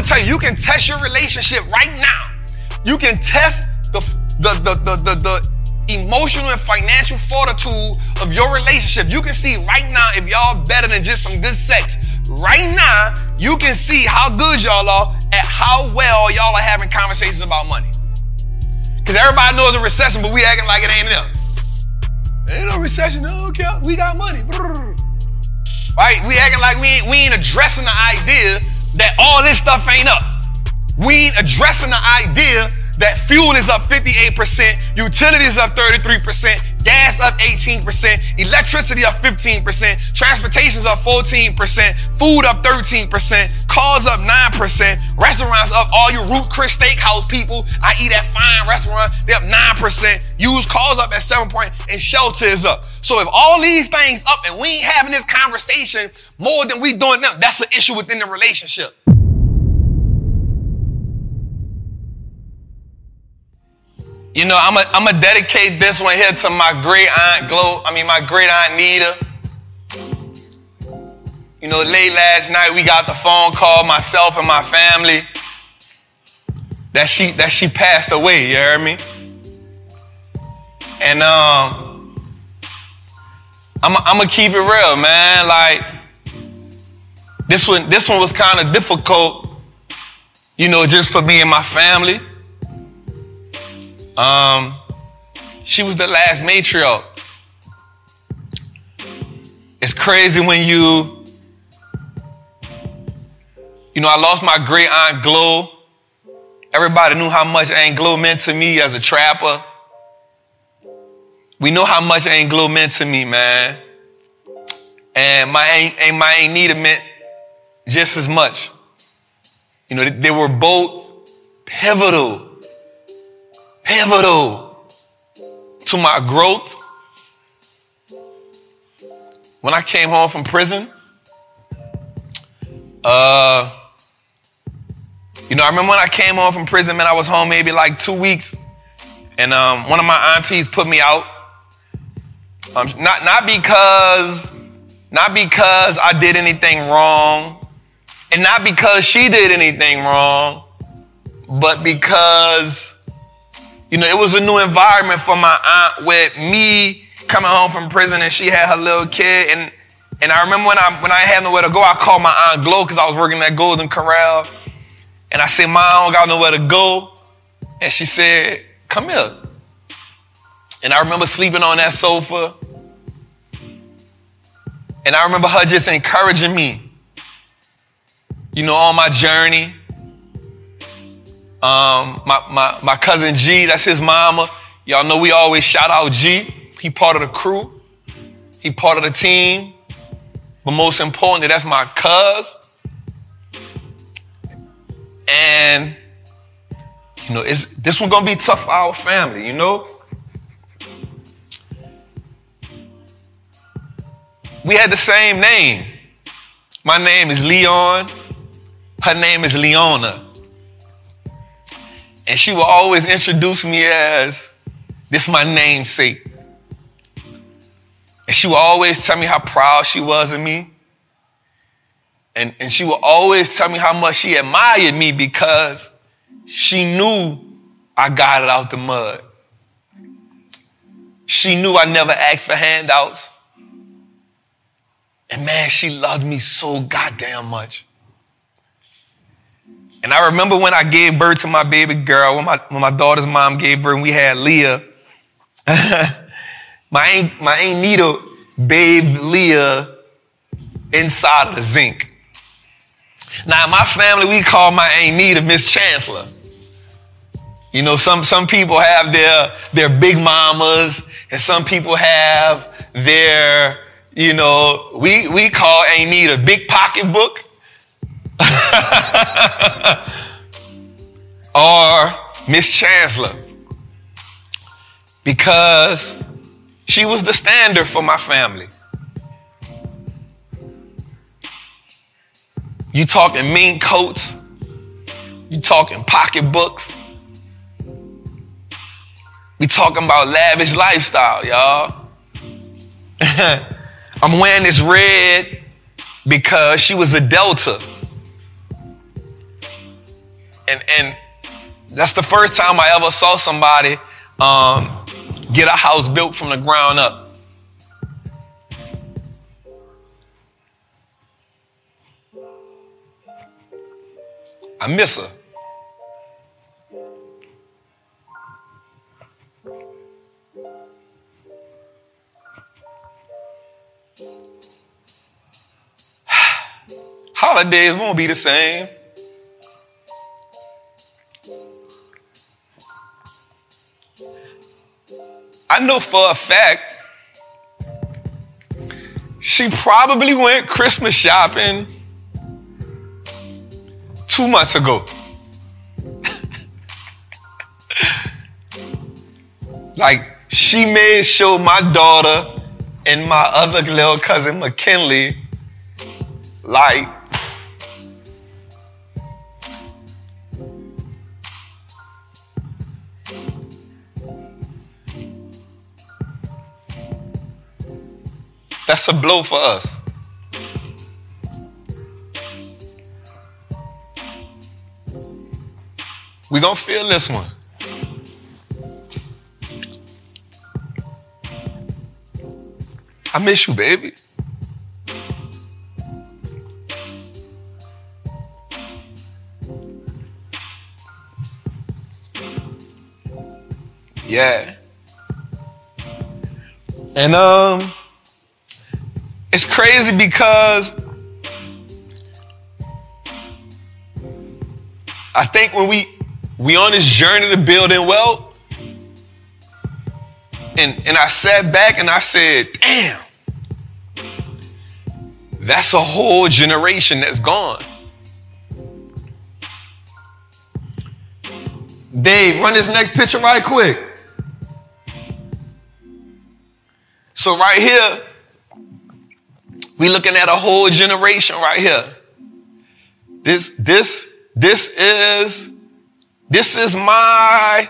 gonna tell you, you can test your relationship right now. You can test the emotional and financial fortitude of your relationship. You can see right now if y'all better than just some good sex. Right now, you can see how good y'all are at how well y'all are having conversations about money. Because everybody knows a recession, but we acting like it ain't there. Ain't no recession, no, okay, we got money. Right? We acting like we ain't addressing the idea that all this stuff ain't up. We ain't addressing the idea that fuel is up 58%, utilities up 33%, gas up 18%, electricity up 15%, transportation's up 14%, food up 13%, cars up 9%, restaurants up. All you Ruth Chris Steakhouse people, I eat at fine restaurants, they up 9%, used cars up at 7%, and shelter is up. So if all these things up and we ain't having this conversation more than we doing now, that's an issue within the relationship. You know, I'm a dedicate this one here to my great aunt Nita. You know, late last night we got the phone call, myself and my family, that she passed away, you hear me? And I'm gonna keep it real, man. Like this one was kind of difficult, you know, just for me and my family. She was the last matriarch. It's crazy when you know, I lost my great aunt Glow. Everybody knew how much Aunt Glow meant to me as a trapper. We know how much Aunt Glow meant to me, man. And my Aunt Nita meant just as much. You know, they were both pivotal to my growth. When I came home from prison, you know, I remember when I came home from prison, man, I was home maybe like 2 weeks, and one of my aunties put me out. Not because I did anything wrong, and not because she did anything wrong, but because, you know, it was a new environment for my aunt with me coming home from prison, and she had her little kid. And I remember when I had nowhere to go, I called my Aunt Glow because I was working at Golden Corral. And I said, "Mom, I don't got nowhere to go." And she said, "Come here." And I remember sleeping on that sofa. And I remember her just encouraging me, you know, on my journey. My cousin G, that's his mama. Y'all know we always shout out G. He part of the crew. He part of the team. But most importantly, that's my cuz. And, you know, this one gonna be tough for our family, you know? We had the same name. My name is Leon. Her name is Leona. And she would always introduce me as, "This my namesake." And she would always tell me how proud she was of me. And she would always tell me how much she admired me because she knew I got it out the mud. She knew I never asked for handouts. And man, she loved me so goddamn much. And I remember when I gave birth to my baby girl, when my daughter's mom gave birth and we had Leah, my Aunt Nita bathed Leah inside of the zinc. Now, in my family, we call my Aunt Nita Miss Chancellor. You know, some people have their big mamas, and some people have their, you know, we call Aunt Nita Big Pocketbook. Or Miss Chancellor, because she was the standard for my family. You talking mink coats, you talking pocketbooks, we talking about lavish lifestyle, y'all. I'm wearing this red because she was a Delta. And that's the first time I ever saw somebody get a house built from the ground up. I miss her. Holidays won't be the same. I know for a fact she probably went Christmas shopping 2 months ago. Like, she made sure my daughter and my other little cousin McKinley, like, that's a blow for us. We're going to feel this one. I miss you, baby. Yeah. And, it's crazy because I think when we on this journey to building wealth, and I sat back and I said, damn, that's a whole generation that's gone. Dave, run this next picture right quick. So right here, we looking at a whole generation right here. This is my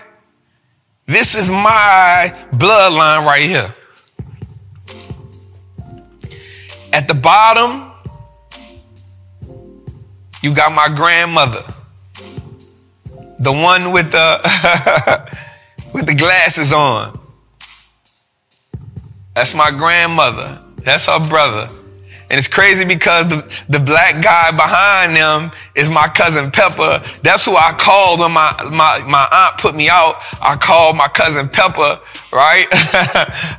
bloodline right here. At the bottom, you got my grandmother. The one with the with the glasses on. That's my grandmother. That's her brother. And it's crazy because the black guy behind them is my cousin Pepper. That's who I called when my aunt put me out. I called my cousin Pepper, right?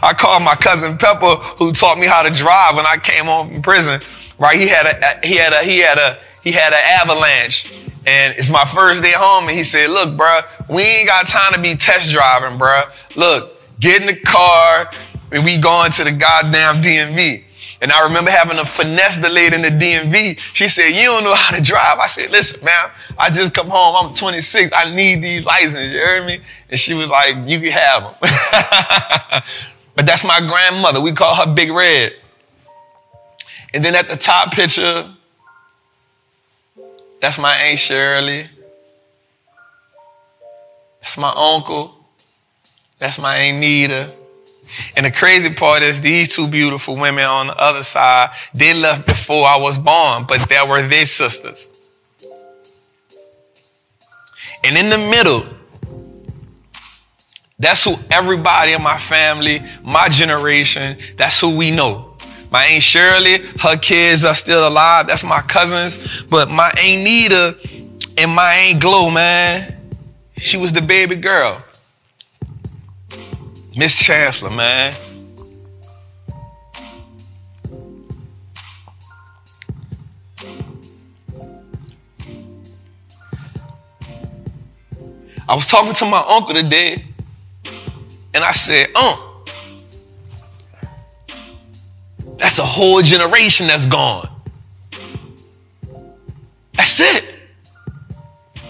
I called my cousin Pepper, who taught me how to drive when I came home from prison, right? He had an avalanche, and it's my first day home, and he said, "Look, bruh, we ain't got time to be test driving, bruh. Look, get in the car, and we going to the goddamn DMV." And I remember having a finesse delayed in the DMV. She said, "You don't know how to drive." I said, "Listen, ma'am, I just come home. I'm 26. I need these licenses. You hear me?" And she was like, "You can have them." But that's my grandmother. We call her Big Red. And then at the top picture, that's my Aunt Shirley. That's my uncle. That's my Aunt Nita. And the crazy part is these two beautiful women on the other side, they left before I was born, but they were their sisters. And in the middle, that's who everybody in my family, my generation, that's who we know. My Aunt Shirley, her kids are still alive. That's my cousins. But my Aunt Nita and my Aunt Glow, man, she was the baby girl. Miss Chancellor, man. I was talking to my uncle today, and I said, that's a whole generation that's gone. That's it.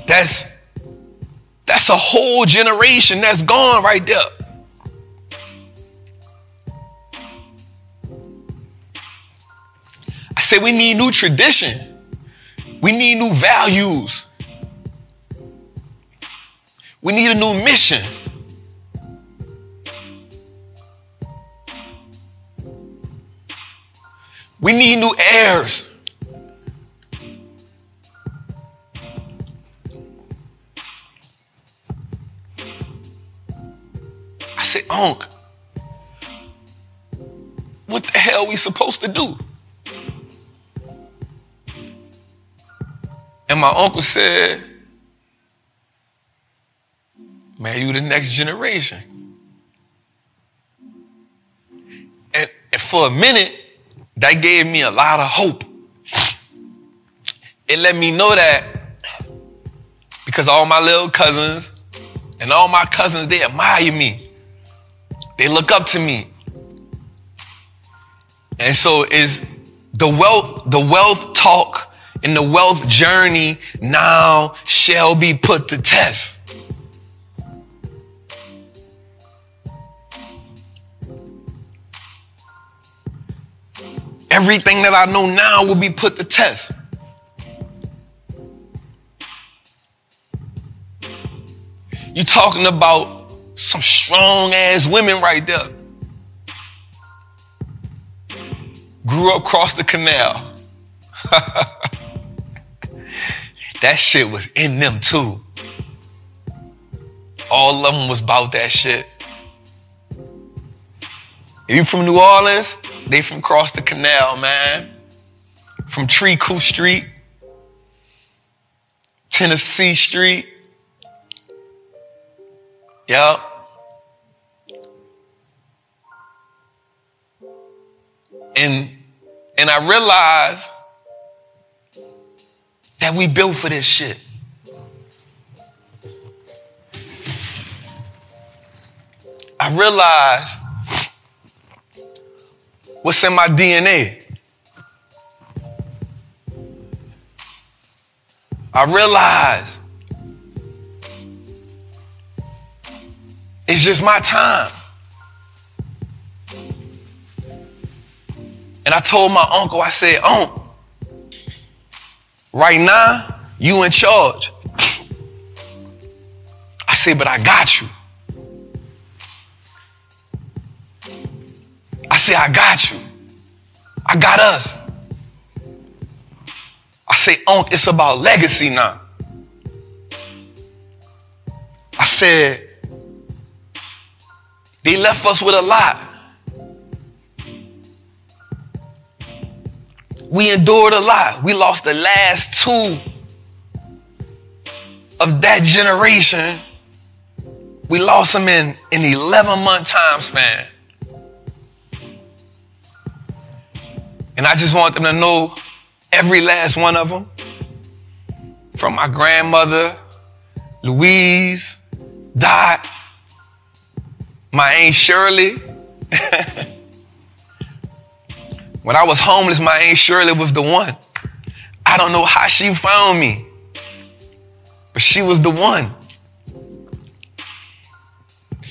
That's a whole generation that's gone right there. I said, we need new tradition. We need new values. We need a new mission. We need new heirs. funk. What the hell are we supposed to do? And my uncle said, man, you the next generation. And for a minute, that gave me a lot of hope. It let me know that because all my little cousins and all my cousins, they admire me. They look up to me. And so is the wealth talk and the wealth journey now shall be put to test. Everything that I know now will be put to test. You're talking about some strong-ass women right there. Grew up across the canal. That shit was in them too. All of them was about that shit. If you from New Orleans, they from across the canal, man. From Treacle Street, Tennessee Street. Yep. And I realized that we built for this shit. I realized what's in my DNA. I realize it's just my time. And I told my uncle, I said, Unc, right now, you in charge. I said, but I got you. I say, I got you. I got us. I say, Unc, it's about legacy now. I said, they left us with a lot. We endured a lot. We lost the last two of that generation. We lost them in an 11-month time span. And I just want them to know every last one of them. From my grandmother, Louise, Dot, my Aunt Shirley. When I was homeless, my Aunt Shirley was the one. I don't know how she found me, but she was the one.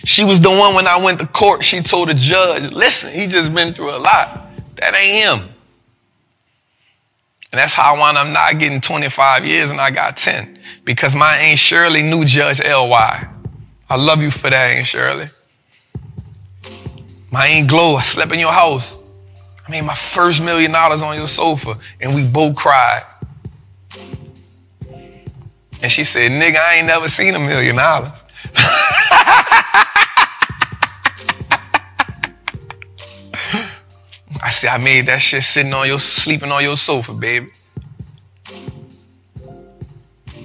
She was the one when I went to court, she told the judge, listen, he just been through a lot. That ain't him. And that's how I wound up not getting 25 years and I got 10. Because my Aunt Shirley knew Judge L.Y. I love you for that, Aunt Shirley. My Aunt Glow, I slept in your house. I made my first $1 million on your sofa and we both cried. And she said, nigga, I ain't never seen $1 million. I said, I made that shit sleeping on your sofa, baby.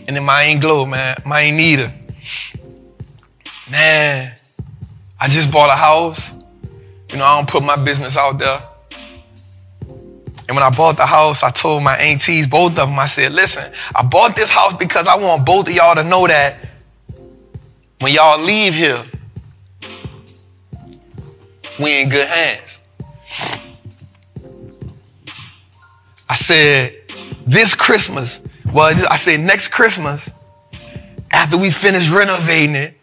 And then my Aunt Glow, man, my Aunt Nita. Man, I just bought a house. You know, I don't put my business out there. And when I bought the house, I told my aunties, both of them, I said, listen, I bought this house because I want both of y'all to know that when y'all leave here, we in good hands. I said, next Christmas, after we finish renovating it,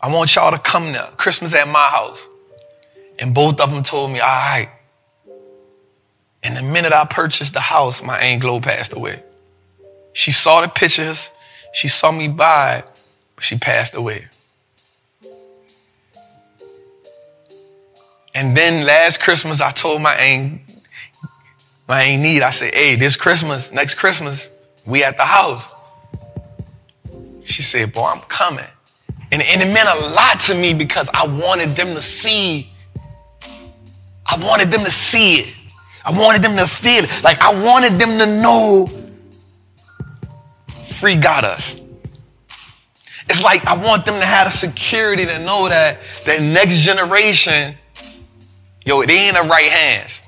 I want y'all to come now. Christmas at my house. And both of them told me, all right. And the minute I purchased the house, my Aunt Glow passed away. She saw the pictures. She saw me buy it. But she passed away. And then last Christmas, I told my Aunt Need, I said, hey, next Christmas, we at the house. She said, boy, I'm coming. And it meant a lot to me because I wanted them to see it. I wanted them to feel it. Like, I wanted them to know free got us. It's like I want them to have the security to know that the next generation, yo, they in the right hands.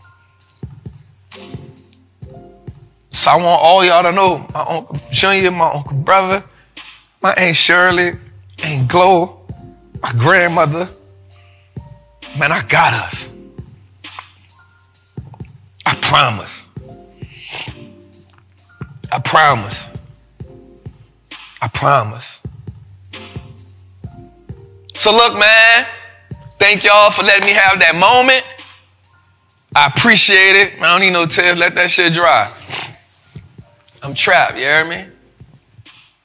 So I want all y'all to know, my Uncle Junior, my Uncle Brother, my Aunt Shirley, Aunt Glow, my grandmother, man, I got us. I promise. I promise. I promise. So look, man, thank y'all for letting me have that moment. I appreciate it. I don't need no tears. Let that shit dry. I'm trapped, you hear me?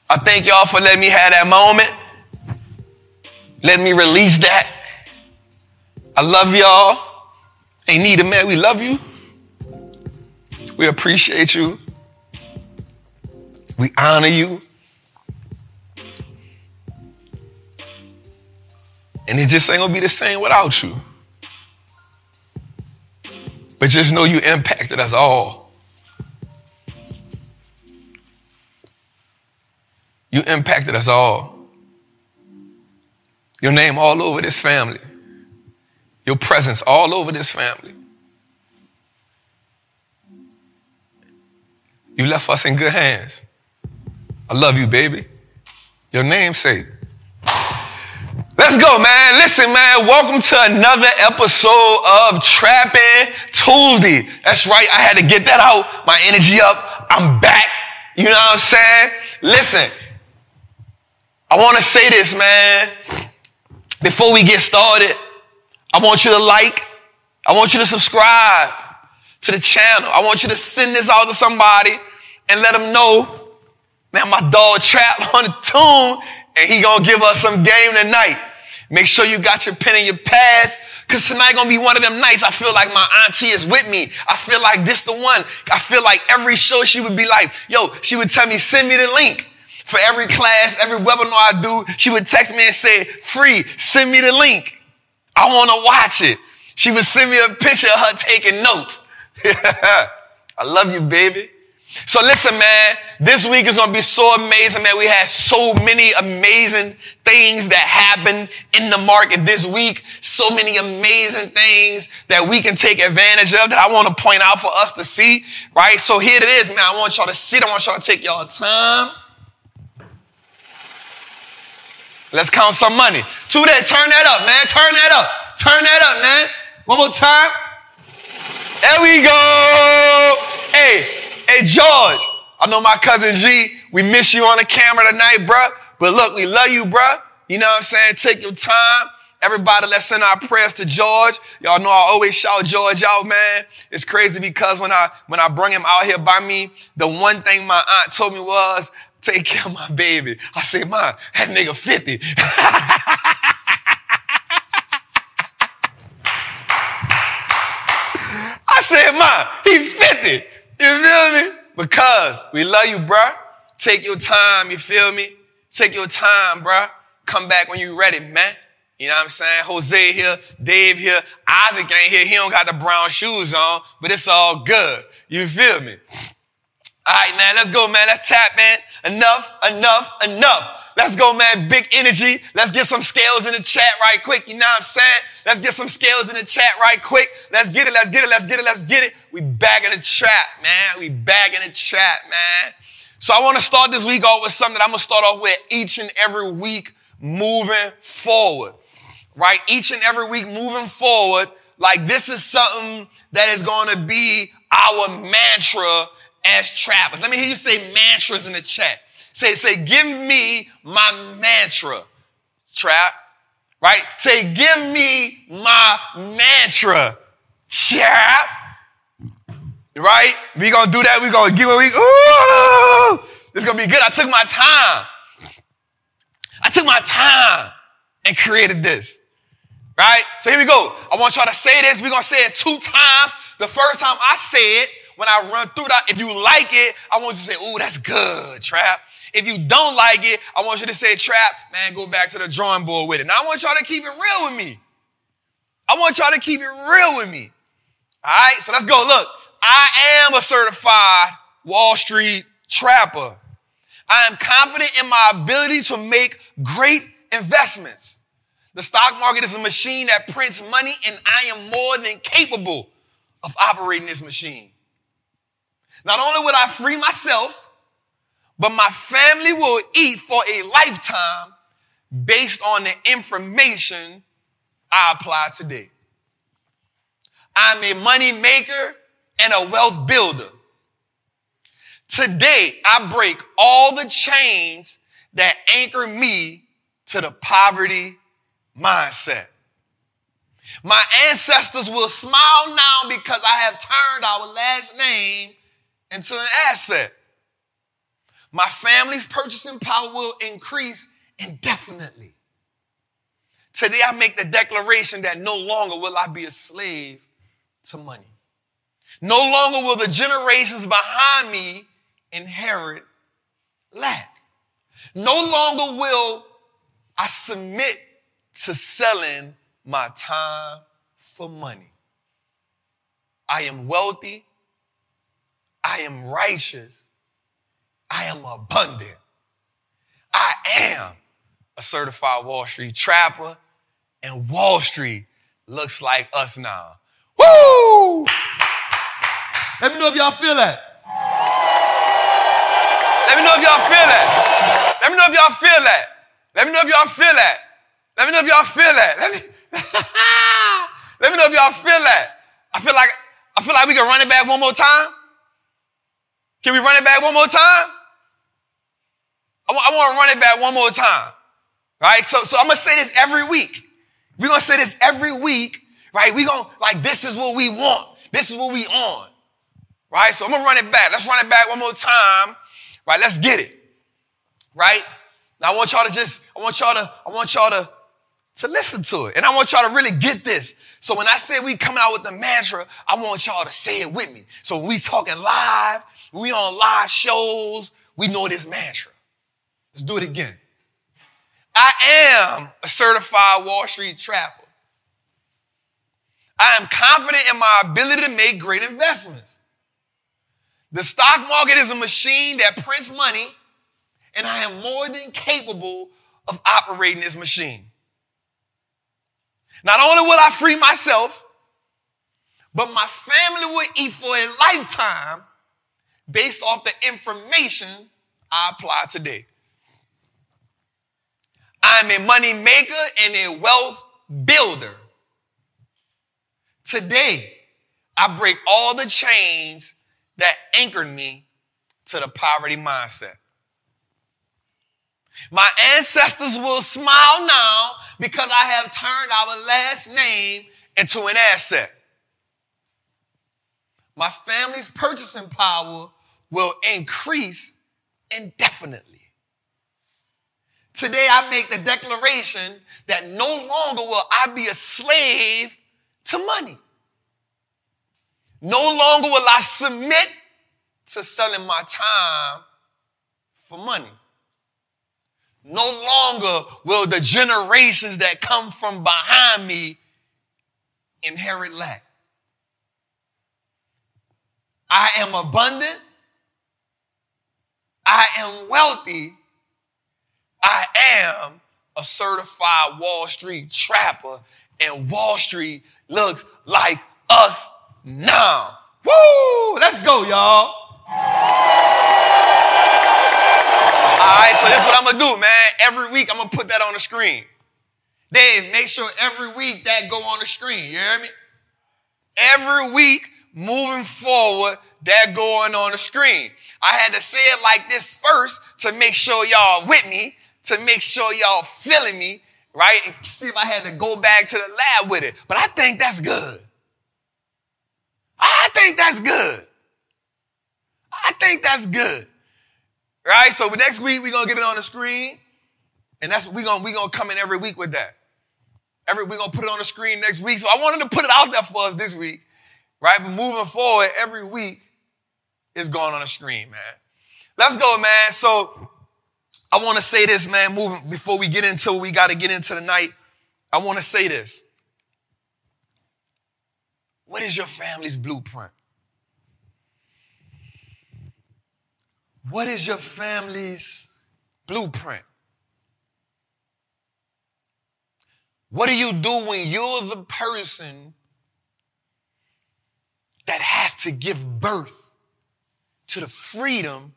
I thank y'all for letting me have that moment. Let me release that. I love y'all. Ain't need it, man. We love you. We appreciate you. We honor you. And it just ain't gonna be the same without you. But just know you impacted us all. You impacted us all. Your name all over this family. Your presence all over this family. You left us in good hands. I love you, baby. Your namesake. Let's go, man. Listen, man, welcome to another episode of Trappin Tuesday. That's right. I had to get that out. My energy up. I'm back. You know what I'm saying? Listen, I want to say this, man. Before we get started, I want you to like. I want you to subscribe to the channel. I want you to send this out to somebody and let them know, man, my dog Trap on the tune, and he gonna give us some game tonight. Make sure you got your pen and your pads, because tonight gonna be one of them nights I feel like my auntie is with me. I feel like this the one. I feel like every show she would be like, yo, she would tell me, send me the link. For every class, every webinar I do, she would text me and say, free, send me the link. I wanna watch it. She would send me a picture of her taking notes. I love you, baby. So listen, man, this week is going to be so amazing, man. We had so many amazing things that happened in the market this week. So many amazing things that we can take advantage of that I want to point out for us to see, right? So here it is, man. I want y'all to sit. I want y'all to take y'all time. Let's count some money. Two there. Turn that up, man. Turn that up. Turn that up, man. One more time. There we go. Hey, George. I know my cousin G, we miss you on the camera tonight, bruh. But look, we love you, bruh. You know what I'm saying? Take your time. Everybody, let's send our prayers to George. Y'all know I always shout George out, man. It's crazy because when I bring him out here by me, the one thing my aunt told me was, take care of my baby. I say, Mom, that nigga 50. I said, Mom, he 50. You feel me? Because we love you, bruh. Take your time, you feel me? Take your time, bruh. Come back when you ready, man. You know what I'm saying? Jose here, Dave here, Isaac ain't here. He don't got the brown shoes on, but it's all good. You feel me? All right, man, let's go, man. Let's tap, man. Enough. Let's go, man. Big energy. Let's get some scales in the chat right quick. You know what I'm saying? Let's get some scales in the chat right quick. Let's get it. We back in the trap, man. So I want to start this week off with something that I'm going to start off with each and every week moving forward, right? Like this is something that is going to be our mantra as trappers. Let me hear you say mantras in the chat. Say, give me my mantra, trap, right? Say, give me my mantra, trap, right? We gonna do that. We gonna give it. It's gonna be good. I took my time and created this, right? So here we go. I want y'all to say this. We're gonna say it 2 times. The first time I say it, when I run through that, if you like it, I want you to say, ooh, that's good, trap. If you don't like it, I want you to say, Trap, man, go back to the drawing board with it. Now, I want y'all to keep it real with me. I want y'all to keep it real with me. All right, so let's go. Look, I am a certified Wall Street Trapper. I am confident in my ability to make great investments. The stock market is a machine that prints money, and I am more than capable of operating this machine. Not only will I free myself, but my family will eat for a lifetime based on the information I apply today. I'm a money maker and a wealth builder. Today, I break all the chains that anchor me to the poverty mindset. My ancestors will smile now because I have turned our last name into an asset. My family's purchasing power will increase indefinitely. Today, I make the declaration that no longer will I be a slave to money. No longer will the generations behind me inherit lack. No longer will I submit to selling my time for money. I am wealthy. I am righteous. I am abundant. I am a certified Wall Street Trapper, and Wall Street looks like us now. Woo! Let me know if y'all feel that. Let me know if y'all feel that. Let me know if y'all feel that. Let me know if y'all feel that. Let me know if y'all feel that. Let me know if y'all feel that. I feel like we can run it back one more time. Can we run it back one more time? I want to run it back one more time. Right? So I'm going to say this every week. We're going to say this every week. Right? We're going to, like, this is what we want. This is what we on. Right? So I'm going to run it back. Let's run it back one more time. Right? Let's get it. Right? Now I want y'all to listen to it. And I want y'all to really get this. So when I say we coming out with the mantra, I want y'all to say it with me. So when we talking live, when we on live shows, we know this mantra. Let's do it again. I am a certified Wall Street Trapper. I am confident in my ability to make great investments. The stock market is a machine that prints money, and I am more than capable of operating this machine. Not only will I free myself, but my family will eat for a lifetime based off the information I apply today. I'm a money maker and a wealth builder. Today, I break all the chains that anchored me to the poverty mindset. My ancestors will smile now because I have turned our last name into an asset. My family's purchasing power will increase indefinitely. Today, I make the declaration that no longer will I be a slave to money. No longer will I submit to selling my time for money. No longer will the generations that come from behind me inherit lack. I am abundant. I am wealthy. I am a certified Wall Street Trapper, and Wall Street looks like us now. Woo! Let's go, y'all. All right, so this is what I'm going to do, man. Every week, I'm going to put that on the screen. Dave, make sure every week that go on the screen. You hear me? Every week, moving forward, that going on the screen. I had to say it like this first to make sure y'all with me, to make sure y'all feeling me, right? And see if I had to go back to the lab with it. But I think that's good. I think that's good. I think that's good. Right? So next week, we're going to get it on the screen. And that's what we're going to come in every week with that. We're going to put it on the screen next week. So I wanted to put it out there for us this week. Right? But moving forward, every week is going on the screen, man. Let's go, man. So I want to say this, man, moving before we get into what we got to get into tonight. I want to say this. What is your family's blueprint? What is your family's blueprint? What do you do when you're the person that has to give birth to the freedom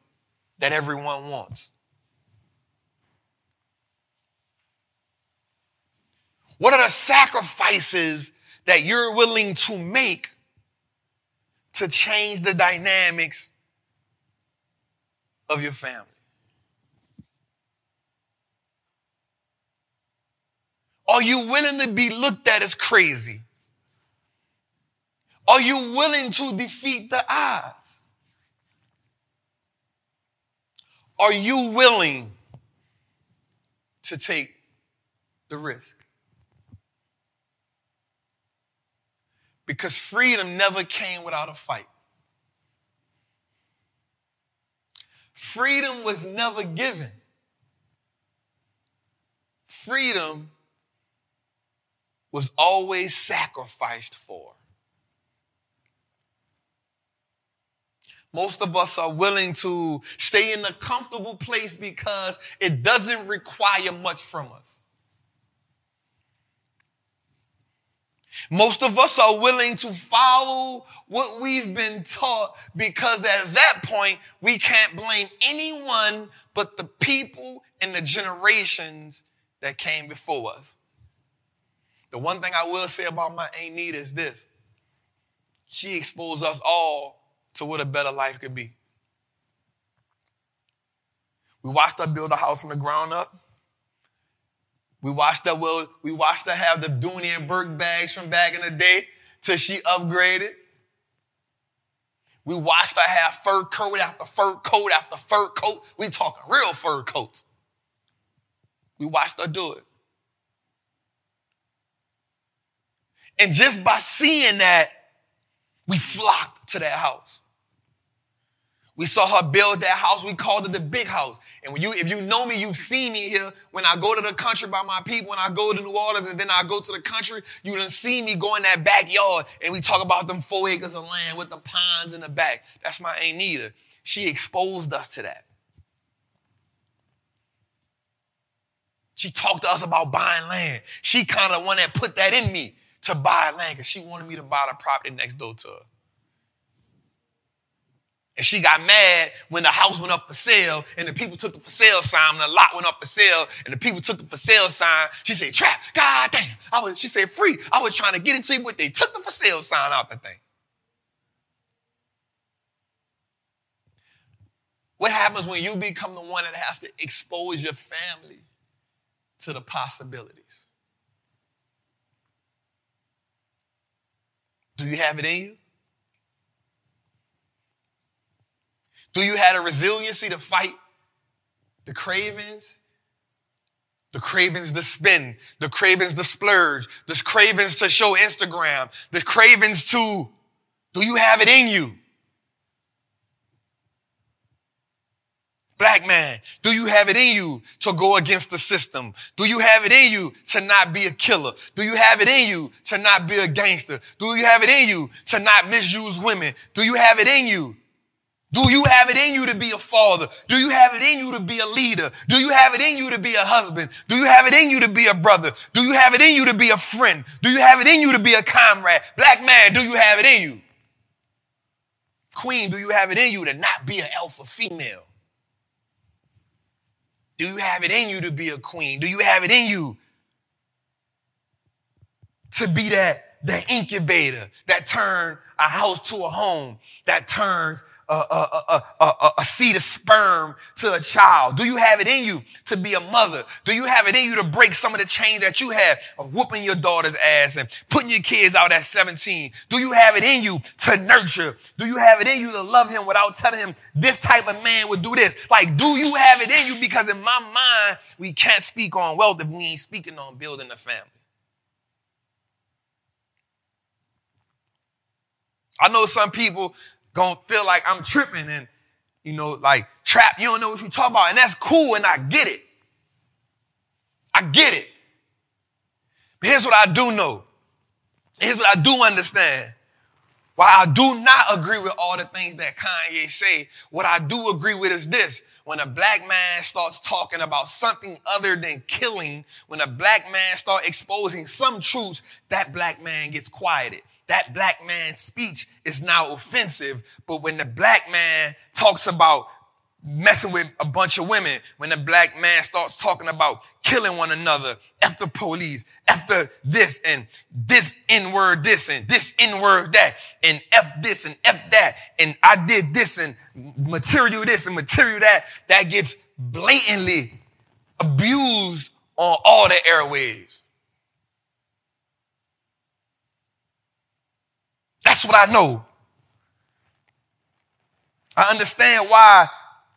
that everyone wants? What are the sacrifices that you're willing to make to change the dynamics of your family? Are you willing to be looked at as crazy? Are you willing to defeat the odds? Are you willing to take the risk? Because freedom never came without a fight. Freedom was never given. Freedom was always sacrificed for. Most of us are willing to stay in a comfortable place because it doesn't require much from us. Most of us are willing to follow what we've been taught because at that point, we can't blame anyone but the people and the generations that came before us. The one thing I will say about my Aunt Nita is this. She exposed us all to what a better life could be. We watched her build a house from the ground up. We watched her have the Dooney and Burke bags from back in the day till she upgraded. We watched her have fur coat after fur coat after fur coat. We talking real fur coats. We watched her do it. And just by seeing that, we flocked to that house. We saw her build that house. We called it the big house. And when if you know me, you've seen me here. When I go to the country by my people, when I go to New Orleans and then I go to the country, you done see me go in that backyard and we talk about them 4 acres of land with the pines in the back. That's my Aunt Nita. She exposed us to that. She talked to us about buying land. She kind of the one that put that in me. To buy land because she wanted me to buy the property next door to her. And she got mad when the house went up for sale and the people took the for sale sign and the lot went up for sale and the people took the for sale sign. She said, Trap, goddamn. She said, Free. I was trying to get into it, but they took the for sale sign out the thing. What happens when you become the one that has to expose your family to the possibilities? Do you have it in you? Do you have the resiliency to fight the cravings to spend, the cravings to splurge, the cravings to show Instagram, the cravings to, do you have it in you? Black man, do you have it in you to go against the system? Do you have it in you to not be a killer? Do you have it in you to not be a gangster? Do you have it in you to not misuse women? Do you have it in you? Do you have it in you to be a father? Do you have it in you to be a leader? Do you have it in you to be a husband? Do you have it in you to be a brother? Do you have it in you to be a friend? Do you have it in you to be a comrade? Black man, do you have it in you? Queen, do you have it in you to not be an alpha female? Do you have it in you to be a queen? Do you have it in you to be that incubator that turns a house to a home, that turns a seed of sperm to a child? Do you have it in you to be a mother? Do you have it in you to break some of the chains that you have of whooping your daughter's ass and putting your kids out at 17? Do you have it in you to nurture? Do you have it in you to love him without telling him this type of man would do this? Like, do you have it in you? Because in my mind, we can't speak on wealth if we ain't speaking on building a family. I know some people gonna feel like I'm tripping and, you know, like Trap, you don't know what you're talking about. And that's cool, and I get it. I get it. But here's what I do know. Here's what I do understand. While I do not agree with all the things that Kanye say, what I do agree with is this. When a black man starts talking about something other than killing, when a black man starts exposing some truths, that black man gets quieted. That black man's speech is now offensive. But when the black man talks about messing with a bunch of women, when the black man starts talking about killing one another, F the police, F the this and this N-word this and this N-word that and F this and F that and I did this and material that, that gets blatantly abused on all the airwaves. That's what I know. I understand why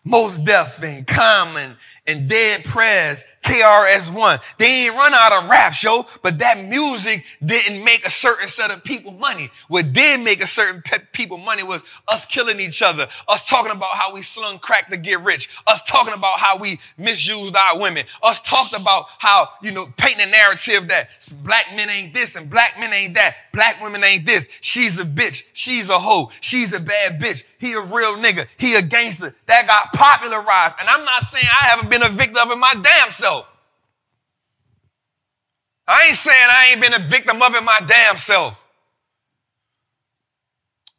Most Def and Common and Dead Prez, KRS-One. They ain't run out of raps, yo, but that music didn't make a certain set of people money. What did make a certain people money was us killing each other, us talking about how we slung crack to get rich, us talking about how we misused our women, us talking about how, you know, painting a narrative that black men ain't this and black men ain't that, black women ain't this, she's a bitch, she's a hoe, she's a bad bitch, he a real nigga, he a gangster. That got popularized. And I'm not saying I haven't been a victim of it my damn self. I ain't saying I ain't been a victim of it my damn self.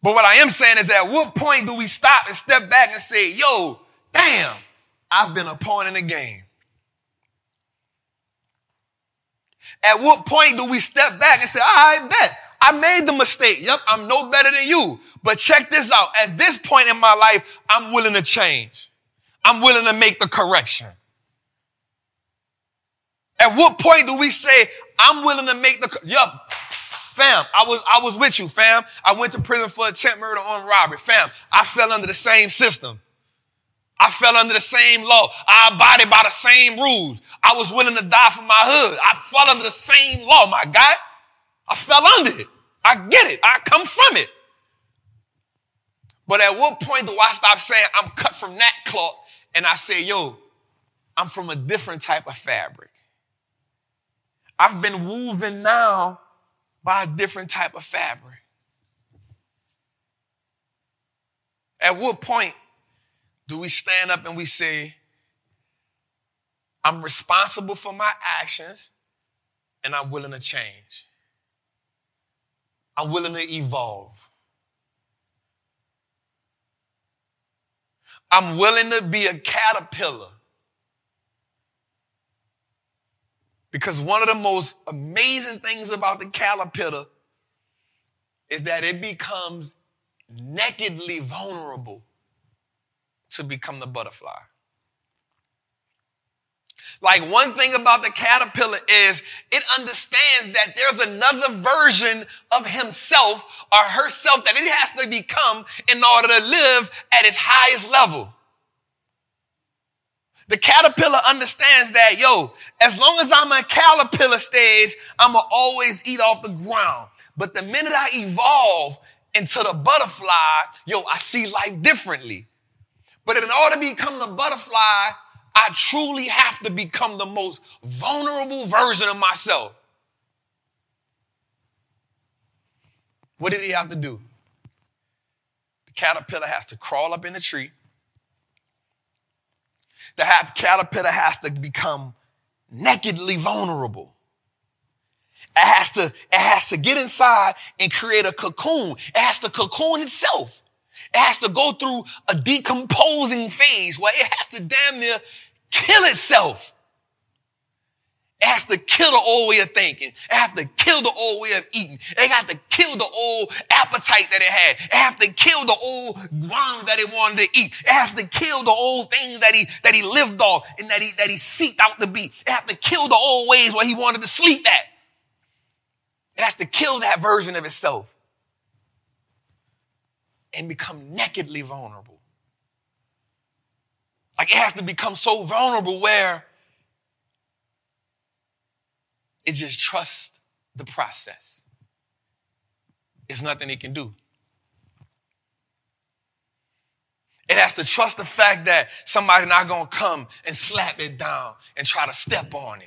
But what I am saying is, at what point do we stop and step back and say, yo, damn, I've been a pawn in the game? At what point do we step back and say, I bet I made the mistake. Yep, I'm no better than you. But check this out. At this point in my life, I'm willing to change. I'm willing to make the correction. At what point do we say, I'm willing to make the... Yup, fam, I was with you, fam. I went to prison for attempt murder on robbery. Fam, I fell under the same system. I fell under the same law. I abided by the same rules. I was willing to die for my hood. I fell under the same law, my guy. I fell under it. I get it. I come from it. But at what point do I stop saying I'm cut from that cloth and I say, yo, I'm from a different type of fabric? I've been woven now by a different type of fabric. At what point do we stand up and we say, I'm responsible for my actions and I'm willing to change? I'm willing to evolve. I'm willing to be a caterpillar. Because one of the most amazing things about the caterpillar is that it becomes nakedly vulnerable to become the butterfly. Like, one thing about the caterpillar is it understands that there's another version of himself or herself that it has to become in order to live at its highest level. The caterpillar understands that, yo, as long as I'm in caterpillar stage, I'm going to always eat off the ground. But the minute I evolve into the butterfly, yo, I see life differently. But in order to become the butterfly, I truly have to become the most vulnerable version of myself. What did he have to do? The caterpillar has to crawl up in the tree. The caterpillar has to become nakedly vulnerable. It has to get inside and create a cocoon. It has to cocoon itself. It has to go through a decomposing phase where it has to damn near kill itself. It has to kill the old way of thinking. It has to kill the old way of eating. It has to kill the old appetite that it had. It has to kill the old worms that it wanted to eat. It has to kill the old things that he lived off and that he seeked out to be. It has to kill the old ways where he wanted to sleep at. It has to kill that version of itself and become nakedly vulnerable. Like, it has to become so vulnerable where it just trusts the process. It's nothing it can do. It has to trust the fact that somebody's not going to come and slap it down and try to step on it.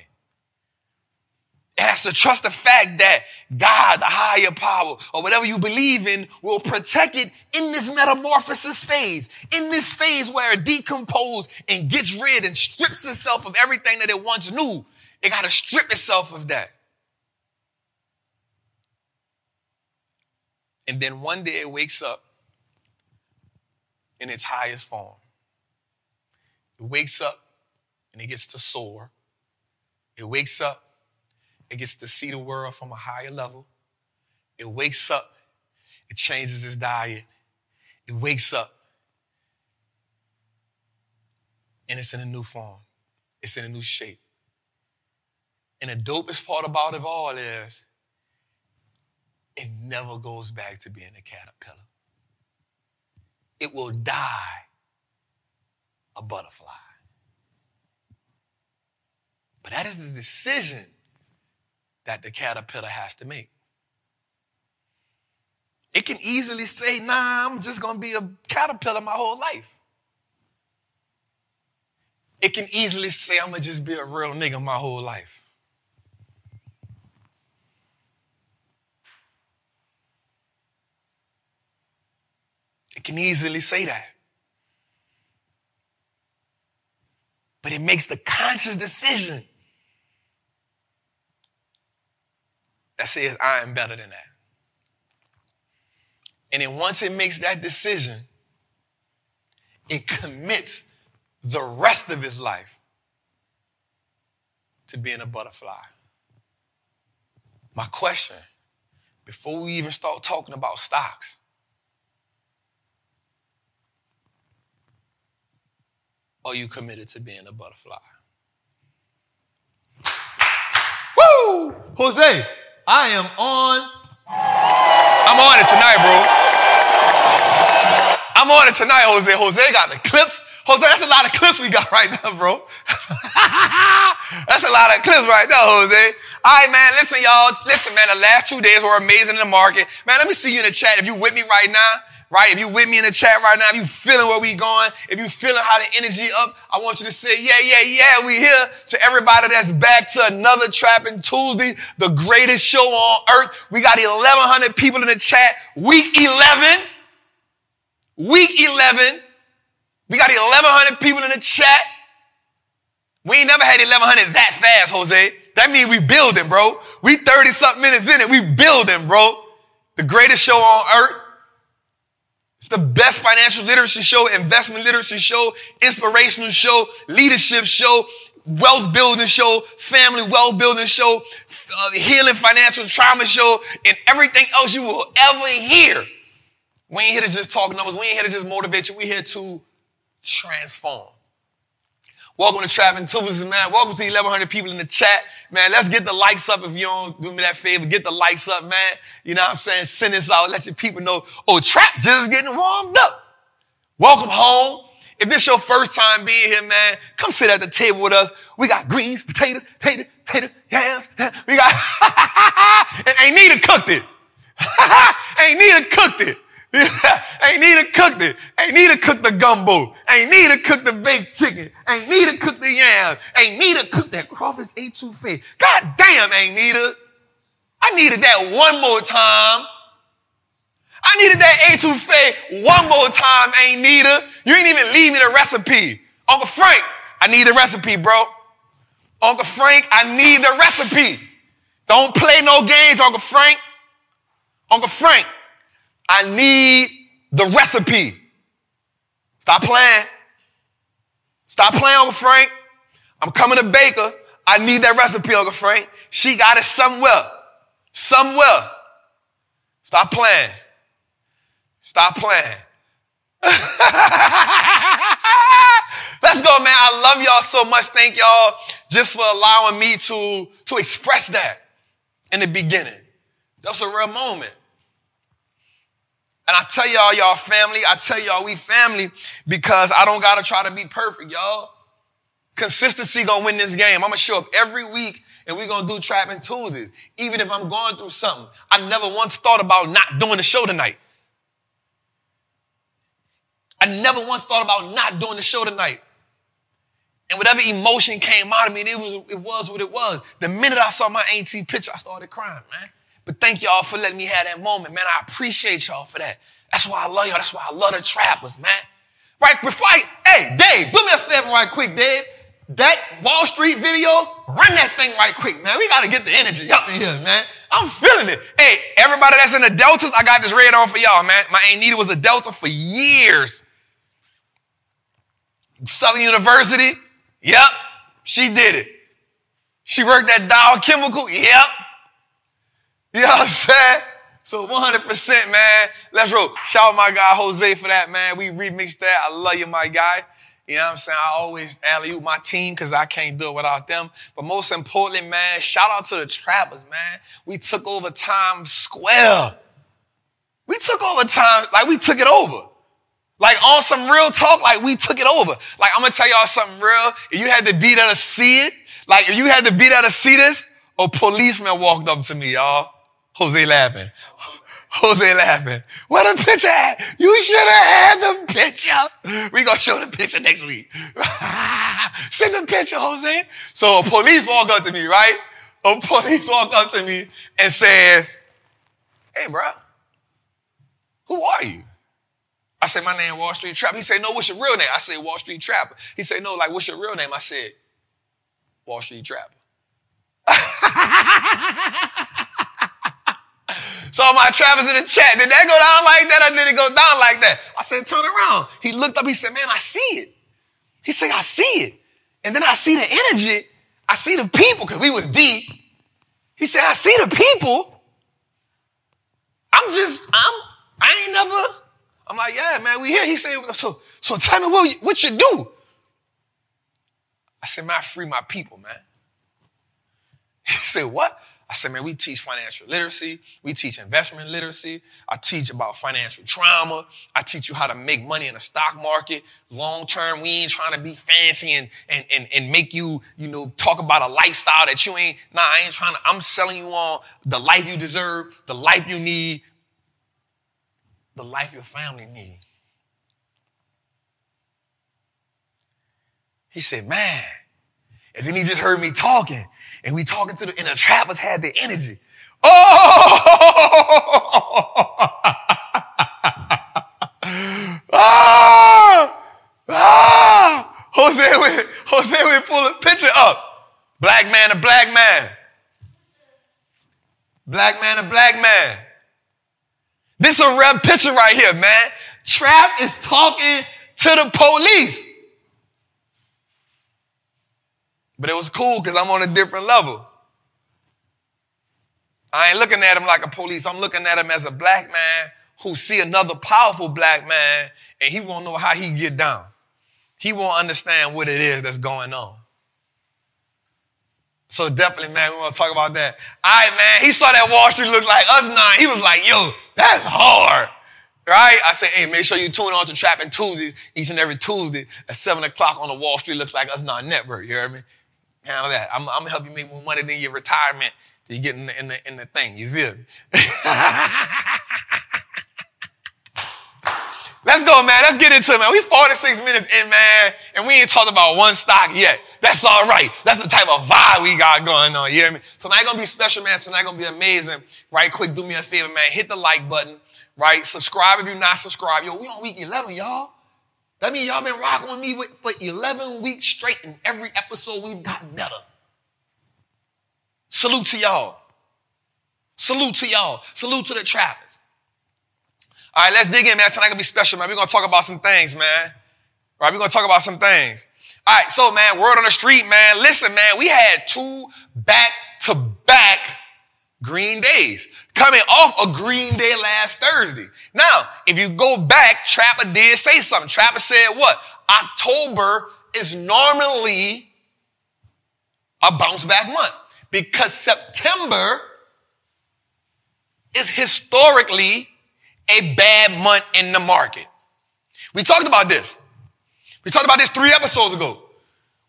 It has to trust the fact that God, the higher power, or whatever you believe in, will protect it in this metamorphosis phase, in this phase where it decomposes and gets rid and strips itself of everything that it once knew. It got to strip itself of that. And then one day it wakes up in its highest form. It wakes up and it gets to soar. It wakes up. It gets to see the world from a higher level. It wakes up. It changes its diet. It wakes up. And it's in a new form. It's in a new shape. And the dopest part about it all is it never goes back to being a caterpillar. It will die a butterfly. But that is the decision that the caterpillar has to make. It can easily say, nah, I'm just going to be a caterpillar my whole life. It can easily say, I'm going to just be a real nigga my whole life. It can easily say that. But it makes the conscious decision that says, I am better than that. And then once it makes that decision, it commits the rest of its life to being a butterfly. My question, before we even start talking about stocks, are you committed to being a butterfly? Woo! Jose, I am on. I'm on it tonight, bro. I'm on it tonight, Jose. Jose got the clips. Jose, that's a lot of clips we got right now, bro. That's a lot of clips right now, Jose. All right, man. Listen, y'all. Listen, man. The last 2 days were amazing in the market. Man, let me see you in the chat. If you with me right now. Right? If you with me in the chat right now, if you feeling where we going, if you feeling how the energy up, I want you to say, yeah, yeah, yeah, we here. To everybody that's back to another Trappin Tuesday, the greatest show on earth. We got 1,100 people in the chat. Week 11. We got 1,100 people in the chat. We ain't never had 1,100 that fast, Jose. That means we building, bro. We 30-something minutes in it. We building, bro. The greatest show on earth. It's the best financial literacy show, investment literacy show, inspirational show, leadership show, wealth building show, family wealth building show, healing financial trauma show, and everything else you will ever hear. We ain't here to just talk numbers. We ain't here to just motivate you. We here to transform. Welcome to Trappin Tuesdays, man. Welcome to 1,100 people in the chat. Man, let's get the likes up. If you don't do me that favor, get the likes up, man. You know what I'm saying? Send this out. Let your people know, oh, Trap just getting warmed up. Welcome home. If this your first time being here, man, come sit at the table with us. We got greens, potatoes, yams. We got, and Ain't Nita cooked it. Ain't Nita cooked the gumbo. Ain't Nita cooked the baked chicken. Ain't Nita cooked the yams. Ain't Nita cooked that crawfish etouffee. God damn, Ain't Nita. I needed that one more time. I needed that etouffee one more time, Ain't Nita. You ain't even leave me the recipe. Uncle Frank, I need the recipe, bro. Uncle Frank, I need the recipe. Don't play no games, Uncle Frank. Uncle Frank. I need the recipe. Stop playing. Stop playing, Uncle Frank. I'm coming to Baker. I need that recipe, Uncle Frank. She got it somewhere. Somewhere. Stop playing. Stop playing. Let's go, man. I love y'all so much. Thank y'all just for allowing me to express that in the beginning. That was a real moment. And I tell y'all, y'all family, I tell y'all we family because I don't got to try to be perfect, y'all. Consistency going to win this game. I'm going to show up every week and we're going to do Trappin Tuesdays. Even if I'm going through something, I never once thought about not doing the show tonight. I never once thought about not doing the show tonight. And whatever emotion came out of me, it was what it was. The minute I saw my auntie picture, I started crying, man. But thank y'all for letting me have that moment, man. I appreciate y'all for that. That's why I love y'all. That's why I love the Trappers, man. Right before hey, Dave, do me a favor right quick, Dave. That Wall Street video, run that thing right quick, man. We got to get the energy up in here, man. I'm feeling it. Hey, everybody that's in the Deltas, I got this red on for y'all, man. My Aunt Nita was a Delta for years. Southern University, yep, she did it. She worked at Dow Chemical, yep. You know what I'm saying? So 100%, man. Let's roll. Shout out my guy, Jose, for that, man. We remixed that. I love you, my guy. You know what I'm saying? I always alley-oop my team because I can't do it without them. But most importantly, man, shout out to the Trappers, man. We took over Times Square. We took over Times, like we took it over. Like on some real talk, like we took it over. Like I'm going to tell y'all something real. If you had to be there to see it, like if you had to be there to see this, a policeman walked up to me, y'all. Jose laughing. Jose laughing. Where the picture at? You should have had the picture. We gonna show the picture next week. Send the picture, Jose. So a police walk up to me, right? A police walk up to me and says, hey, bro, who are you? I said, my name Wall Street Trapper. He said, no, what's your real name? I said, Wall Street Trapper. He said, no, like, what's your real name? I said, Wall Street Trapper. So my Trappers in the chat, did that go down like that or did it go down like that? I said, turn around. He looked up. He said, man, I see it. He said, I see it. And then I see the energy. I see the people because we was deep. He said, I see the people. I'm like, yeah, man, we here. He said, so tell me what you do. I said, man, I free my people, man. He said, what? I said, man, we teach financial literacy. We teach investment literacy. I teach about financial trauma. I teach you how to make money in the stock market. Long term, we ain't trying to be fancy and make you, you know, talk about a lifestyle that you ain't. Nah, I ain't trying to. I'm selling you on the life you deserve, the life you need, the life your family need. He said, man. And then he just heard me talking. And we talking to and the Trappers had the energy. Jose would pull a picture up. Black man to black man. Black man to black man. This a rare picture right here, man. Trap is talking to the police. But it was cool because I'm on a different level. I ain't looking at him like a police. I'm looking at him as a black man who see another powerful black man and he won't know how he get down. He won't understand what it is that's going on. So definitely, man, we want to talk about that. All right, man, he saw that Wall Street Look Like Us 9. He was like, yo, that's hard. Right? I said, hey, make sure you tune on to Trappin Tuesdays each and every Tuesday at 7 o'clock on the Wall Street Looks Like Us Network. You hear me? Handle that. I'm going to help you make more money than your retirement that you get in the thing. You feel me? Let's go, man. Let's get into it, man. We 46 minutes in, man, and we ain't talked about one stock yet. That's all right. That's the type of vibe we got going on. You hear me? Tonight going to be special, man. Tonight going to be amazing. Right quick, do me a favor, man. Hit the like button. Right? Subscribe if you're not subscribed. Yo, we on week 11, y'all. That means y'all been rocking with me for 11 weeks straight, and every episode we've gotten better. Salute to y'all. Salute to y'all. Salute to the Trappers. All right, let's dig in, man. Tonight's going to be special, man. We're going to talk about some things, man. All right, we're going to talk about some things. All right, so, man, word on the street, man. Listen, man, we had 2 back-to-back green days, coming off a green day last Thursday. Now, if you go back, Trapper did say something. Trapper said what? October is normally a bounce-back month because September is historically a bad month in the market. We talked about this. We talked about this 3 episodes ago.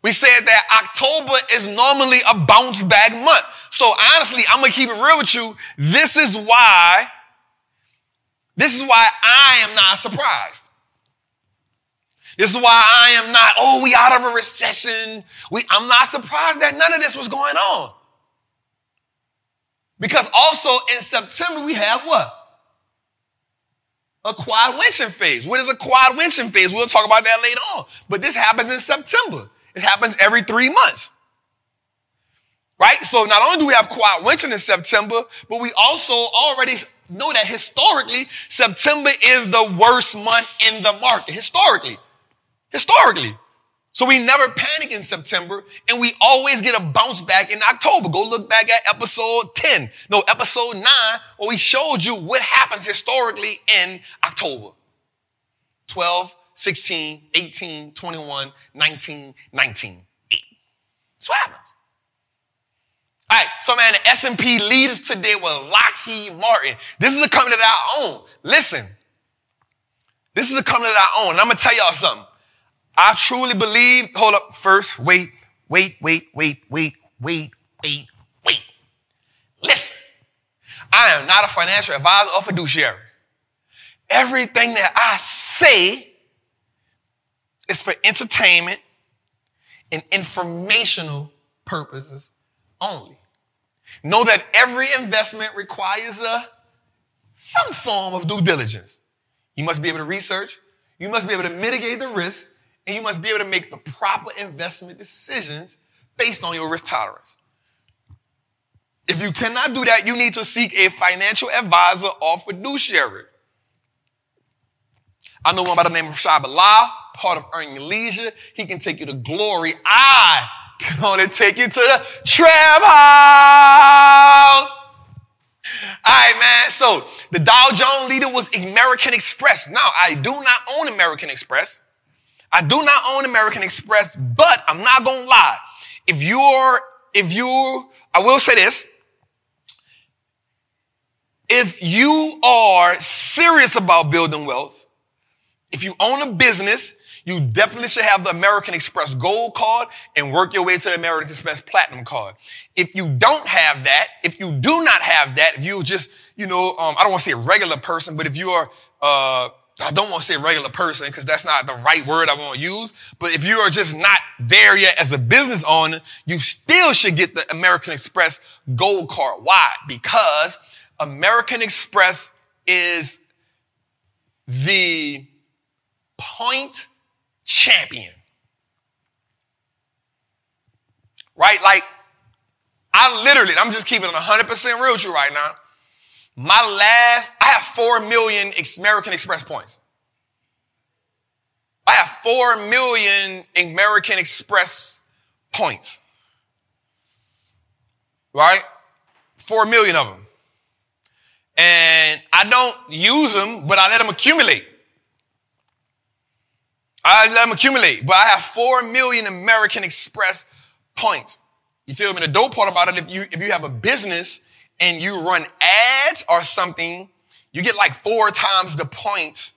We said that October is normally a bounce-back month. So honestly, I'm going to keep it real with you. This is why I am not surprised. This is why I am not, we out of a recession. I'm not surprised that none of this was going on. Because also in September, we have what? A quad winching phase. What is a quad winching phase? We'll talk about that later on. But this happens in September. It happens every 3 months. Right? So not only do we have quad winching in September, but we also already know that historically, September is the worst month in the market. Historically. So we never panic in September, and we always get a bounce back in October. Go look back at episode 9, where we showed you what happens historically in October. 12, 16, 18, 21, 19, 19, 8. That's what happens. All right, so man, the S&P leaders today were Lockheed Martin. This is a company that I own. Listen, this is a company that I own. And I'm going to tell y'all something. I truly believe, hold up, first, wait. Listen, I am not a financial advisor or fiduciary. Everything that I say is for entertainment and informational purposes only. Know that every investment requires some form of due diligence. You must be able to research, you must be able to mitigate the risk, and you must be able to make the proper investment decisions based on your risk tolerance. If you cannot do that, you need to seek a financial advisor or fiduciary. I know one by the name of Shai Bala, part of Earn Your Leisure. He can take you to glory. I can only take you to the trap house. All right, man. So the Dow Jones leader was American Express. Now, I do not own American Express. But I'm not going to lie. I will say this. If you are serious about building wealth, if you own a business, you definitely should have the American Express Gold Card and work your way to the American Express Platinum Card. If you do not have that, if you just, I don't want to say a regular person, but if you are, I don't want to say regular person because that's not the right word I want to use. But if you are just not there yet as a business owner, you still should get the American Express Gold Card. Why? Because American Express is the point champion. Right? Like, I'm just keeping it 100% real with you right now. I have 4 million American Express points. Right? 4 million of them. And I don't use them, but I let them accumulate. But I have 4 million American Express points. You feel me? The dope part about it, if you have a business and you run ads or something, you get like 4 times the points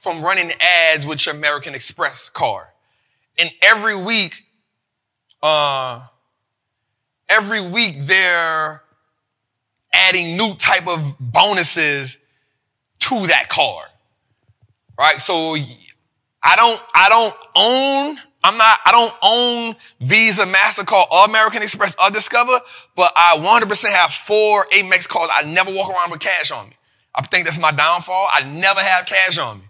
from running ads with your American Express card. And every week they're adding new type of bonuses to that card. Right? So I don't own Visa, MasterCard, or American Express, or Discover, but I 100% have 4 Amex cards. I never walk around with cash on me. I think that's my downfall. I never have cash on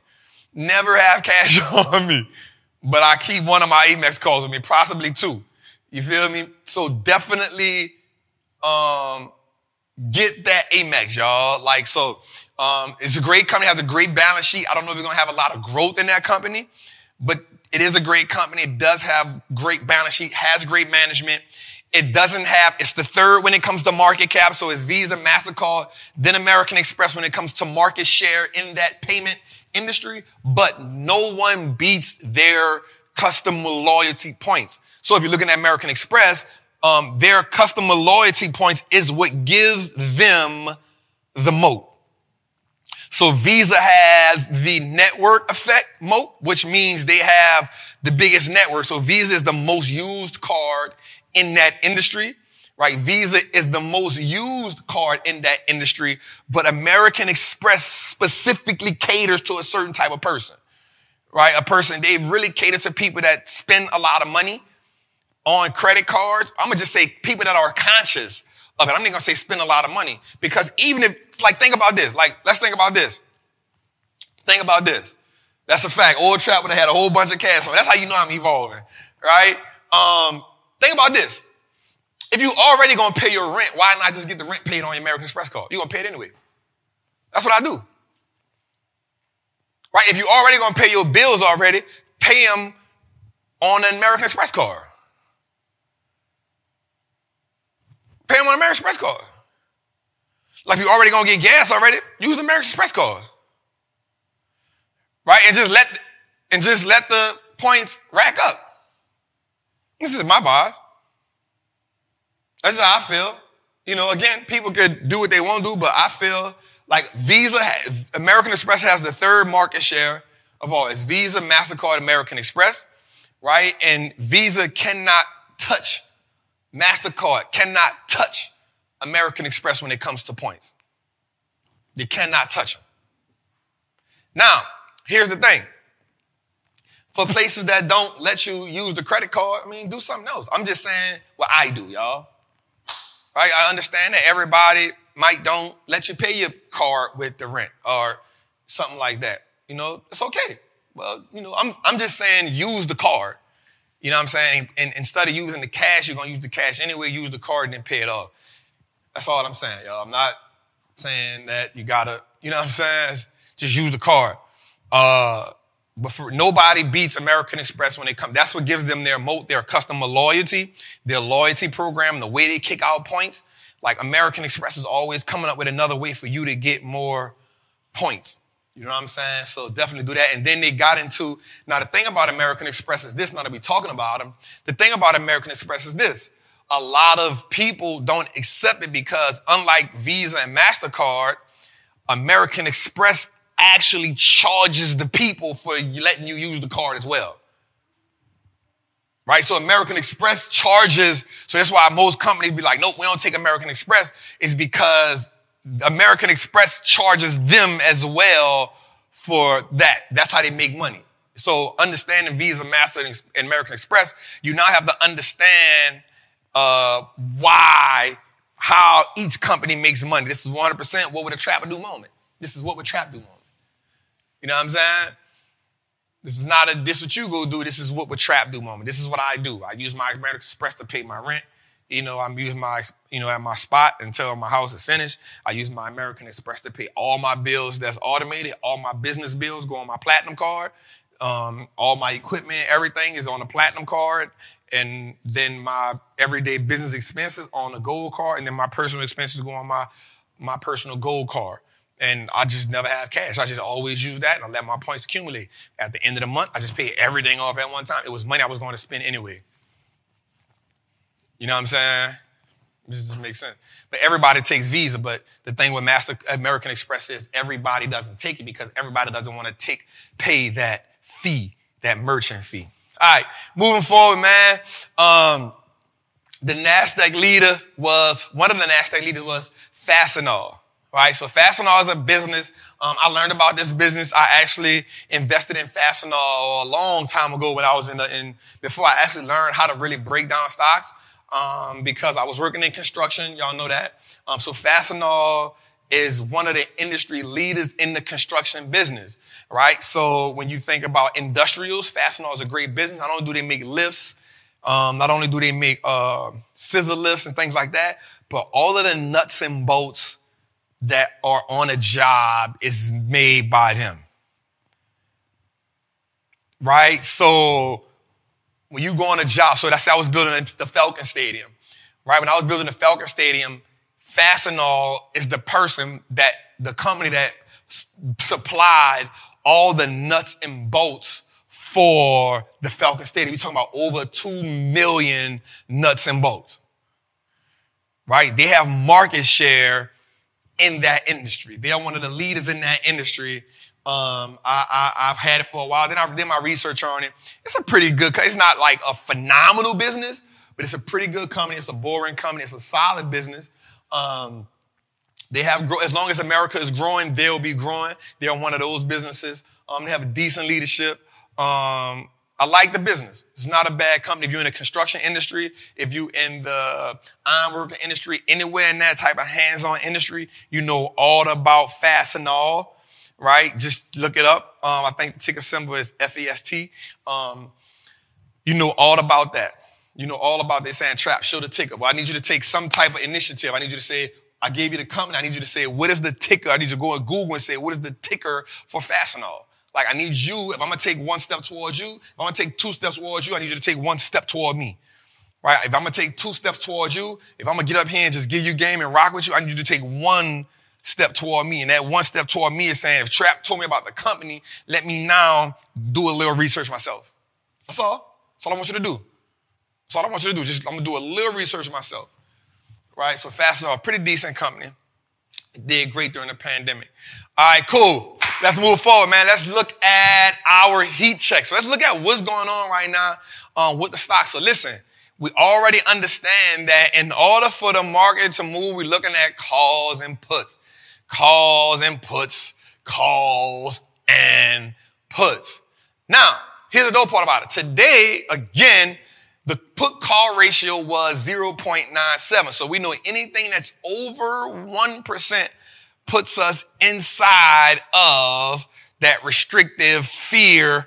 me. But I keep one of my Amex cards with me, possibly 2. You feel me? So definitely get that Amex, y'all. Like, so it's a great company, has a great balance sheet. I don't know if you're going to have a lot of growth in that company, but it is a great company. It does have great balance sheet, has great management. It's the third when it comes to market cap. So it's Visa, MasterCard, then American Express when it comes to market share in that payment industry. But no one beats their customer loyalty points. So if you're looking at American Express, their customer loyalty points is what gives them the moat. So Visa has the network effect moat, which means they have the biggest network. So Visa is the most used card in that industry, right? But American Express specifically caters to a certain type of person, right? A person, they really cater to people that spend a lot of money on credit cards. I'm going to just say people that are conscious of it. I'm not going to say spend a lot of money, because even if, like, think about this. Like, let's think about this. Think about this. That's a fact. Old Trap would have had a whole bunch of cash on. That's how you know I'm evolving, right? Think about this. If you already going to pay your rent, why not just get the rent paid on your American Express card? You're going to pay it anyway. That's what I do. Right? If you're already going to pay your bills already, pay them on an American Express card. Pay them on an American Express card. Like, if you're already going to get gas already, use the American Express card. Right? And just let the points rack up. This is my bias. That's just how I feel. You know, again, people could do what they want to do, but I feel like American Express has the third market share of all. It's Visa, MasterCard, American Express, right? And Visa cannot touch MasterCard, cannot touch American Express when it comes to points. They cannot touch them. Now, here's the thing. For places that don't let you use the credit card, I mean, do something else. I'm just saying what I do, y'all. Right? I understand that everybody might don't let you pay your card with the rent or something like that. You know, it's okay. Well, you know, I'm just saying use the card. You know what I'm saying? And instead of using the cash, you're going to use the cash anyway. Use the card and then pay it off. That's all I'm saying, y'all. I'm not saying that you got to, you know what I'm saying? Just use the card. But for nobody beats American Express when they come. That's what gives them their customer loyalty, their loyalty program, the way they kick out points. Like, American Express is always coming up with another way for you to get more points. You know what I'm saying? So definitely do that. And then they got into, now the thing about American Express is this, not to be talking about them. The thing about American Express is this. A lot of people don't accept it because, unlike Visa and MasterCard, American Express actually charges the people for letting you use the card as well. Right? So American Express charges. So that's why most companies be like, nope, we don't take American Express. It's because American Express charges them as well for that. That's how they make money. So understanding Visa, Master, and American Express, you now have to understand how each company makes money. This is 100% what would a trapper do moment. This is what would trap do moment. You know what I'm saying? This is not this what you go do. This is what would trap do moment. This is what I do. I use my American Express to pay my rent. You know, I'm using my, you know, at my spot until my house is finished. I use my American Express to pay all my bills that's automated. All my business bills go on my platinum card. All my equipment, everything is on a platinum card. And then my everyday business expenses on a gold card. And then my personal expenses go on my personal gold card. And I just never have cash. I just always use that, and I let my points accumulate. At the end of the month, I just pay everything off at one time. It was money I was going to spend anyway. You know what I'm saying? This just makes sense. But everybody takes Visa. But the thing with American Express is everybody doesn't take it because everybody doesn't want to pay that fee, that merchant fee. All right, moving forward, man. The NASDAQ leader was, one of the NASDAQ leaders was Fastenal. Right, so Fastenal is a business. I learned about this business. I actually invested in Fastenal a long time ago when I was before I actually learned how to really break down stocks, because I was working in construction. Y'all know that. So Fastenal is one of the industry leaders in the construction business, right? So when you think about industrials, Fastenal is a great business. Not only do they make lifts, not only do they make scissor lifts and things like that, but all of the nuts and bolts that are on a job is made by them, right? So when you go on a job, so that's how I was building the Falcon Stadium, right? When I was building the Falcon Stadium, Fastenal is the person that, the company that supplied all the nuts and bolts for the Falcon Stadium. We're talking about over 2 million nuts and bolts, right? They have market share in that industry. They are one of the leaders in that industry. I've had it for a while. Then I did my research on it. It's a pretty good, it's not like a phenomenal business, but it's a pretty good company. It's a boring company. It's a solid business. They have, as long as America is growing, they'll be growing. They're one of those busineses. They have a decent leadership. I like the business. It's not a bad company. If you're in the construction industry, if you're in the ironworker industry, anywhere in that type of hands-on industry, you know all about Fastenal, right? Just look it up. I think the ticker symbol is FEST. You know all about that. You know all about this. Saying, Trap, show the ticker. Well, I need you to take some type of initiative. I need you to say, I gave you the company. I need you to say, what is the ticker? I need you to go and Google and say, what is the ticker for Fastenal? Like, I need you, if I'm going to take one step towards you, if I'm going to take two steps towards you, I need you to take one step toward me, right? If I'm going to take two steps towards you, if I'm going to get up here and just give you game and rock with you, I need you to take one step toward me. And that one step toward me is saying, if Trap told me about the company, let me now do a little research myself. That's all. That's all I want you to do. That's all I want you to do. Just, I'm going to do a little research myself, right? So Fastenal, a pretty decent company. It did great during the pandemic. All right, cool. Let's move forward, man. Let's look at our heat check. So let's look at what's going on right now with the stock. So listen, we already understand that in order for the market to move, we're looking at calls and puts. Calls and puts. Calls and puts. Now, here's the dope part about it. Today, again, the put-call ratio was 0.97. So we know anything that's over 1% puts us inside of that restrictive fear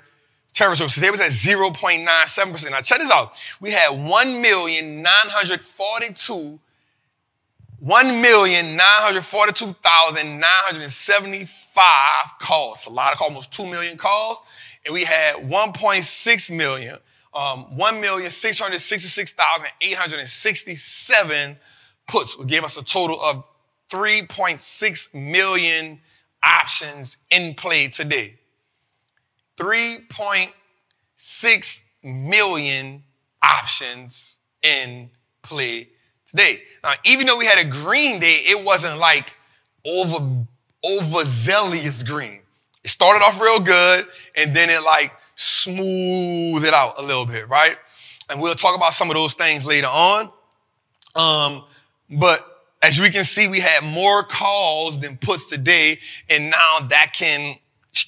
territory. So they was at 0.97%. Now check this out. We had 1,942,975 calls. A lot of calls, almost 2 million calls. And we had 1.6 million. 1,666,867 puts, which gave us a total of 3.6 million options in play today. 3.6 million options in play today. Now, even though we had a green day, it wasn't like overzealous green. It started off real good, and then it like smooth it out a little bit, right? And we'll talk about some of those things later on. But as we can see, we had more calls than puts today, and now that can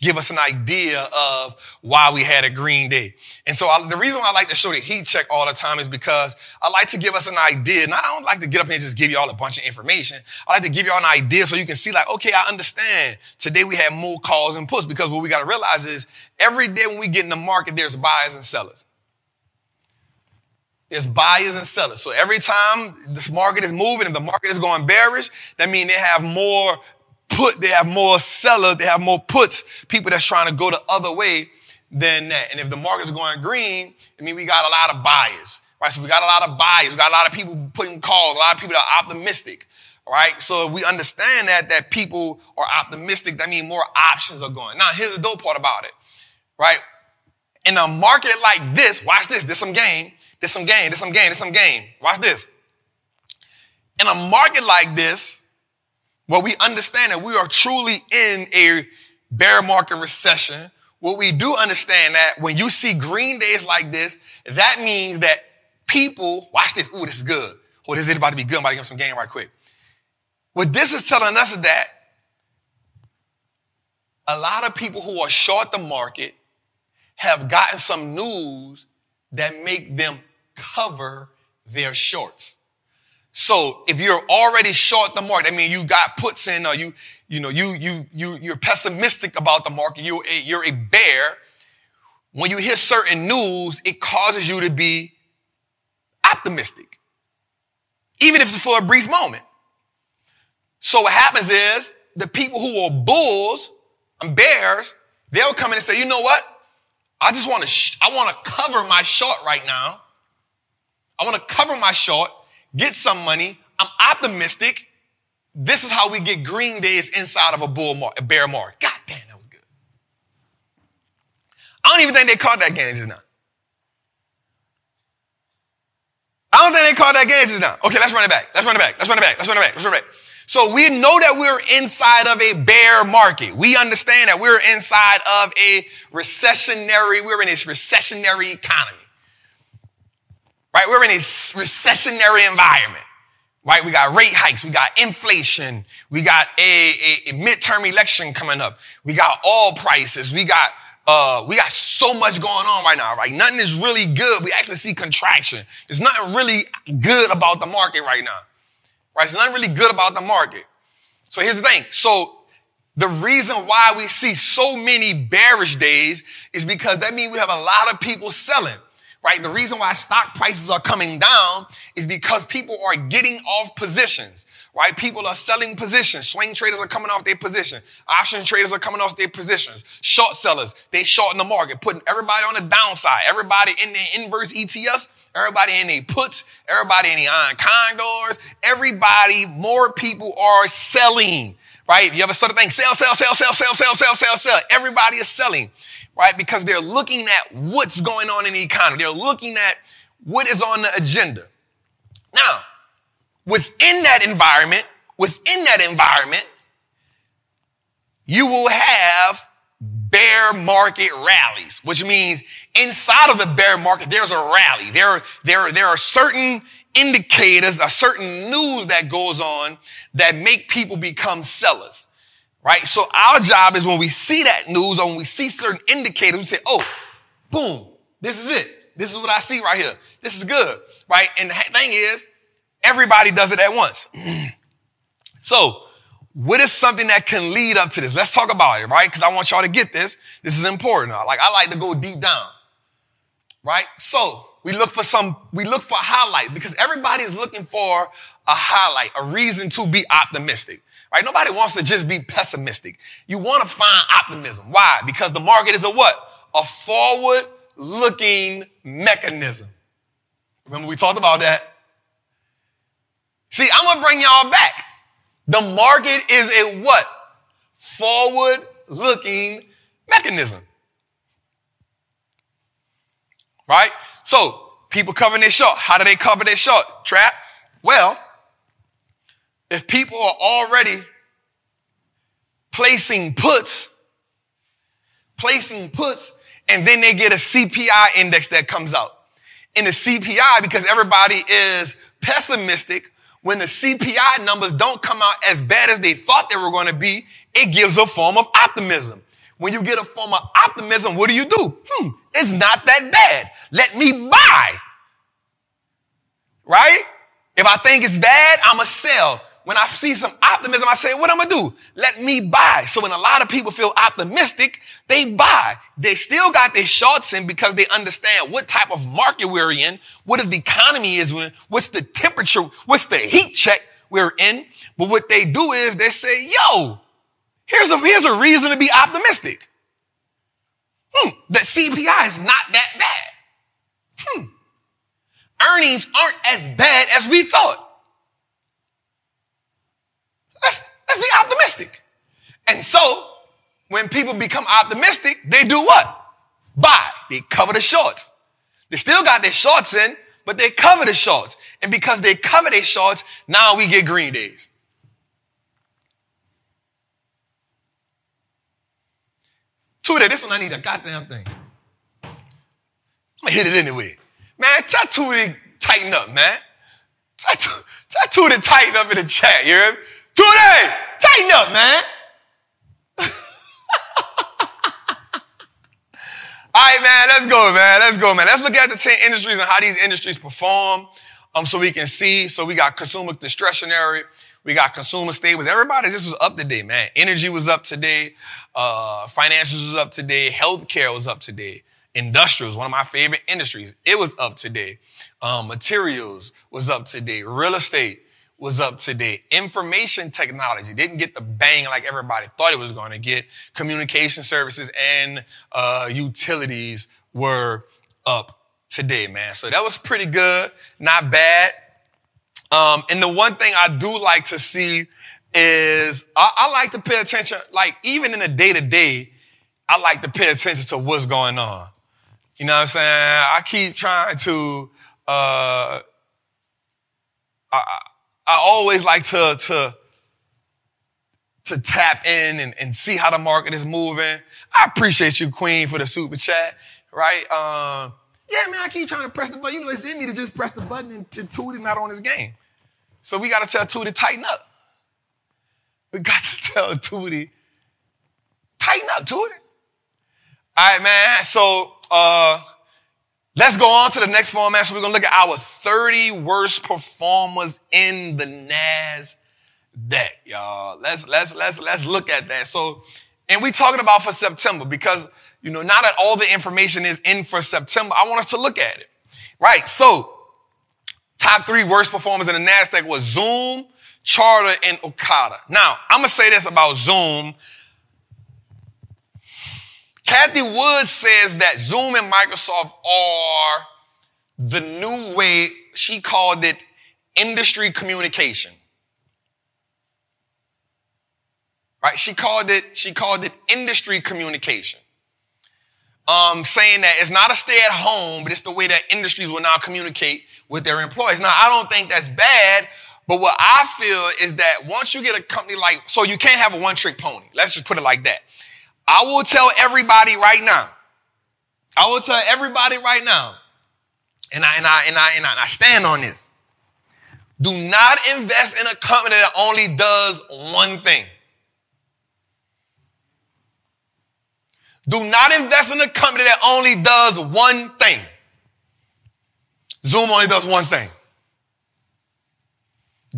give us an idea of why we had a green day. And so the reason why I like to show the heat check all the time is because I like to give us an idea. Now, I don't like to get up here and just give you all a bunch of information. I like to give you all an idea so you can see like, okay, I understand. Today we had more calls and puts, because what we got to realize is every day when we get in the market, there's buyers and sellers. There's buyers and sellers. So every time this market is moving and the market is going bearish, that means they have more put, they have more sellers, they have more puts, people that's trying to go the other way than that. And if the market's going green, I mean, we got a lot of buyers, right? So we got a lot of buyers. We got a lot of people putting calls, a lot of people that are optimistic, right? So if we understand that people are optimistic, that means more options are going. Now, here's the dope part about it, right? In a market like this, watch this, there's some game. There's some game, there's some game, there's some game. Watch this. In a market like this, where we understand that we are truly in a bear market recession, what we do understand that when you see green days like this, that means that people, watch this, ooh, this is good. Oh, this is about to be good. I'm about to give them some game right quick. What this is telling us is that a lot of people who are short the market have gotten some news that make them cover their shorts. So if you're already short the market, I mean, you got puts in, or you're pessimistic about the market. You're a bear. When you hear certain news, it causes you to be optimistic, even if it's for a brief moment. So what happens is the people who are bulls and bears, they'll come in and say, you know what? I just want to, I want to cover my short right now. I want to cover my short, get some money. I'm optimistic. This is how we get green days inside of a bear market. God damn, that was good. I don't even think they caught that game just now. I don't think they caught that game just now. Okay, let's run it back. Let's run it back. Let's run it back. Let's run it back. Let's run it back. So we know that we're inside of a bear market. We understand that we're inside of we're in a recessionary economy, right? We're in a recessionary environment, right? We got rate hikes. We got inflation. We got a midterm election coming up. We got oil prices. We got We got so much going on right now, right? Nothing is really good. We actually see contraction. There's nothing really good about the market right now, right? There's nothing really good about the market. So here's the thing. So the reason why we see so many bearish days is because that means we have a lot of people selling, right? The reason why stock prices are coming down is because people are getting off positions, right? People are selling positions. Swing traders are coming off their position. Option traders are coming off their positions. Short sellers, they shorten the market, putting everybody on the downside, everybody in the inverse ETFs, everybody in the puts, everybody in the iron condors, everybody, more people are selling, right? You ever sort of think, sell, sell, sell, sell, sell, sell, sell, sell, sell. Everybody is selling, right? Because they're looking at what's going on in the economy. They're looking at what is on the agenda. Now, within that environment, you will have bear market rallies, which means inside of the bear market, there's a rally. There are certain indicators, a certain news that goes on that make people become sellers, right? So our job is when we see that news or when we see certain indicators, we say, oh, boom, this is it. This is what I see right here. This is good, right? And the thing is, everybody does it at once. So what is something that can lead up to this? Let's talk about it, right? Because I want y'all to get this. This is important. I like to go deep down, right? So we look for highlights because everybody's looking for a highlight, a reason to be optimistic, right? Nobody wants to just be pessimistic. You want to find optimism. Why? Because the market is a what? A forward-looking mechanism. Remember we talked about that? See, I'm going to bring y'all back. The market is a what? Forward-looking mechanism. Right? So people covering their short. How do they cover their short? Trap? Well, if people are already placing puts, and then they get a CPI index that comes out. And the CPI, because everybody is pessimistic, when the CPI numbers don't come out as bad as they thought they were going to be, it gives a form of optimism. When you get a form of optimism, what do? It's not that bad. Let me buy. Right? If I think it's bad, I'm going to sell. When I see some optimism, I say, what am I going to do? Let me buy. So when a lot of people feel optimistic, they buy. They still got their shorts in because they understand what type of market we're in, what the economy is in, what's the temperature, what's the heat check we're in. But what they do is they say, yo, here's a reason to be optimistic. The CPI is not that bad. Earnings aren't as bad as we thought. Let's be optimistic. And so when people become optimistic, they do what? Buy. They cover the shorts. They still got their shorts in, but they cover the shorts. And because they cover their shorts, now we get green days. Tuda, this one I need a goddamn thing. I'm going to hit it anyway. Man, tell Tuda to tighten up, man. Tell Tuda to tighten up in the chat, you hear me? Today, tighten up, man. All right, man, let's go, man. Let's look at the 10 industries and how these industries perform so we can see. So we got consumer discretionary. We got consumer staples. Everybody, this was up today, man. Energy was up today. Financials was up today. Healthcare was up today. Industrials, one of my favorite industries. It was up today. Materials was up today. Real estate was up today. Information technology didn't get the bang like everybody thought it was going to get. Communication services and utilities were up today, man. So that was pretty good. Not bad. And the one thing I do like to see is I like to pay attention, like even in the day-to-day, I like to pay attention to what's going on. You know what I'm saying? I keep trying to, I always like to tap in and see how the market is moving. I appreciate you, Queen, for the super chat, right? Yeah, man, I keep trying to press the button. You know, it's in me to just press the button and Tootie not on his game. So we got to tell Tootie, tighten up. We got to tell Tootie, tighten up, Tootie. All right, man. So let's go on to the next form, man. So we're going to look at our 30 worst performers in the NASDAQ, y'all. Let's look at that. So, and we're talking about for September because, you know, now that all the information is in for September, I want us to look at it. Right. So top three worst performers in the NASDAQ was Zoom, Charter, and Okta. Now, I'm going to say this about Zoom. Kathy Wood says that Zoom and Microsoft are the new way, she called it, industry communication. Right? She called it industry communication. Saying that it's not a stay at home, but it's the way that industries will now communicate with their employees. Now, I don't think that's bad, but what I feel is that once you get a company like, so you can't have a one-trick pony. Let's just put it like that. I will tell everybody right now. And I stand on this. Do not invest in a company that only does one thing. Do not invest in a company that only does one thing. Zoom only does one thing.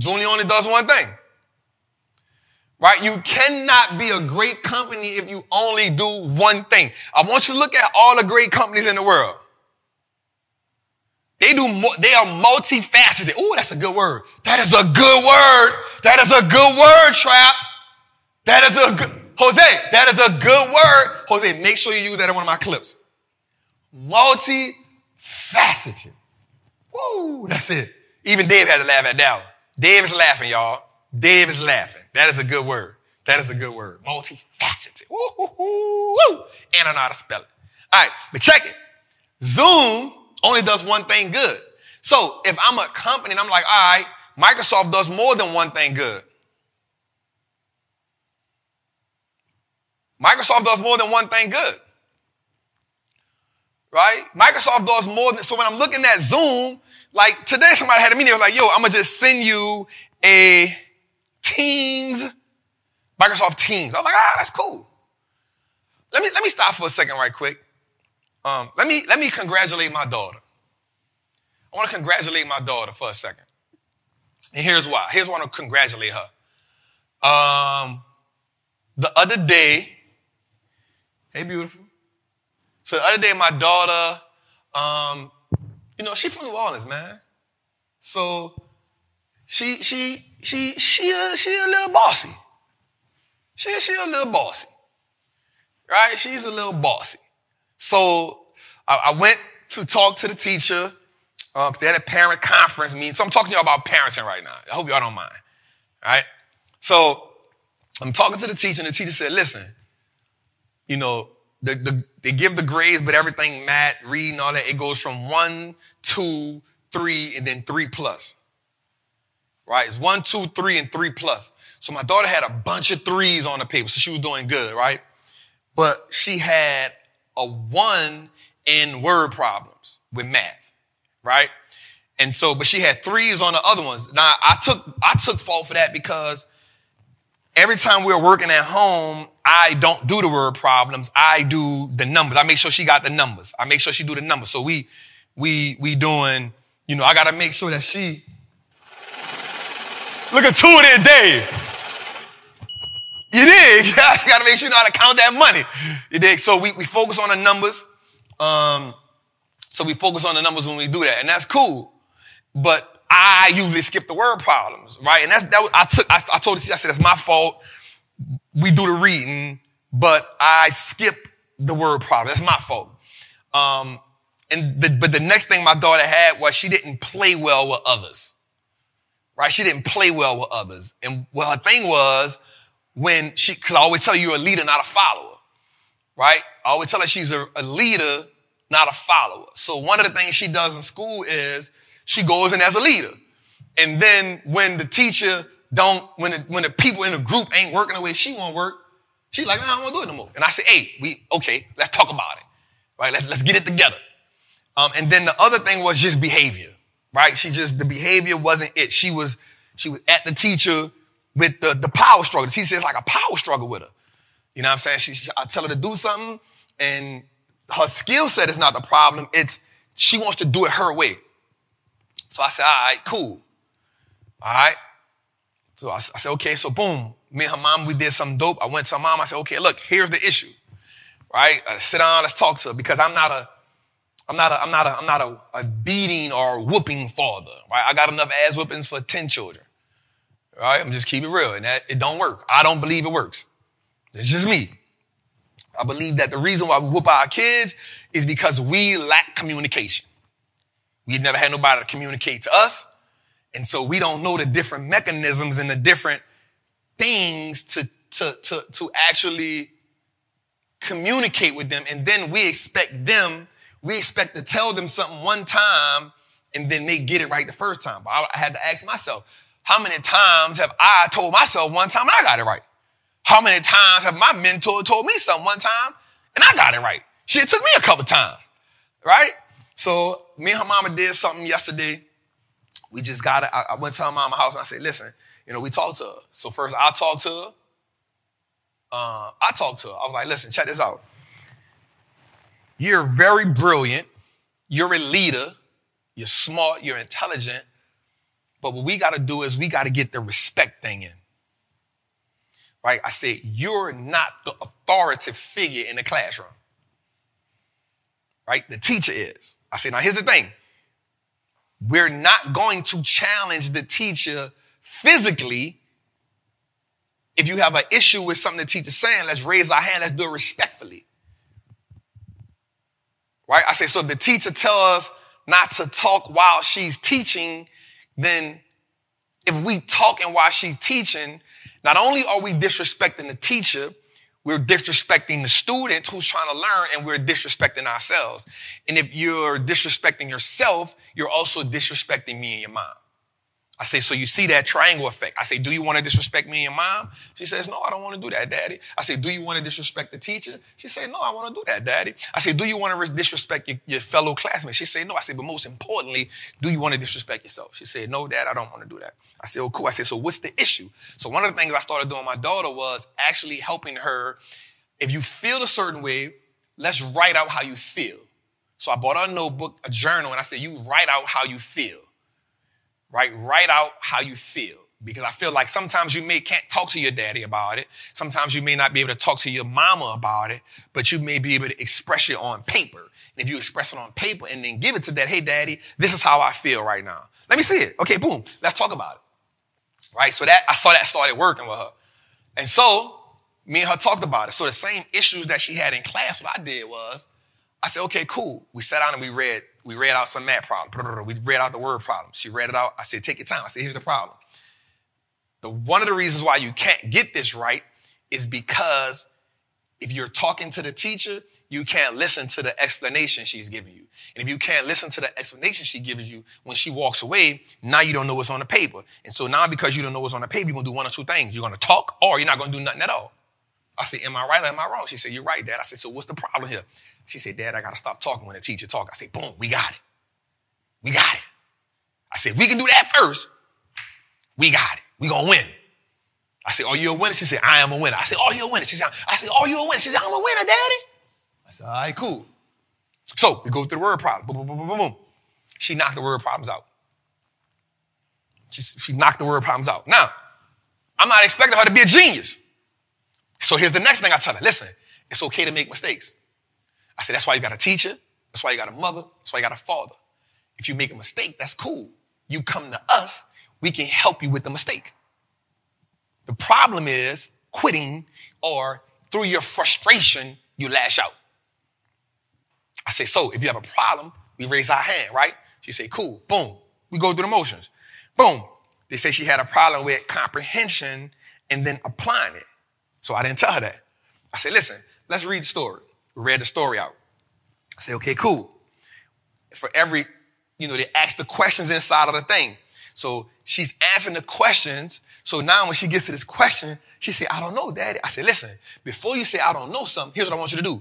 Zoom only does one thing. Right? You cannot be a great company if you only do one thing. I want you to look at all the great companies in the world. They are multifaceted. Oh, that's a good word. That is a good word, Trap. That is a good word. Jose, make sure you use that in one of my clips. Multifaceted. Woo, that's it. Even Dave had to laugh at that one. Dave is laughing, y'all. Dave is laughing. That is a good word. Multifaceted. Woo. And I know how to spell it. All right, but check it. Zoom only does one thing good. So if I'm a company and I'm like, all right, Microsoft does more than one thing good. Microsoft does more than one thing good. Right? Microsoft does more than, so when I'm looking at Zoom, like today somebody had a meeting, I was like, yo, I'm going to just send you a Teams, Microsoft Teams. I was like, ah, that's cool. Let me stop for a second right quick. Let me congratulate my daughter. I want to congratulate my daughter for a second. And here's why. Here's why I want to congratulate her. The other day, hey, beautiful. So the other day, my daughter, you know, she's from New Orleans, man. So she a little bossy. She a little bossy, right? She's a little bossy. So I went to talk to the teacher because they had a parent conference meeting. So I'm talking to y'all about parenting right now. I hope y'all don't mind, all right? So I'm talking to the teacher, and the teacher said, listen, you know, they give the grades, but everything, math, reading, all that, it goes from 1, 2, 3, and then 3+. Right? It's 1, 2, 3, and 3+. So my daughter had a bunch of 3s on the paper, so she was doing good, right? But she had a 1 in word problems with math, right? And so, but she had 3s on the other ones. Now, I took fault for that because every time we were working at home, I don't do the word problems. I do the numbers. I make sure she got the numbers. I make sure she do the numbers. So we doing, you know, I got to make sure that she, look at 2 of their days. You dig? You got to make sure you know how to count that money. You dig? So we focus on the numbers. So we focus on the numbers when we do that. And that's cool. But I usually skip the word problems, right? And I told the teacher, I said, that's my fault. We do the reading, but I skip the word problem. That's my fault. But the next thing my daughter had was she didn't play well with others, right? She didn't play well with others. And well, her thing was when she, cause I always tell her you're a leader, not a follower, right? I always tell her she's a leader, not a follower. So one of the things she does in school is she goes in as a leader. And then when the teacher when the people in the group ain't working the way she want to work, she's like, nah, I don't want to do it no more. And I say, hey, let's talk about it. Right? Let's get it together. And then the other thing was just behavior, right? The behavior wasn't it. She was at the teacher with the power struggle. The teacher is like a power struggle with her. You know what I'm saying? I tell her to do something. And her skill set is not the problem. It's she wants to do it her way. So I said, all right, cool. All right. So I said, okay, so boom. Me and her mom, we did something dope. I went to her mom. I said, okay, look, here's the issue. Right? Sit down, let's talk to her. Because I'm not a beating or a whooping father. Right? I got enough ass whoopings for 10 children. Right? I'm just keep it real. And that it don't work. I don't believe it works. It's just me. I believe that the reason why we whoop our kids is because we lack communication. We never had nobody to communicate to us. And so we don't know the different mechanisms and the different things to actually communicate with them. And then we expect to tell them something one time and then they get it right the first time. But I had to ask myself, how many times have I told myself one time and I got it right? How many times have my mentor told me something one time and I got it right? Shit took me a couple times, right? So me and her mama did something yesterday. We just got it. I went to her mama's house and I said, listen, you know, we talked to her. So first I talked to her. I was like, listen, check this out. You're very brilliant. You're a leader. You're smart. You're intelligent. But what we got to do is we got to get the respect thing in. Right? I said, you're not the authoritative figure in the classroom. Right? The teacher is. I said, now here's the thing. We're not going to challenge the teacher physically. If you have an issue with something the teacher's saying, let's raise our hand. Let's do it respectfully. Right? I say, so if the teacher tells us not to talk while she's teaching, then if we talking while she's teaching, not only are we disrespecting the teacher, we're disrespecting the student who's trying to learn, and we're disrespecting ourselves. And if you're disrespecting yourself, you're also disrespecting me and your mom. I say, so you see that triangle effect. I say, do you want to disrespect me and your mom? She says, no, I don't want to do that, Daddy. I say, do you want to disrespect the teacher? She says, no, I want to do that, Daddy. I say, do you want to disrespect your fellow classmates? She said, no. I say, but most importantly, do you want to disrespect yourself? She said, no, Dad, I don't want to do that. I said, oh, cool. I said, so what's the issue? So one of the things I started doing with my daughter was actually helping her. If you feel a certain way, let's write out how you feel. So I bought her a notebook, a journal, and I said, you write out how you feel. Right? Write out how you feel. Because I feel like sometimes you can't talk to your daddy about it. Sometimes you may not be able to talk to your mama about it, but you may be able to express it on paper. And if you express it on paper and then give it to that, hey, Daddy, this is how I feel right now. Let me see it. Okay, boom. Let's talk about it. Right? So that I saw that started working with her. And so me and her talked about it. So the same issues that she had in class, what I did was I said, okay, cool. We sat down and we read out some math problem. We read out the word problem. She read it out. I said, take your time. I said, here's the problem. One of the reasons why you can't get this right is because if you're talking to the teacher, you can't listen to the explanation she's giving you. And if you can't listen to the explanation she gives you when she walks away, now you don't know what's on the paper. And so now because you don't know what's on the paper, you're going to do one of two things. You're going to talk or you're not going to do nothing at all. I said, am I right or am I wrong? She said, you're right, Dad. I said, so what's the problem here? She said, Dad, I got to stop talking when the teacher talks. I said, boom, we got it. We got it. I said, if we can do that first, we got it. We going to win. I said, are you a winner? She said, I am a winner. I said, are you a winner? She said, She said, I'm a winner, Daddy. I said, all right, cool. So we go through the word problem. Boom, boom, boom, boom, boom, boom. She knocked the word problems out. She knocked the word problems out. Now, I'm not expecting her to be a genius. So here's the next thing I tell her. Listen, it's okay to make mistakes. I said, that's why you got a teacher. That's why you got a mother. That's why you got a father. If you make a mistake, that's cool. You come to us, we can help you with the mistake. The problem is quitting or through your frustration, you lash out. I said, so if you have a problem, we raise our hand, right? She said, cool. Boom. We go through the motions. Boom. They say she had a problem with comprehension and then applying it. So I didn't tell her that. I said, listen, let's read the story. We read the story out. I said, okay, cool. For every, they ask the questions inside of the thing. So she's answering the questions. So now when she gets to this question, she said, I don't know, Daddy. I said, listen, before you say I don't know something, here's what I want you to do.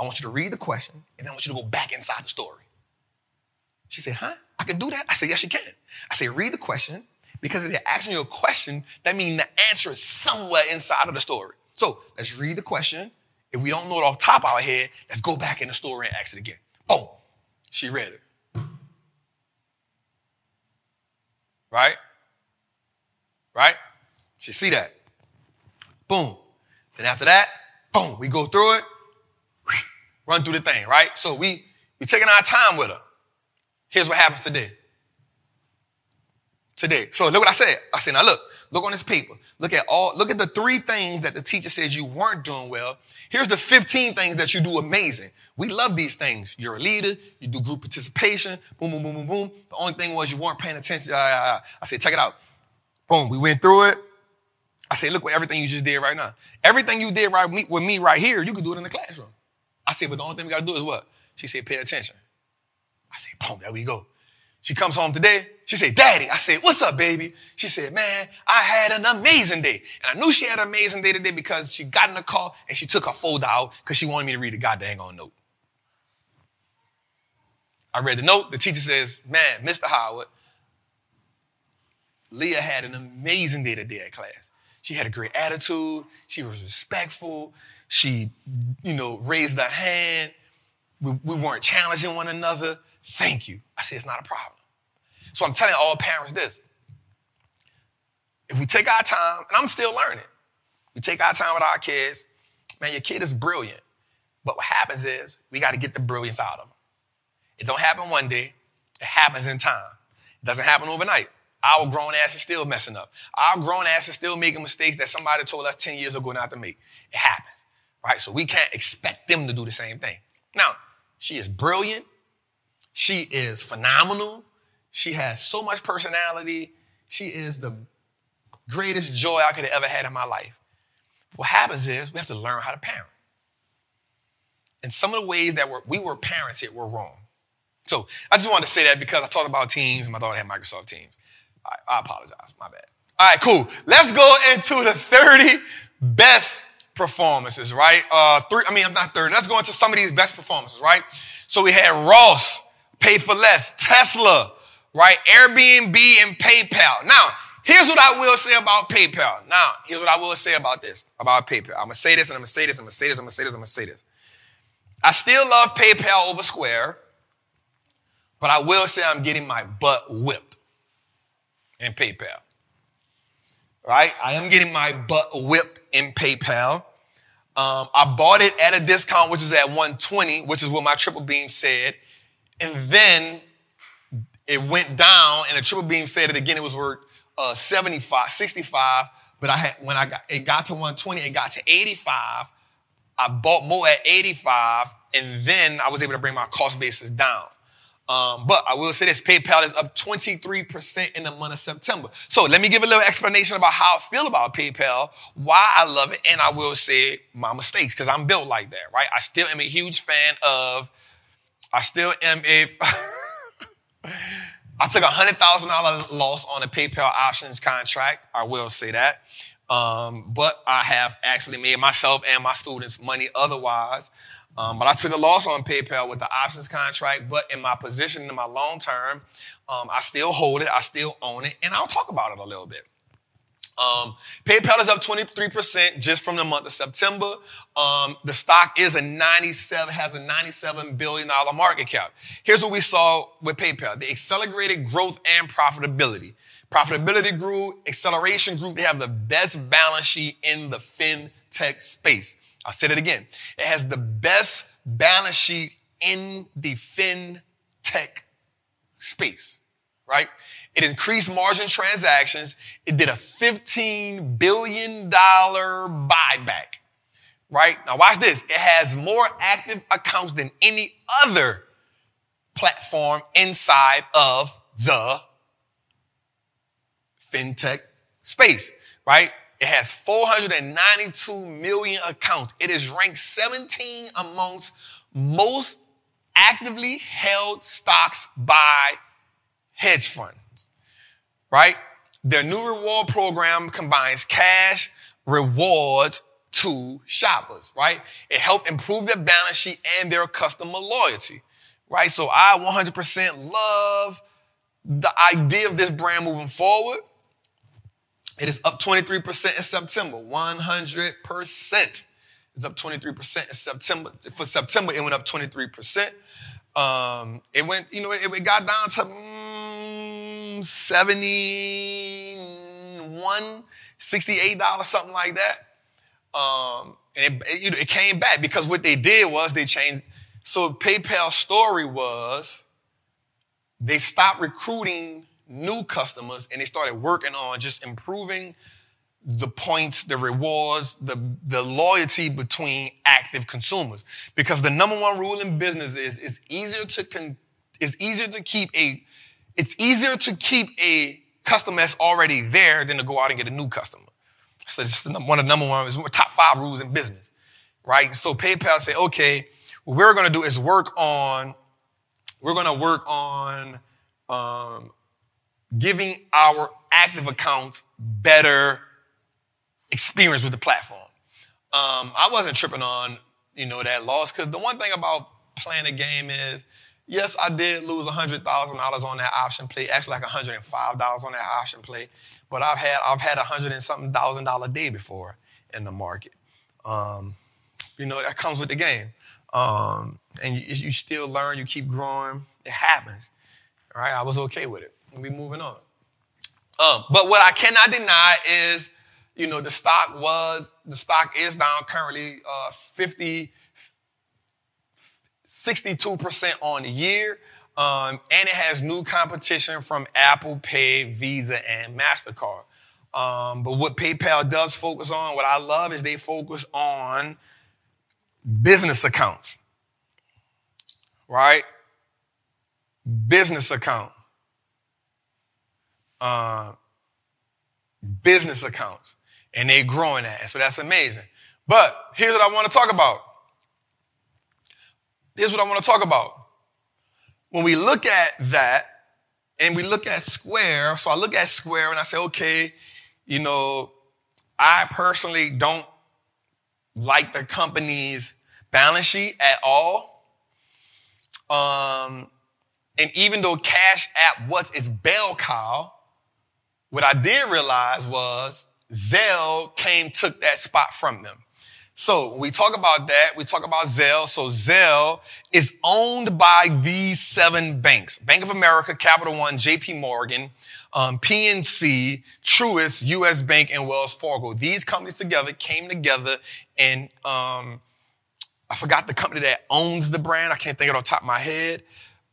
I want you to read the question, and then I want you to go back inside the story. She said, huh? I can do that? I said, yes, you can. I said, read the question, because if they're asking you a question, that means the answer is somewhere inside of the story. So let's read the question. If we don't know it off the top of our head, let's go back in the store and ask it again. Boom. She read it. Right? Right? She see that. Boom. Then after that, boom, we go through it, run through the thing, right? So we taking our time with her. Here's what happens today. Today. So look what I said. I said, now look on this paper. Look at the 3 things that the teacher says you weren't doing well. Here's the 15 things that you do amazing. We love these things. You're a leader. You do group participation. Boom, boom, boom, boom, boom. The only thing was you weren't paying attention. I said, check it out. Boom. We went through it. I said, look what everything you just did right now. Everything you did right with me right here, you could do it in the classroom. I said, but the only thing we got to do is what? She said, pay attention. I said, boom, there we go. She comes home today. She said, Daddy. I said, what's up, baby? She said, man, I had an amazing day. And I knew she had an amazing day today because she got in the car and she took her folder out because she wanted me to read the goddamn note. I read the note. The teacher says, man, Mr. Howard, Leah had an amazing day today at class. She had a great attitude. She was respectful. She, raised her hand. We weren't challenging one another. Thank you. I said, it's not a problem. So I'm telling all parents this. If we take our time, and I'm still learning, we take our time with our kids, man, your kid is brilliant. But what happens is we got to get the brilliance out of them. It don't happen one day. It happens in time. It doesn't happen overnight. Our grown ass is still messing up. Our grown ass is still making mistakes that somebody told us 10 years ago not to make. It happens, right? So we can't expect them to do the same thing. Now, she is brilliant. She is phenomenal. She has so much personality. She is the greatest joy I could have ever had in my life. What happens is we have to learn how to parent. And some of the ways that we were parented were wrong. So I just wanted to say that because I talked about Teams and my daughter had Microsoft Teams. I apologize. My bad. All right, cool. Let's go into the 30 best performances, right? Let's go into some of these best performances, right? So we had Ross, Pay for Less, Tesla, right? Airbnb and PayPal. Now, here's what I will say about PayPal. Now, here's what I will say about this, about PayPal. I'm going to say this, and I'm going to say this, I'm going to say this, I'm going to say this, I'm going to say this. I still love PayPal over Square, but I will say I'm getting my butt whipped in PayPal, right? I am getting my butt whipped in PayPal. I bought it at a discount, which is at 120, which is what my triple beam said. And then it went down, and the triple beam said it again. It was worth 75, 65. But when it got to 120, it got to 85. I bought more at 85, and then I was able to bring my cost basis down. But I will say this, PayPal is up 23% in the month of September. So let me give a little explanation about how I feel about PayPal, why I love it, and I will say my mistakes because I'm built like that, right? I still am a huge fan of, I took a $100,000 loss on a PayPal options contract. I will say that. But I have actually made myself and my students money otherwise. But I took a loss on PayPal with the options contract, but in my position in my long term, I still hold it, I still own it, and I'll talk about it a little bit. PayPal is up 23% just from the month of September. The stock is has a $97 billion market cap. Here's what we saw with PayPal. They accelerated growth and profitability. Profitability grew, acceleration grew. They have the best balance sheet in the fintech space. I'll say it again. It has the best balance sheet in the fintech space, right? It increased margin transactions. It did a $15 billion buyback, right? Now watch this. It has more active accounts than any other platform inside of the fintech space, right? It has 492 million accounts. It is ranked 17 amongst most actively held stocks by hedge funds, right? Their new reward program combines cash rewards to shoppers, right? It helped improve their balance sheet and their customer loyalty, right? So I 100% love the idea of this brand moving forward. It is up 23% in September, 100%. It's up 23% in September. For September, it went up 23%. It went, you know, it got down to 71, $68, something like that. And it came back because what they did was they changed. So PayPal's story was they stopped recruiting new customers and they started working on just improving the points, the rewards, the loyalty between active consumers. Because the number one rule in business is it's easier to keep a customer that's already there than to go out and get a new customer. So it's one of the number one, it's top five rules in business, right? So PayPal say, okay, what we're going to do is work on giving our active accounts better experience with the platform. I wasn't tripping on, you know, that loss, because the one thing about playing a game is, yes, I did lose $100,000 on that option play, actually like $105 on that option play, but I've had $100-something thousand day before in the market. You know, that comes with the game. And you still learn, you keep growing. It happens. All right, I was okay with it. We're moving on. But what I cannot deny is, you know, the stock is down currently 62% on the year. And it has new competition from Apple Pay, Visa, and MasterCard. But what PayPal does focus on, what I love is they focus on business accounts, right? Business accounts. And they're growing that. So that's amazing. But here's what I want to talk about. When we look at that and we look at Square, so I look at Square and I say, okay, you know, I personally don't like the company's balance sheet at all. And even though Cash App was its bell cow, what I did realize was Zelle took that spot from them. So when we talk about that, we talk about Zelle. So Zelle is owned by these seven banks: Bank of America, Capital One, JP Morgan, PNC, Truist, U.S. Bank, and Wells Fargo. These companies came together and I forgot the company that owns the brand. I can't think of it off the top of my head,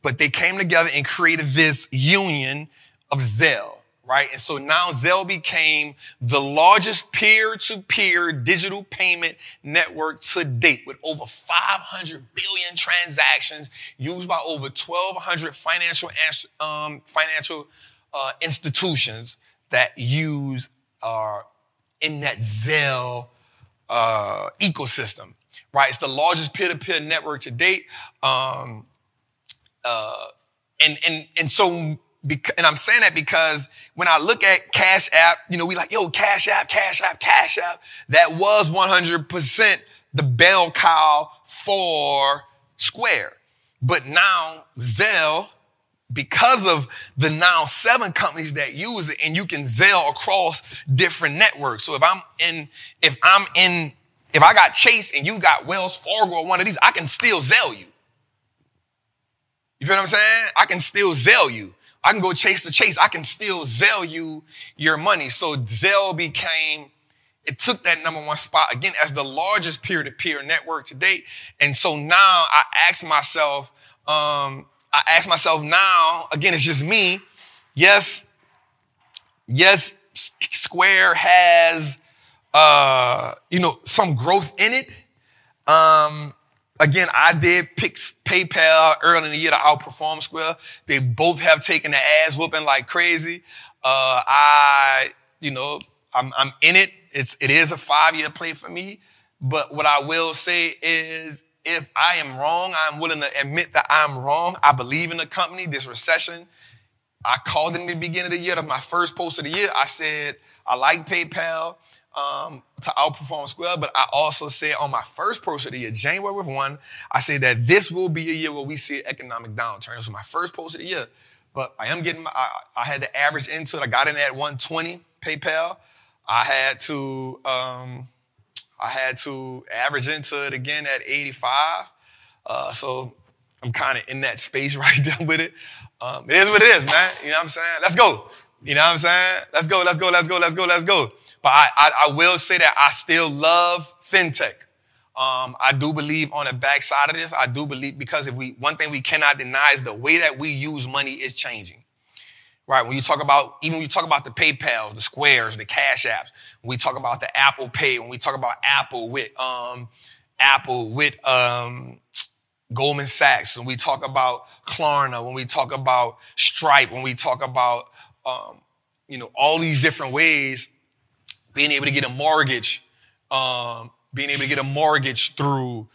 but they came together and created this union of Zelle. Right? And so now Zelle became the largest peer-to-peer digital payment network to date, with over 500 billion transactions used by over 1,200 financial institutions that use in that Zelle ecosystem. Right? It's the largest peer-to-peer network to date, and so. And I'm saying that because when I look at Cash App, you know, we like, yo, Cash App. That was 100% the bell cow for Square. But now Zelle, because of the now seven companies that use it, and you can Zelle across different networks. So if I got Chase and you got Wells Fargo or one of these, I can still Zelle you. You feel what I'm saying? I can still Zelle you. I can go chase the chase. I can still Zelle you your money. So Zelle took that number one spot again as the largest peer-to-peer network to date. And so now I ask myself, now, again, it's just me. Yes, Square has, some growth in it. Again, I did pick PayPal early in the year to outperform Square. They both have taken the ass whooping like crazy. I'm in it. It is a 5-year play for me. But what I will say is, if I am wrong, I'm willing to admit that I'm wrong. I believe in the company. This recession, I called it in the beginning of the year. That's my first post of the year. I said, I like PayPal to outperform Square, but I also said on my first post of the year, January 1, I said that this will be a year where we see an economic downturn. This was my first post of the year, but I had the average into it. I got in at 120 PayPal. I had to, I had to average into it again at 85. So I'm kind of in that space right there with it. It is what it is, man. You know what I'm saying? Let's go. You know what I'm saying? Let's go, let's go, let's go, let's go, let's go. But I will say that I still love fintech. I do believe on the backside of this, I do believe, because if we, one thing we cannot deny is the way that we use money is changing, right? When you talk about, even when you talk about the PayPal, the Squares, the Cash Apps, when we talk about the Apple Pay, when we talk about Apple with Goldman Sachs, when we talk about Klarna, when we talk about Stripe, when we talk about, all these different ways, being able to get a mortgage, being able to get a mortgage through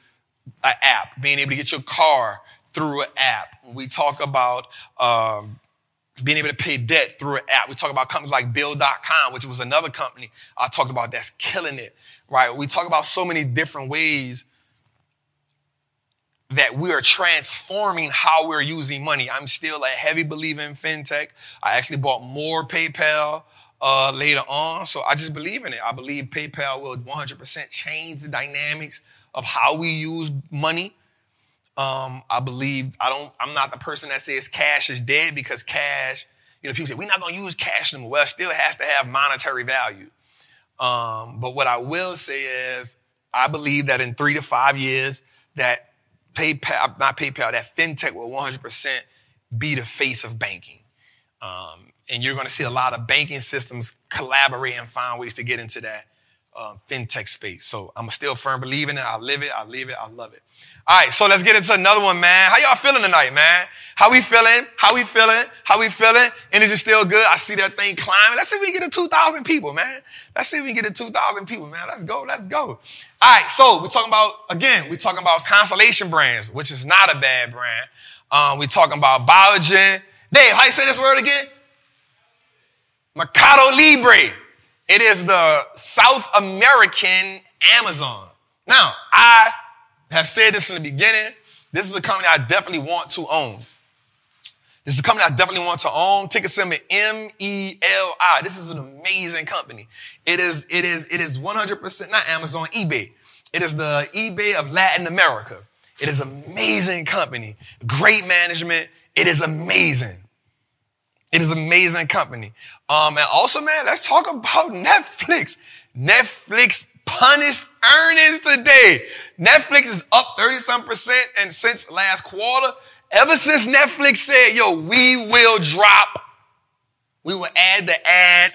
an app, being able to get your car through an app. We talk about being able to pay debt through an app. We talk about companies like Bill.com, which was another company I talked about that's killing it, right? We talk about so many different ways that we are transforming how we're using money. I'm still a heavy believer in fintech. I actually bought more PayPal later on. So I just believe in it. I believe PayPal will 100% change the dynamics of how we use money. I'm not the person that says cash is dead, because cash, people say we're not going to use cash anymore. Well, it still has to have monetary value. But what I will say is I believe that in 3 to 5 years that that fintech will 100% be the face of banking. And you're going to see a lot of banking systems collaborate and find ways to get into that fintech space. So I'm still a firm believer in it. I live it. I live it. I love it. All right. So let's get into another one, man. How y'all feeling tonight, man? How we feeling? How we feeling? How we feeling? Energy still good. I see that thing climbing. Let's see if we can get to 2,000 people, man. Let's see if we can get to 2,000 people, man. Let's go. Let's go. All right. So we're talking about Constellation Brands, which is not a bad brand. We're talking about Biogen. Dave, how you say this word again? Mercado Libre. It is the South American Amazon. Now, I have said this from the beginning. This is a company I definitely want to own. Ticker symbol MELI. This is an amazing company. It is 100% not Amazon, eBay. It is the eBay of Latin America. It is an amazing company. Great management. It is amazing. It is an amazing company. And also, man, let's talk about Netflix. Netflix punished earnings today. Netflix is up 30-some%. And since last quarter, ever since Netflix said, we will add an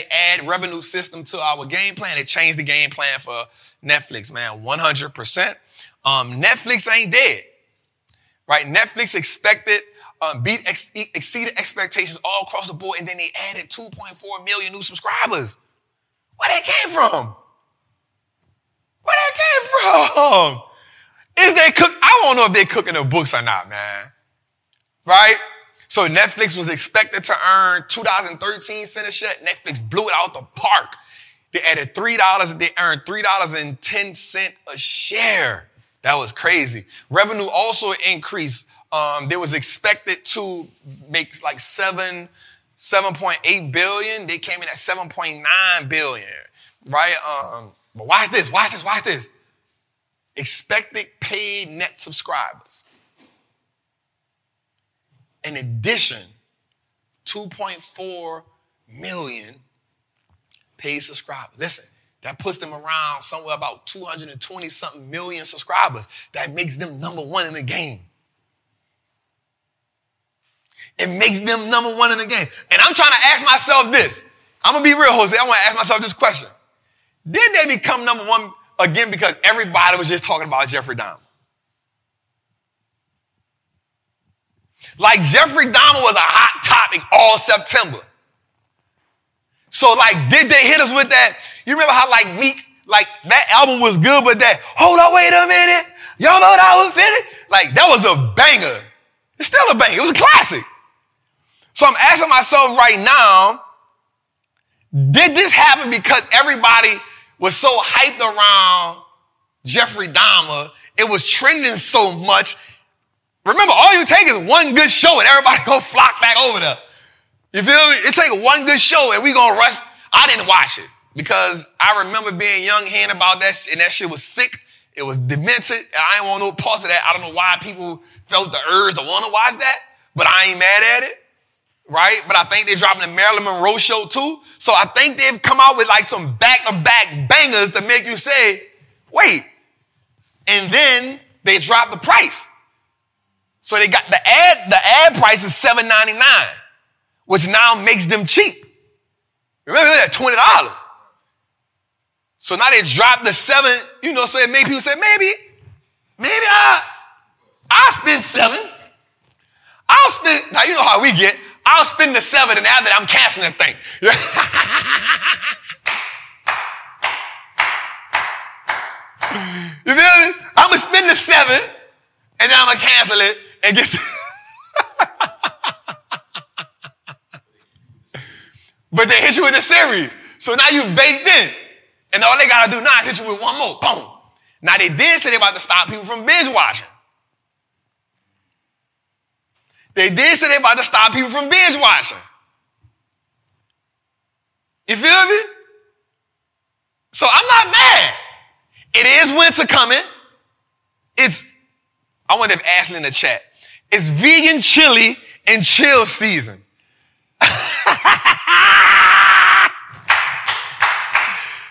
ad revenue system to our game plan, it changed the game plan for Netflix, man, 100%. Netflix ain't dead, right? Netflix exceeded expectations all across the board, and then they added 2.4 million new subscribers. Where that came from? I don't know if they're cooking their books or not, man. Right? So Netflix was expected to earn $2.13 a share. Netflix blew it out the park. They added $3. They earned $3.10 a share. That was crazy. Revenue also increased. They was expected to make like 7.8 billion. They came in at 7.9 billion, right? But watch this. Expected paid net subscribers. In addition, 2.4 million paid subscribers. Listen, that puts them around somewhere about 220-something million subscribers. That makes them number one in the game. It makes them number one in the game. And I'm trying to ask myself this. I'm going to be real, Jose. I want to ask myself this question. Did they become number one again because everybody was just talking about Jeffrey Dahmer? Like, Jeffrey Dahmer was a hot topic all September. So, like, did they hit us with that? You remember how, like, Meek, like, that album was good, but that, hold on, wait a minute. Y'all know that was finished? Like, that was a banger. It's still a banger. It was a classic. So I'm asking myself right now, did this happen because everybody was so hyped around Jeffrey Dahmer? It was trending so much. Remember, all you take is one good show and everybody gonna flock back over there. You feel me? It take one good show and we gonna rush. I didn't watch it. Because I remember being young, hearing about that shit, and that shit was sick. It was demented. And I ain't want no parts of that. I don't know why people felt the urge to want to watch that, but I ain't mad at it, right? But I think they're dropping the Marilyn Monroe show too. So I think they've come out with like some back-to-back bangers to make you say, wait. And then they drop the price. So they got the ad price is $7.99, which now makes them cheap. Remember that, $20. So now they dropped the $7, you know, so it made people say, maybe I'll spend $7. I'll spend, now you know how we get. I'll spend the $7 and after that I'm canceling that thing. You feel me? I'm going to spend the $7 and then I'm going to cancel it and get But they hit you with a series. So now you baked in. And all they got to do now is hit you with one more. Boom. Now they did say they're about to stop people from binge watching. They did say they're about to stop people from binge watching. You feel me? So I'm not mad. It is winter coming. I wonder if Ashley in the chat. It's vegan chili and chill season.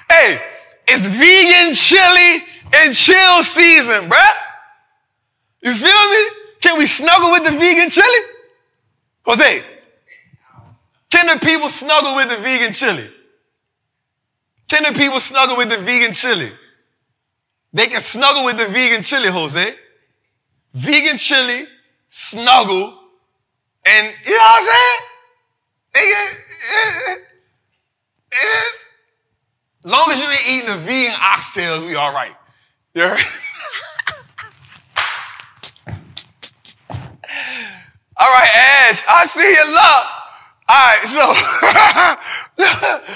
Hey, it's vegan chili and chill season, bruh. You feel me? Can we snuggle with the vegan chili? Jose, can the people snuggle with the vegan chili? Can the people snuggle with the vegan chili? They can snuggle with the vegan chili, Jose. Vegan chili, snuggle, and you know what I'm saying? They can... Long as you ain't eating the vegan oxtails, we all right. You heard? All right, Ash, I see you, love. All right, so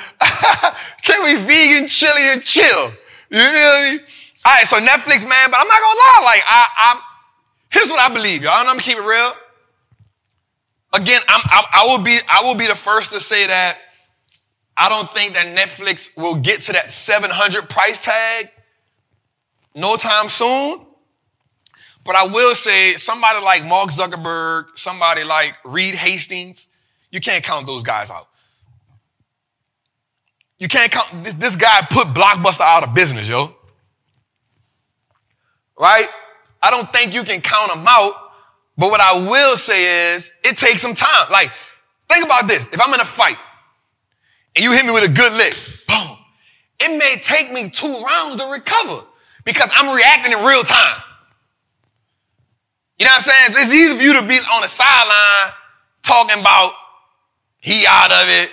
can we vegan chili and chill? You feel me? All right, so Netflix, man, but I'm not gonna lie. Like, here's what I believe, y'all, and I'm gonna keep it real. Again, I will be the first to say that I don't think that Netflix will get to that $700 price tag no time soon. But I will say somebody like Mark Zuckerberg, somebody like Reed Hastings, you can't count those guys out. You can't count, this guy put Blockbuster out of business, yo. Right? I don't think you can count them out, but what I will say is it takes some time. Like, think about this. If I'm in a fight, and you hit me with a good lick, boom. It may take me 2 rounds to recover because I'm reacting in real time. You know what I'm saying? It's easy for you to be on the sideline talking about he out of it.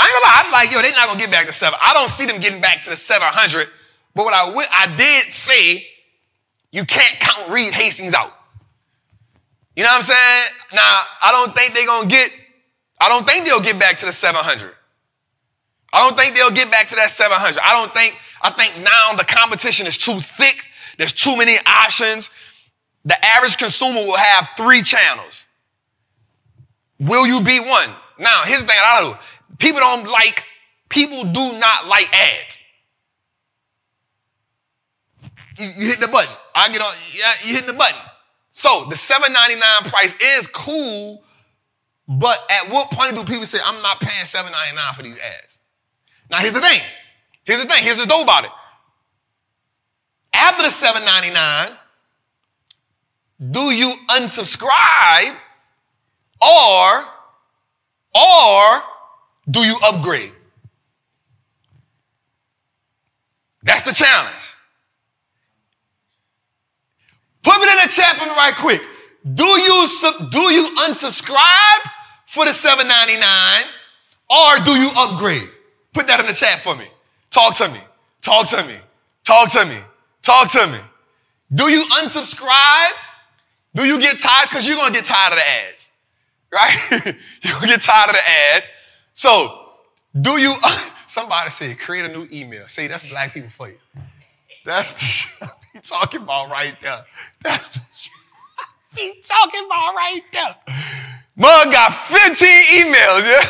I ain't gonna lie, I'm like, yo, they're not gonna get back to 7. I don't see them getting back to the 700. But what I did say, you can't count Reed Hastings out. You know what I'm saying? Now, I don't think they'll get back to the 700. I don't think they'll get back to that 700. I think now the competition is too thick. There's too many options. The average consumer will have 3 channels. Will you be one? Now, here's the thing I don't know. People do not like ads. You hit the button. I get on, yeah, you hitting the button. So the $7.99 price is cool, but at what point do people say, I'm not paying $7.99 for these ads? Now, here's the thing. Here's the dope about it. After the $7.99, do you unsubscribe or do you upgrade? That's the challenge. Put it in the chat for me right quick. Do you unsubscribe for the $7.99 or do you upgrade? Put that in the chat for me. Talk to me. Do you unsubscribe? Do you get tired? Because you're going to get tired of the ads, right? You're going to get tired of the ads. So do you, somebody say, create a new email. Say, that's black people for you. That's the shit he talking about right there. That's the shit he talking about right there. Mug got 15 emails, yeah?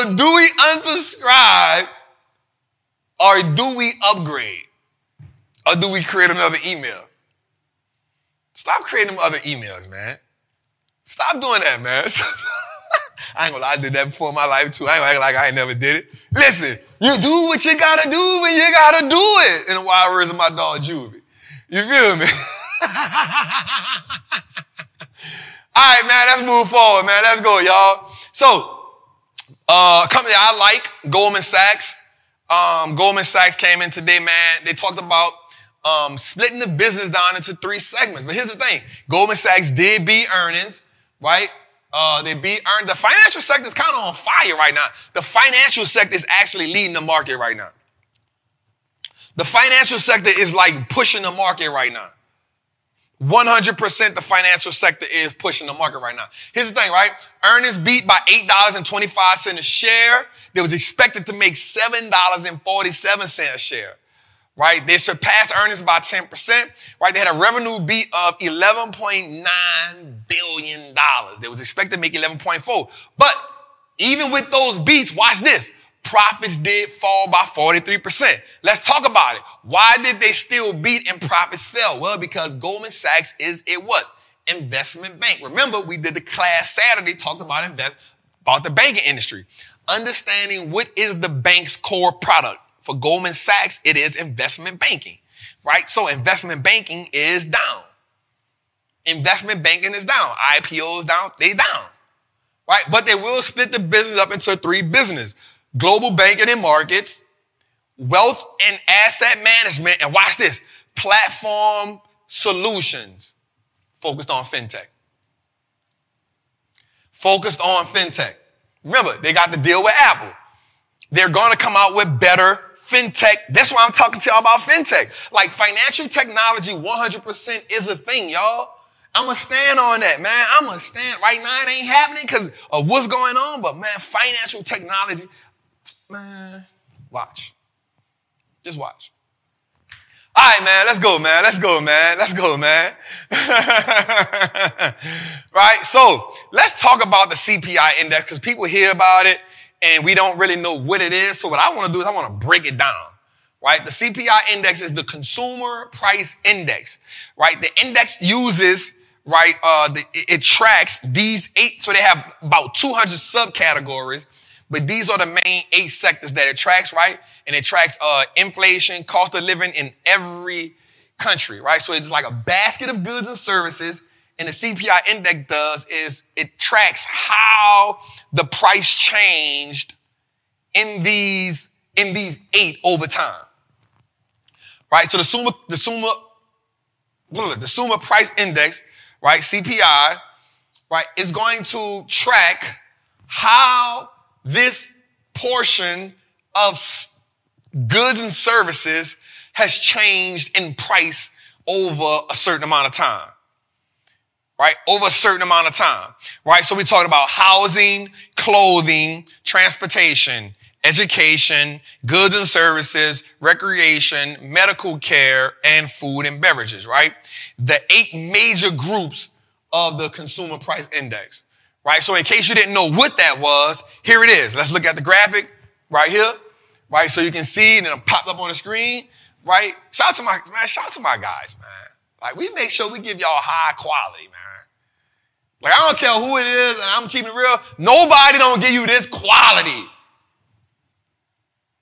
So do we unsubscribe or do we upgrade? Or do we create another email? Stop creating other emails, man. Stop doing that, man. I ain't gonna lie, I did that before in my life too. I ain't gonna act like I ain't never did it. Listen, you do what you gotta do when you gotta do it. In the wild words of my dog Juvie. You feel me? All right, man, let's move forward, man. Let's go, y'all. So, company I like, Goldman Sachs. Goldman Sachs came in today, man. They talked about splitting the business down into three segments. But here's the thing. Goldman Sachs did beat earnings, right? They beat earnings. The financial sector is kind of on fire right now. The financial sector is actually leading the market right now. The financial sector is like pushing the market right now. 100% the financial sector is pushing the market right now. Here's the thing, right? Earnings beat by $8.25 a share. They was expected to make $7.47 a share, right? They surpassed earnings by 10%, right? They had a revenue beat of $11.9 billion. They was expected to make 11.4. But even with those beats, watch this. Profits did fall by 43%. Let's talk about it. Why did they still beat and profits fell? Well, because Goldman Sachs is a what? Investment bank. Remember, we did the class Saturday, talked about the banking industry. Understanding what is the bank's core product. For Goldman Sachs, it is investment banking, right? So investment banking is down. Investment banking is down. IPOs down. They down, right? But they will split the business up into three businesses. Global banking and markets, wealth and asset management, and watch this, platform solutions focused on fintech. Focused on fintech. Remember, they got the deal with Apple. They're going to come out with better fintech. That's why I'm talking to y'all about fintech. Like financial technology 100% is a thing, y'all. I'm going to stand on that, man. I'm going to stand. Right now, it ain't happening because of what's going on, but, man, financial technology... Man, watch. Just watch. All right, man. Let's go, man. Let's go, man. Let's go, man. Right? So let's talk about the CPI index because people hear about it and we don't really know what it is. So what I want to do is I want to break it down. Right? The CPI index is the consumer price index. Right? The index uses... Right? It tracks these eight. So they have about 200 subcategories. But these are the main eight sectors that it tracks, right? And it tracks inflation, cost of living in every country, right? So it's like a basket of goods and services. And the CPI index does is it tracks how the price changed in these eight over time, right? So the consumer price index, right? CPI, right? Is going to track how this portion of goods and services has changed in price over a certain amount of time, right? Over a certain amount of time, right? So we're talking about housing, clothing, transportation, education, goods and services, recreation, medical care, and food and beverages, right? The eight major groups of the consumer price index. Right, so in case you didn't know what that was, here it is. Let's look at the graphic right here. Right, so you can see, and it popped up on the screen. Right, shout out to my guys, man. Like we make sure we give y'all high quality, man. Like I don't care who it is, and I'm keeping it real. Nobody don't give you this quality.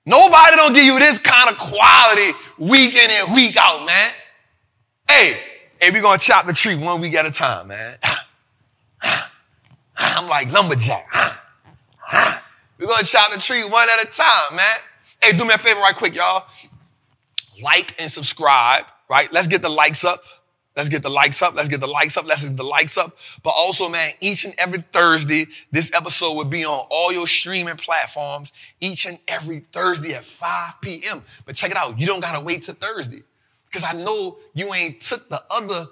Nobody don't give you this kind of quality week in and week out, man. Hey, we gonna chop the tree one week at a time, man. I'm like lumberjack. We're going to chop the tree one at a time, man. Hey, do me a favor right quick, y'all. Like and subscribe, right? Let's get the likes up. Let's get the likes up. Let's get the likes up. Let's get the likes up. But also, man, each and every Thursday, this episode will be on all your streaming platforms each and every Thursday at 5 p.m. But check it out. You don't got to wait till Thursday because I know you ain't took the other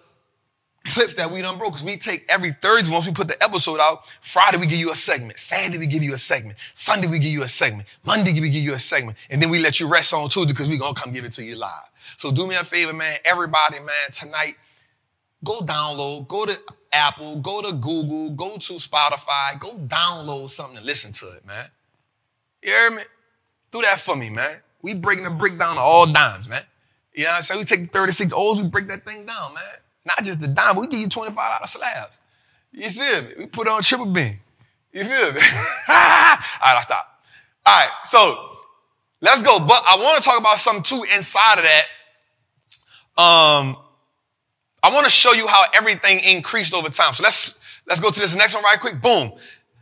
clips that we done broke because we take every Thursday once we put the episode out. Friday, we give you a segment. Saturday, we give you a segment. Sunday, we give you a segment. Monday, we give you a segment. And then we let you rest on Tuesday because we're going to come give it to you live. So do me a favor, man. Everybody, man, tonight, go download. Go to Apple. Go to Google. Go to Spotify. Go download something and listen to it, man. You hear me? Do that for me, man. We breaking the brick down to all dimes, man. You know what I'm saying? We take 36 O's, we break that thing down, man. Not just the dime, but we give you $25 slabs. You feel me? We put on triple beam. You feel me? All right, I'll stop. All right, so let's go. But I want to talk about something, too, inside of that. I want to show you how everything increased over time. So let's go to this next one right quick. Boom.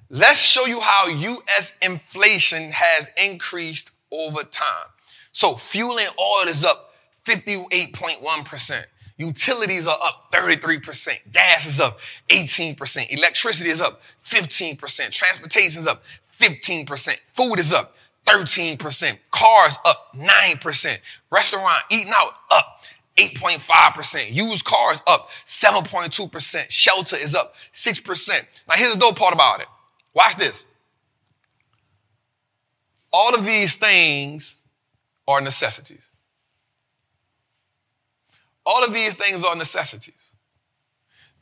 Let's show you how U.S. inflation has increased over time. So fuel and oil is up 58.1%. Utilities are up 33%. Gas is up 18%. Electricity is up 15%. Transportation is up 15%. Food is up 13%. Cars up 9%. Restaurant eating out up 8.5%. Used cars up 7.2%. Shelter is up 6%. Now, here's the dope part about it. Watch this. All of these things are necessities. All of these things are necessities.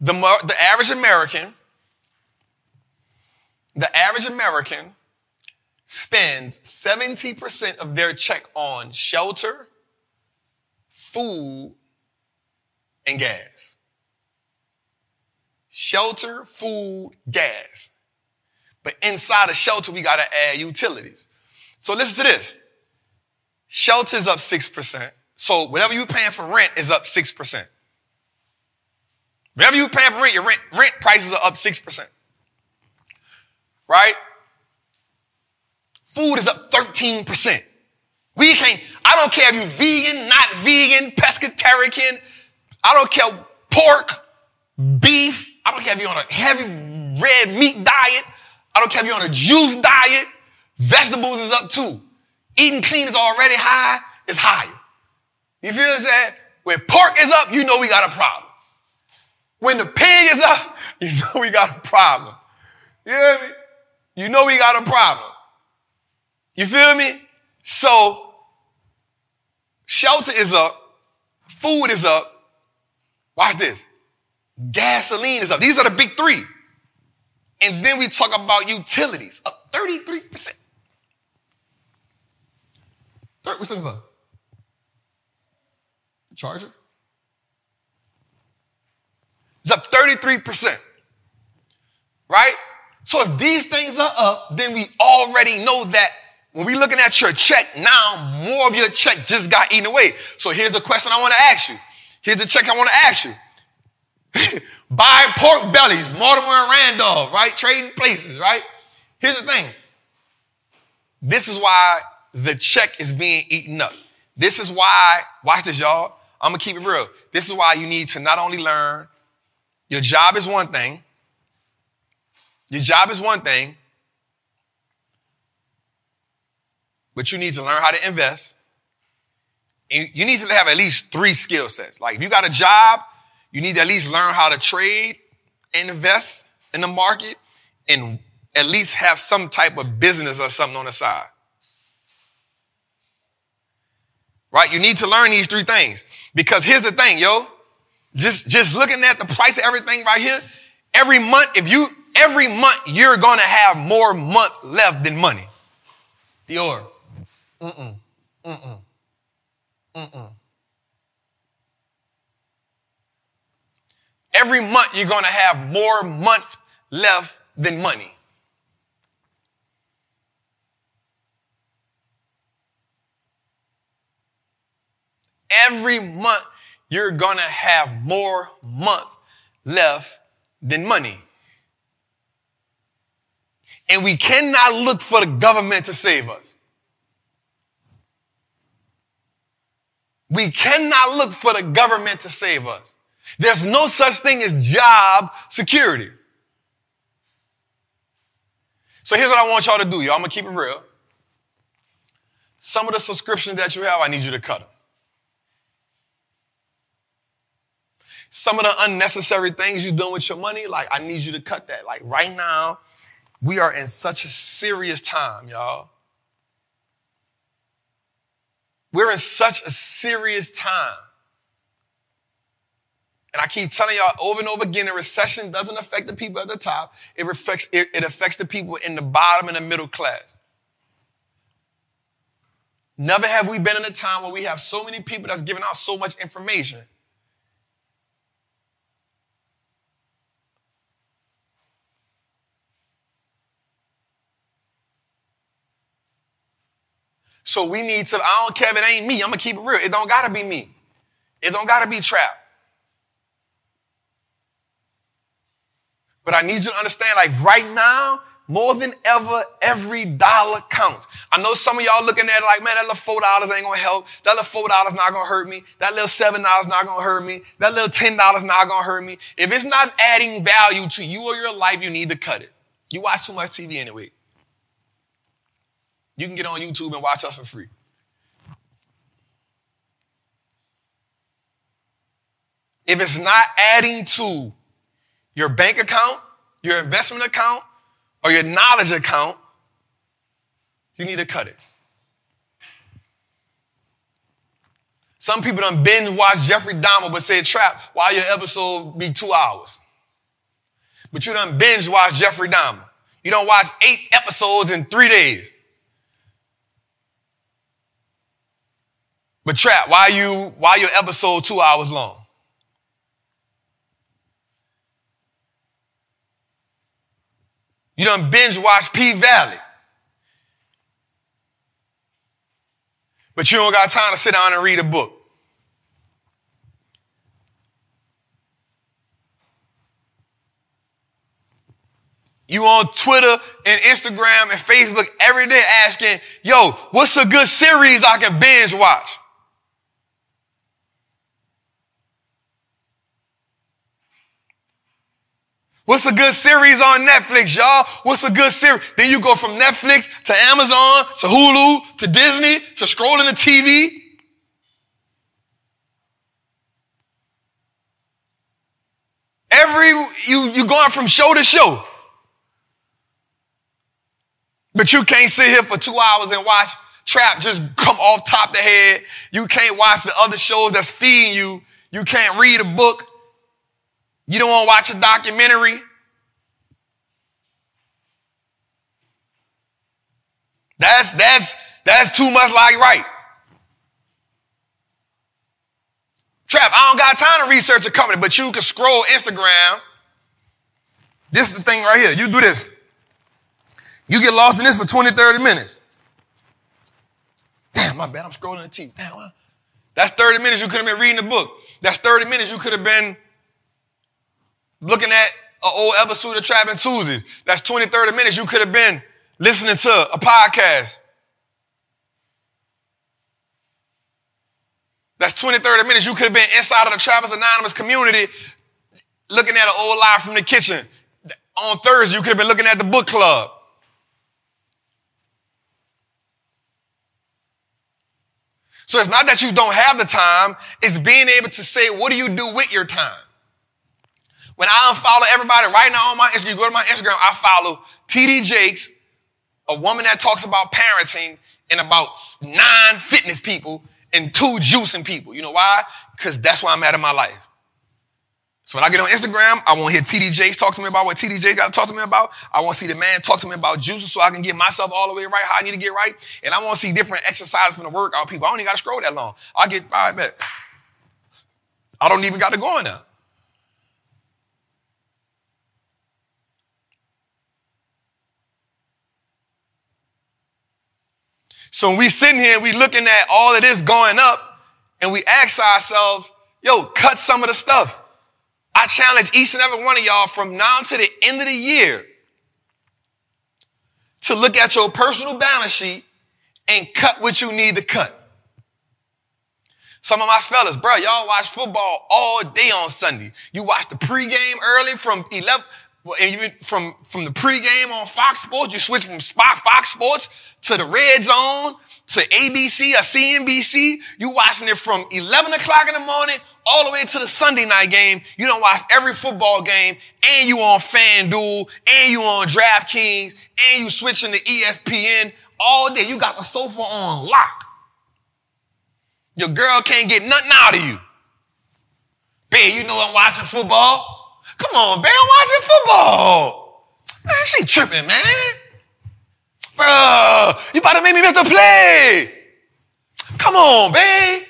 The average American, spends 70% of their check on shelter, food, and gas. Shelter, food, gas. But inside of shelter, we got to add utilities. So listen to this. Shelter's up 6%. So whatever you're paying for rent is up 6%. Whatever you're paying for rent, your rent prices are up 6%. Right? Food is up 13%. We can't, I don't care if you're vegan, not vegan, pescatarian, I don't care, pork, beef, I don't care if you're on a heavy red meat diet, I don't care if you're on a juice diet, vegetables is up too. Eating clean is already high, it's higher. You feel what I'm saying? When pork is up, you know we got a problem. When the pig is up, you know we got a problem. You hear me? You know we got a problem. You feel me? So, shelter is up. Food is up. Watch this. Gasoline is up. These are the big three. And then we talk about utilities. Up 33%. What's that about? Charger? It's up 33%. Right? So if these things are up, then we already know that when we're looking at your check now, more of your check just got eaten away. So here's the question I want to ask you. Here's the check I want to ask you. Buy pork bellies, Mortimer and Randolph, right? Trading places, right? Here's the thing. This is why the check is being eaten up. This is why, watch this, y'all. I'm going to keep it real. This is why you need to not only learn, your job is one thing. Your job is one thing. But you need to learn how to invest. And you need to have at least three skill sets. Like, if you got a job, you need to at least learn how to trade and invest in the market and at least have some type of business or something on the side. Right? You need to learn these three things. Because here's the thing, yo. Just looking at the price of everything right here, every month you're going to have more month left than money. Dior. Every month you're going to have more month left than money. Every month you're going to have more month left than money. And we cannot look for the government to save us. We cannot look for the government to save us. There's no such thing as job security. So here's what I want y'all to do, y'all. I'm going to keep it real. Some of the subscriptions that you have, I need you to cut them. Some of the unnecessary things you're doing with your money, like, I need you to cut that. Like, right now, we are in such a serious time, y'all. We're in such a serious time. And I keep telling y'all over and over again, a recession doesn't affect the people at the top. It affects the people in the bottom and the middle class. Never have we been in a time where we have so many people that's giving out so much information. So we need to, I don't care if it ain't me. I'm going to keep it real. It don't got to be me. It don't got to be trapped. But I need you to understand, like right now, more than ever, every dollar counts. I know some of y'all looking at it like, man, that little $4 ain't going to help. That little $4 not going to hurt me. That little $7 not going to hurt me. That little $10 not going to hurt me. If it's not adding value to you or your life, you need to cut it. You watch too much TV anyway. You can get on YouTube and watch us for free. If it's not adding to your bank account, your investment account, or your knowledge account, you need to cut it. Some people done binge watch Jeffrey Dahmer but said, Trap, why your episode be 2 hours? But you done binge watch Jeffrey Dahmer. You done watch 8 episodes in 3 days. But Trap, why your episode 2 hours long? You done binge watch P-Valley. But you don't got time to sit down and read a book. You on Twitter and Instagram and Facebook every day asking, yo, what's a good series I can binge watch? What's a good series on Netflix, y'all? What's a good series? Then you go from Netflix to Amazon to Hulu to Disney to scrolling the TV. You're going from show to show. But you can't sit here for 2 hours and watch Trap just come off top of the head. You can't watch the other shows that's feeding you. You can't read a book. You don't want to watch a documentary. That's too much like right. Trap, I don't got time to research a company, but you can scroll Instagram. This is the thing right here. You do this. You get lost in this for 20, 30 minutes. Damn, my bad. I'm scrolling the TV. Damn, that's 30 minutes you could have been reading a book. That's 30 minutes you could have been looking at an old episode of Trappin Tuesdays. That's 20, 30 minutes you could have been listening to a podcast. That's 20, 30 minutes you could have been inside of the Trappers Anonymous community looking at an old live from the kitchen. On Thursday, you could have been looking at the book club. So it's not that you don't have the time. It's being able to say, what do you do with your time? When I unfollow everybody right now on my Instagram, you go to my Instagram, I follow TD Jakes, a woman that talks about parenting, and about 9 fitness people and 2 juicing people. You know why? Because that's where I'm at in my life. So when I get on Instagram, I want to hear TD Jakes talk to me about what TD Jakes got to talk to me about. I want to see the man talk to me about juicing so I can get myself all the way right, how I need to get right. And I want to see different exercises from the workout people. I don't even got to scroll that long. I don't even got to go in there. So when we sitting here, we looking at all of this going up and we ask ourselves, yo, cut some of the stuff. I challenge each and every one of y'all from now to the end of the year to look at your personal balance sheet and cut what you need to cut. Some of my fellas, bro, y'all watch football all day on Sunday. You watch the pregame early from 11. Well, and you from the pregame on Fox Sports, you switch from Fox Sports to the Red Zone to ABC or CNBC. You watching it from 11 o'clock in the morning all the way to the Sunday night game. You don't watch every football game, and you on FanDuel, and you on DraftKings, and you switching to ESPN all day. You got the sofa on lock. Your girl can't get nothing out of you. Babe, you know I'm watching football. Come on, babe, I'm watching football. Man, she tripping, man. Bruh, you about to make me miss the play. Come on, babe.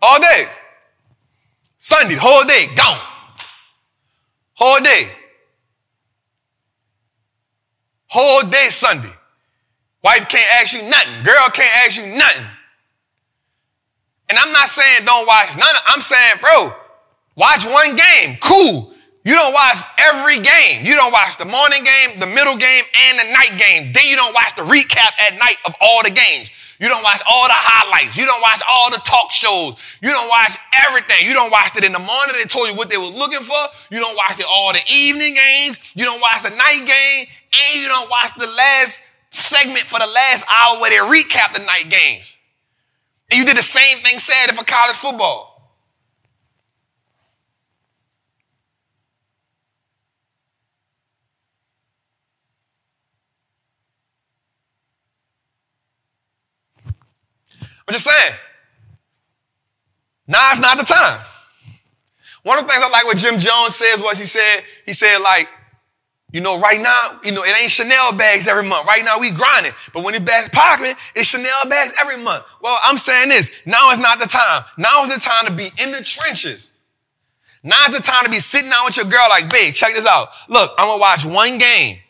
All day. Sunday, whole day, gone. Whole day. Whole day Sunday. Wife can't ask you nothing. Girl can't ask you nothing. And I'm not saying don't watch none. I'm saying, bro, watch one game. Cool. You don't watch every game. You don't watch the morning game, the middle game, and the night game. Then you don't watch the recap at night of all the games. You don't watch all the highlights. You don't watch all the talk shows. You don't watch everything. You don't watch it in the morning. They told you what they were looking for. You don't watch it all the evening games. You don't watch the night game. And you don't watch the last segment for the last hour where they recap the night games. And you did the same thing Saturday for college football. I'm just saying, now's not the time. One of the things I like what Jim Jones says was he said like, you know, right now, you know, it ain't Chanel bags every month. Right now we grinding. But when it bags popping, it's Chanel bags every month. Well, I'm saying this, now is not the time. Now is the time to be in the trenches. Now is the time to be sitting down with your girl like, babe, check this out. Look, I'm gonna watch one game.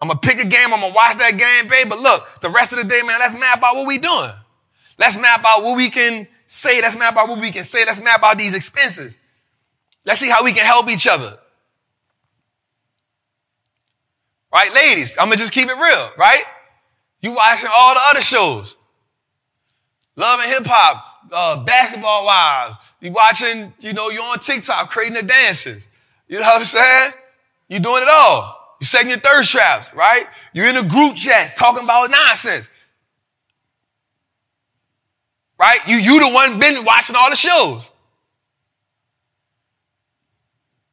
I'm gonna pick a game, I'm gonna watch that game, babe. But look, the rest of the day, man, let's map out what we doing. Let's map out what we can say. Let's map out what we can say. Let's map out these expenses. Let's see how we can help each other. Right, ladies? I'm going to just keep it real, right? You watching all the other shows. Love and Hip Hop, Basketball Wives. You watching, you know, you're on TikTok creating the dances. You know what I'm saying? You're doing it all. You're setting your thirst traps, right? You're in a group chat talking about nonsense. Right? You the one been watching all the shows.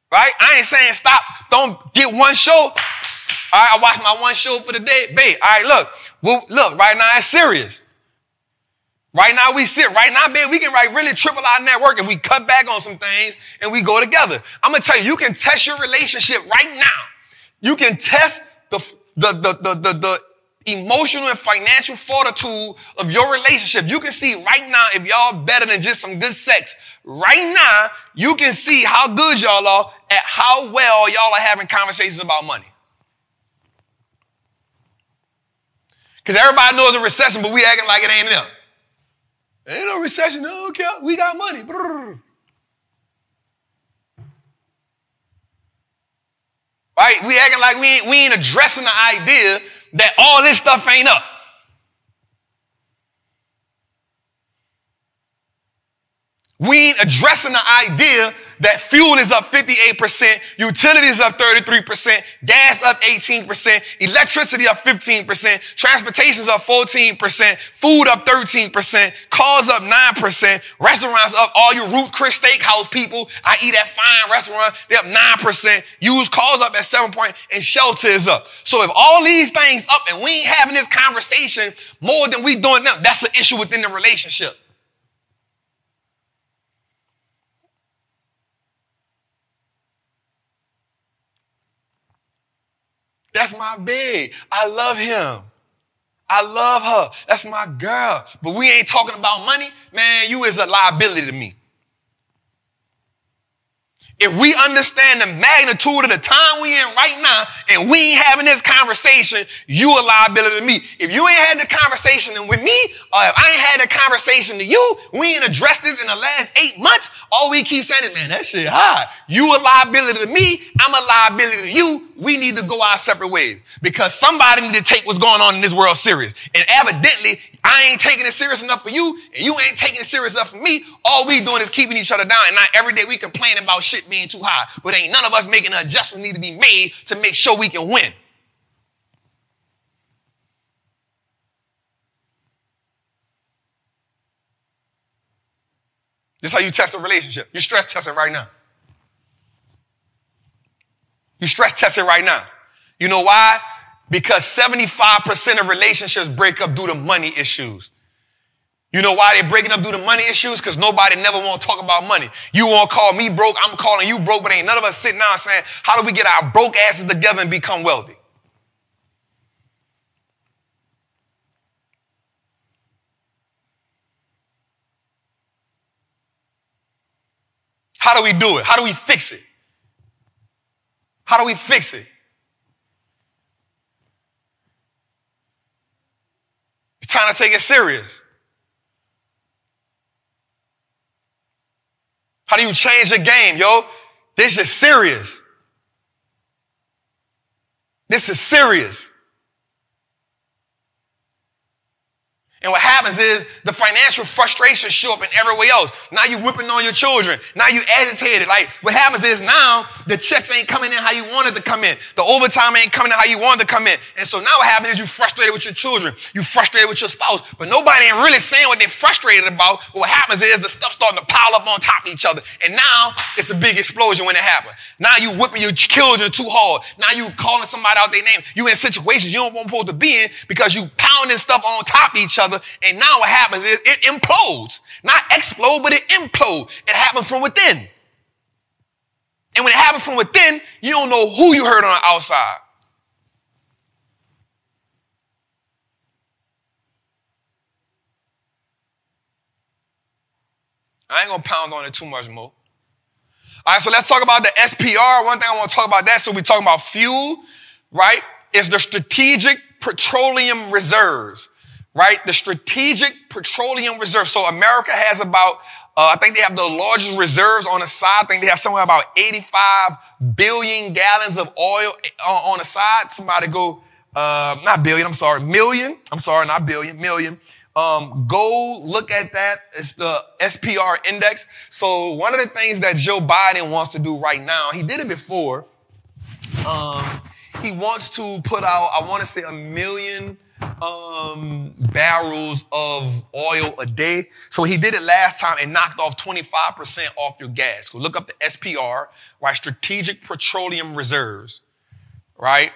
Right? I ain't saying stop. Don't get one show. All right, I watch my one show for the day. Babe, all right, look. Well, look, right now it's serious. Right now we sit. Right now, babe, we can really triple our network and we cut back on some things and we go together. I'm going to tell you, you can test your relationship right now. You can test the emotional and financial fortitude of your relationship. You can see right now if y'all better than just some good sex. Right now, you can see how good y'all are at how well y'all are having conversations about money. Because everybody knows a recession, but we acting like it ain't there. Ain't no recession. No, okay, we got money. Brrr. Right? We acting like we ain't addressing the idea that all this stuff ain't up. We ain't addressing the idea that fuel is up 58%, utilities up 33%, gas up 18%, electricity up 15%, transportation's up 14%, food up 13%, cars up 9%, restaurants up. All you Ruth Chris Steakhouse people, I eat at fine restaurants, they're up 9%, used cars up at 7%, and shelter is up. So if all these things up and we ain't having this conversation more than we doing now, that's an issue within the relationship. That's my babe. I love him. I love her. That's my girl. But we ain't talking about money. Man, you is a liability to me. If we understand the magnitude of the time we in right now and we ain't having this conversation, you a liability to me. If you ain't had the conversation with me, or if I ain't had the conversation to you, we ain't addressed this in the last 8 months, all we keep saying is, man, that shit high. You a liability to me, I'm a liability to you, we need to go our separate ways. Because somebody need to take what's going on in this world serious. And evidently, I ain't taking it serious enough for you, and you ain't taking it serious enough for me. All we doing is keeping each other down, and not every day we complain about shit being too high. But ain't none of us making the adjustments need to be made to make sure we can win. This is how you test a relationship. You're stress testing right now. You're stress testing right now. You know why? Because 75% of relationships break up due to money issues. You know why they're breaking up due to money issues? Because nobody never want to talk about money. You want to call me broke, I'm calling you broke, but ain't none of us sitting down saying, how do we get our broke asses together and become wealthy? How do we do it? How do we fix it? How do we fix it? It's time to take it serious. How do you change the game, yo? This is serious. This is serious. And what happens is the financial frustrations show up in every way else. Now you're whipping on your children. Now you're agitated. Like what happens is now the checks ain't coming in how you wanted to come in. The overtime ain't coming in how you wanted to come in. And so now what happens is you're frustrated with your children. You're frustrated with your spouse. But nobody ain't really saying what they're frustrated about. But what happens is the stuff starting to pile up on top of each other. And now it's a big explosion when it happens. Now you whipping your children too hard. Now you calling somebody out their name. You in situations you don't want supposed to be in because you pounding stuff on top of each other. And now what happens is it implodes. Not explode, but it implodes. It happens from within. And when it happens from within, you don't know who you heard on the outside. I ain't going to pound on it too much more. All right, so let's talk about the SPR. One thing I want to talk about that, so we're talking about fuel, right? It's the Strategic Petroleum Reserves. Right? The Strategic Petroleum Reserve. So America has about, I think they have the largest reserves on the side. I think they have somewhere about 85 billion gallons of oil on the side. Somebody go, not billion, I'm sorry, million. I'm sorry, not billion, million. Go look at that. It's the SPR index. So one of the things that Joe Biden wants to do right now, he did it before. He wants to put out, I want to say 1 million barrels of oil a day. So he did it last time and knocked off 25% off your gas. Go look up the SPR, right? Strategic Petroleum Reserves, right?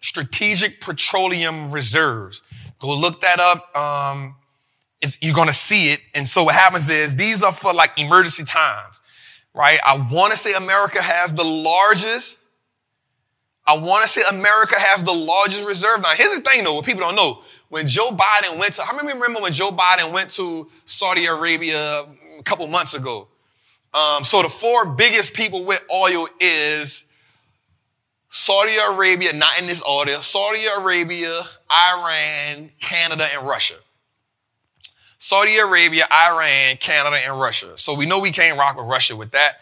Strategic Petroleum Reserves. Go look that up. You're going to see it. And so what happens is these are for like emergency times, right? I want to say America has the largest reserve. Now, here's the thing, though, what people don't know. When Joe Biden went to, I remember when Joe Biden went to Saudi Arabia a couple months ago. So the four biggest people with oil is Saudi Arabia, not in this order, Saudi Arabia, Iran, Canada, and Russia. Saudi Arabia, Iran, Canada, and Russia. So we know we can't rock with Russia with that.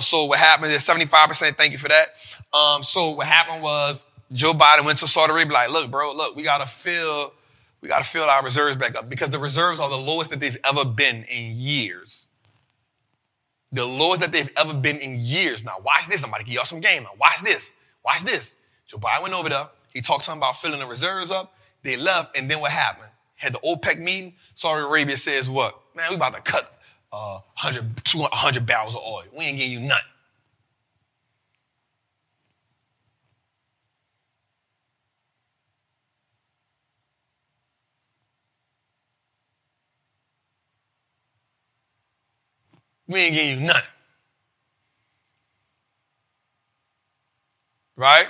So what happened is 75%, thank you for that. So what happened was Joe Biden went to Saudi Arabia like, look, bro, look, we got to fill our reserves back up because the reserves are the lowest that they've ever been in years. The lowest that they've ever been in years. Now, watch this. I'm about to give y'all some game. Now, watch this. Watch this. Joe Biden went over there. He talked to him about filling the reserves up. They left. And then what happened? Had the OPEC meeting. Saudi Arabia says what? Man, we about to cut 100 barrels of oil. We ain't giving you nothing. We ain't giving you nothing. Right?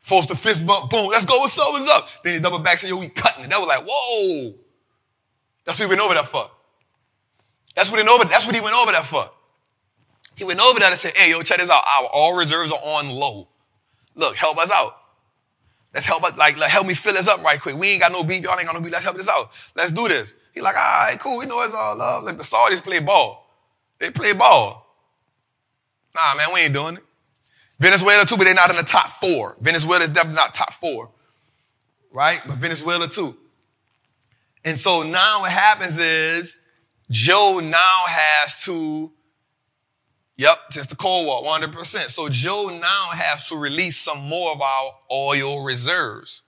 Force the fist bump, boom, let's go, what's up? Then he double back said, yo, we cutting it. That was like, whoa. That's what he went over there for. That's what he went over there for. He went over there and said, hey, yo, check this out. All reserves are on low. Look, help us out. Let's help us, help me fill this up right quick. We ain't got no beef. Y'all ain't got no beef. Let's help this out. Let's do this. He like, all right, cool. We know it's all love. Like the Saudis play ball. They play ball. Nah, man, we ain't doing it. Venezuela too, but they're not in the top four. Venezuela is definitely not top four. Right? But Venezuela too. And so now what happens is Joe now has to, since the Cold War, 100%. So Joe now has to release some more of our oil reserves.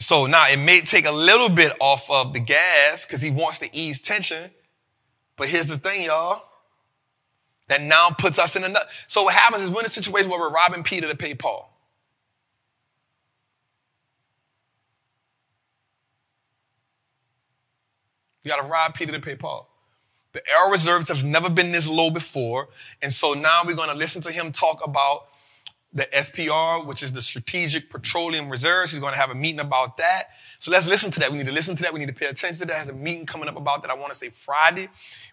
So now it may take a little bit off of the gas because he wants to ease tension. But here's the thing, y'all. That now puts us in another. So what happens is we're in a situation where we're robbing Peter to pay Paul. You got to rob Peter to pay Paul. The oil reserves have never been this low before. And so now we're going to listen to him talk about the SPR, which is the Strategic Petroleum Reserves. He's going to have a meeting about that. So let's listen to that. We need to listen to that. We need to pay attention to that. There's a meeting coming up about that. I want to say Friday.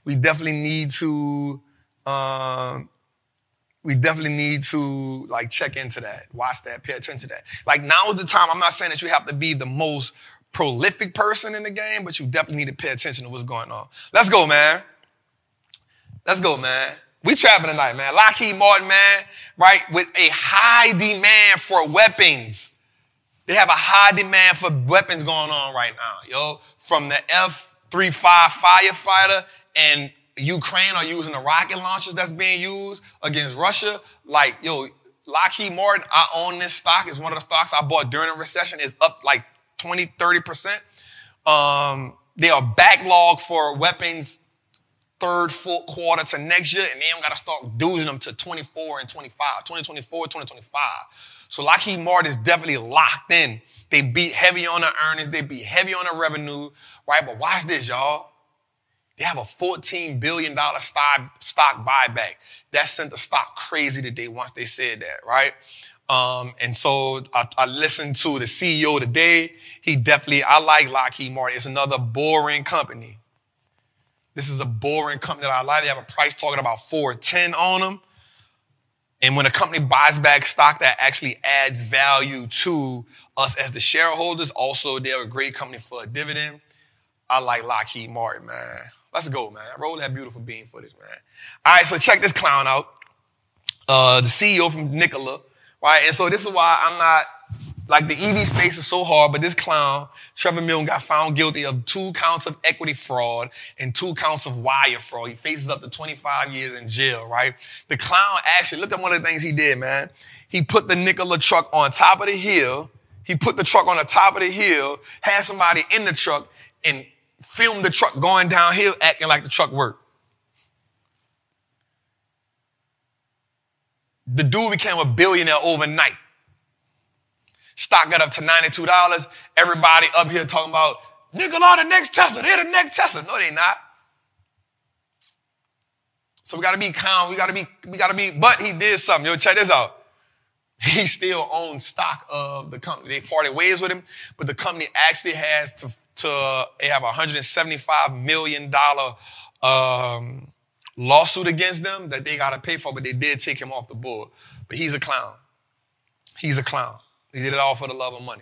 We definitely need to like check into that, watch that, pay attention to that. Like now is the time. I'm not saying that you have to be the most prolific person in the game, but you definitely need to pay attention to what's going on. Let's go, man. Let's go, man. We trapping tonight, man. Lockheed Martin, man, right, with a high demand for weapons. They have a high demand for weapons going on right now, yo. From the F-35 firefighter and Ukraine are using the rocket launchers that's being used against Russia. Like, yo, Lockheed Martin, I own this stock. It's one of the stocks I bought during the recession. It's up like 20, 30%. They are backlogged for weapons third full quarter to next year, and then we got to start doing them to 2024, 2025. So Lockheed Martin is definitely locked in. They beat heavy on the earnings. They beat heavy on the revenue, right? But watch this, y'all. They have a $14 billion stock buyback. That sent the stock crazy today once they said that, right? And so I listened to the CEO today. I like Lockheed Martin. It's another boring company. This is a boring company that I like. They have a price target about $4.10 on them. And when a company buys back stock, that actually adds value to us as the shareholders. Also, they're a great company for a dividend. I like Lockheed Martin, man. Let's go, man. Roll that beautiful bean footage, man. All right, so check this clown out. The CEO from Nikola, right? And so this is why I'm not... Like, the EV space is so hard, but this clown, Trevor Milton, got found guilty of 2 counts of equity fraud and 2 counts of wire fraud. He faces up to 25 years in jail, right? The clown actually, look at one of the things he did, man. He put the Nikola truck on top of the hill. He put the truck on the top of the hill, had somebody in the truck, and filmed the truck going downhill, acting like the truck worked. The dude became a billionaire overnight. Stock got up to $92. Everybody up here talking about, Nikola, the next Tesla. They're the next Tesla. No, they're not. So we got to be calm. But he did something. Yo, check this out. He still owns stock of the company. They parted ways with him, but the company actually has to they have a $175 million lawsuit against them that they got to pay for, but they did take him off the board. But he's a clown. He's a clown. He did it all for the love of money.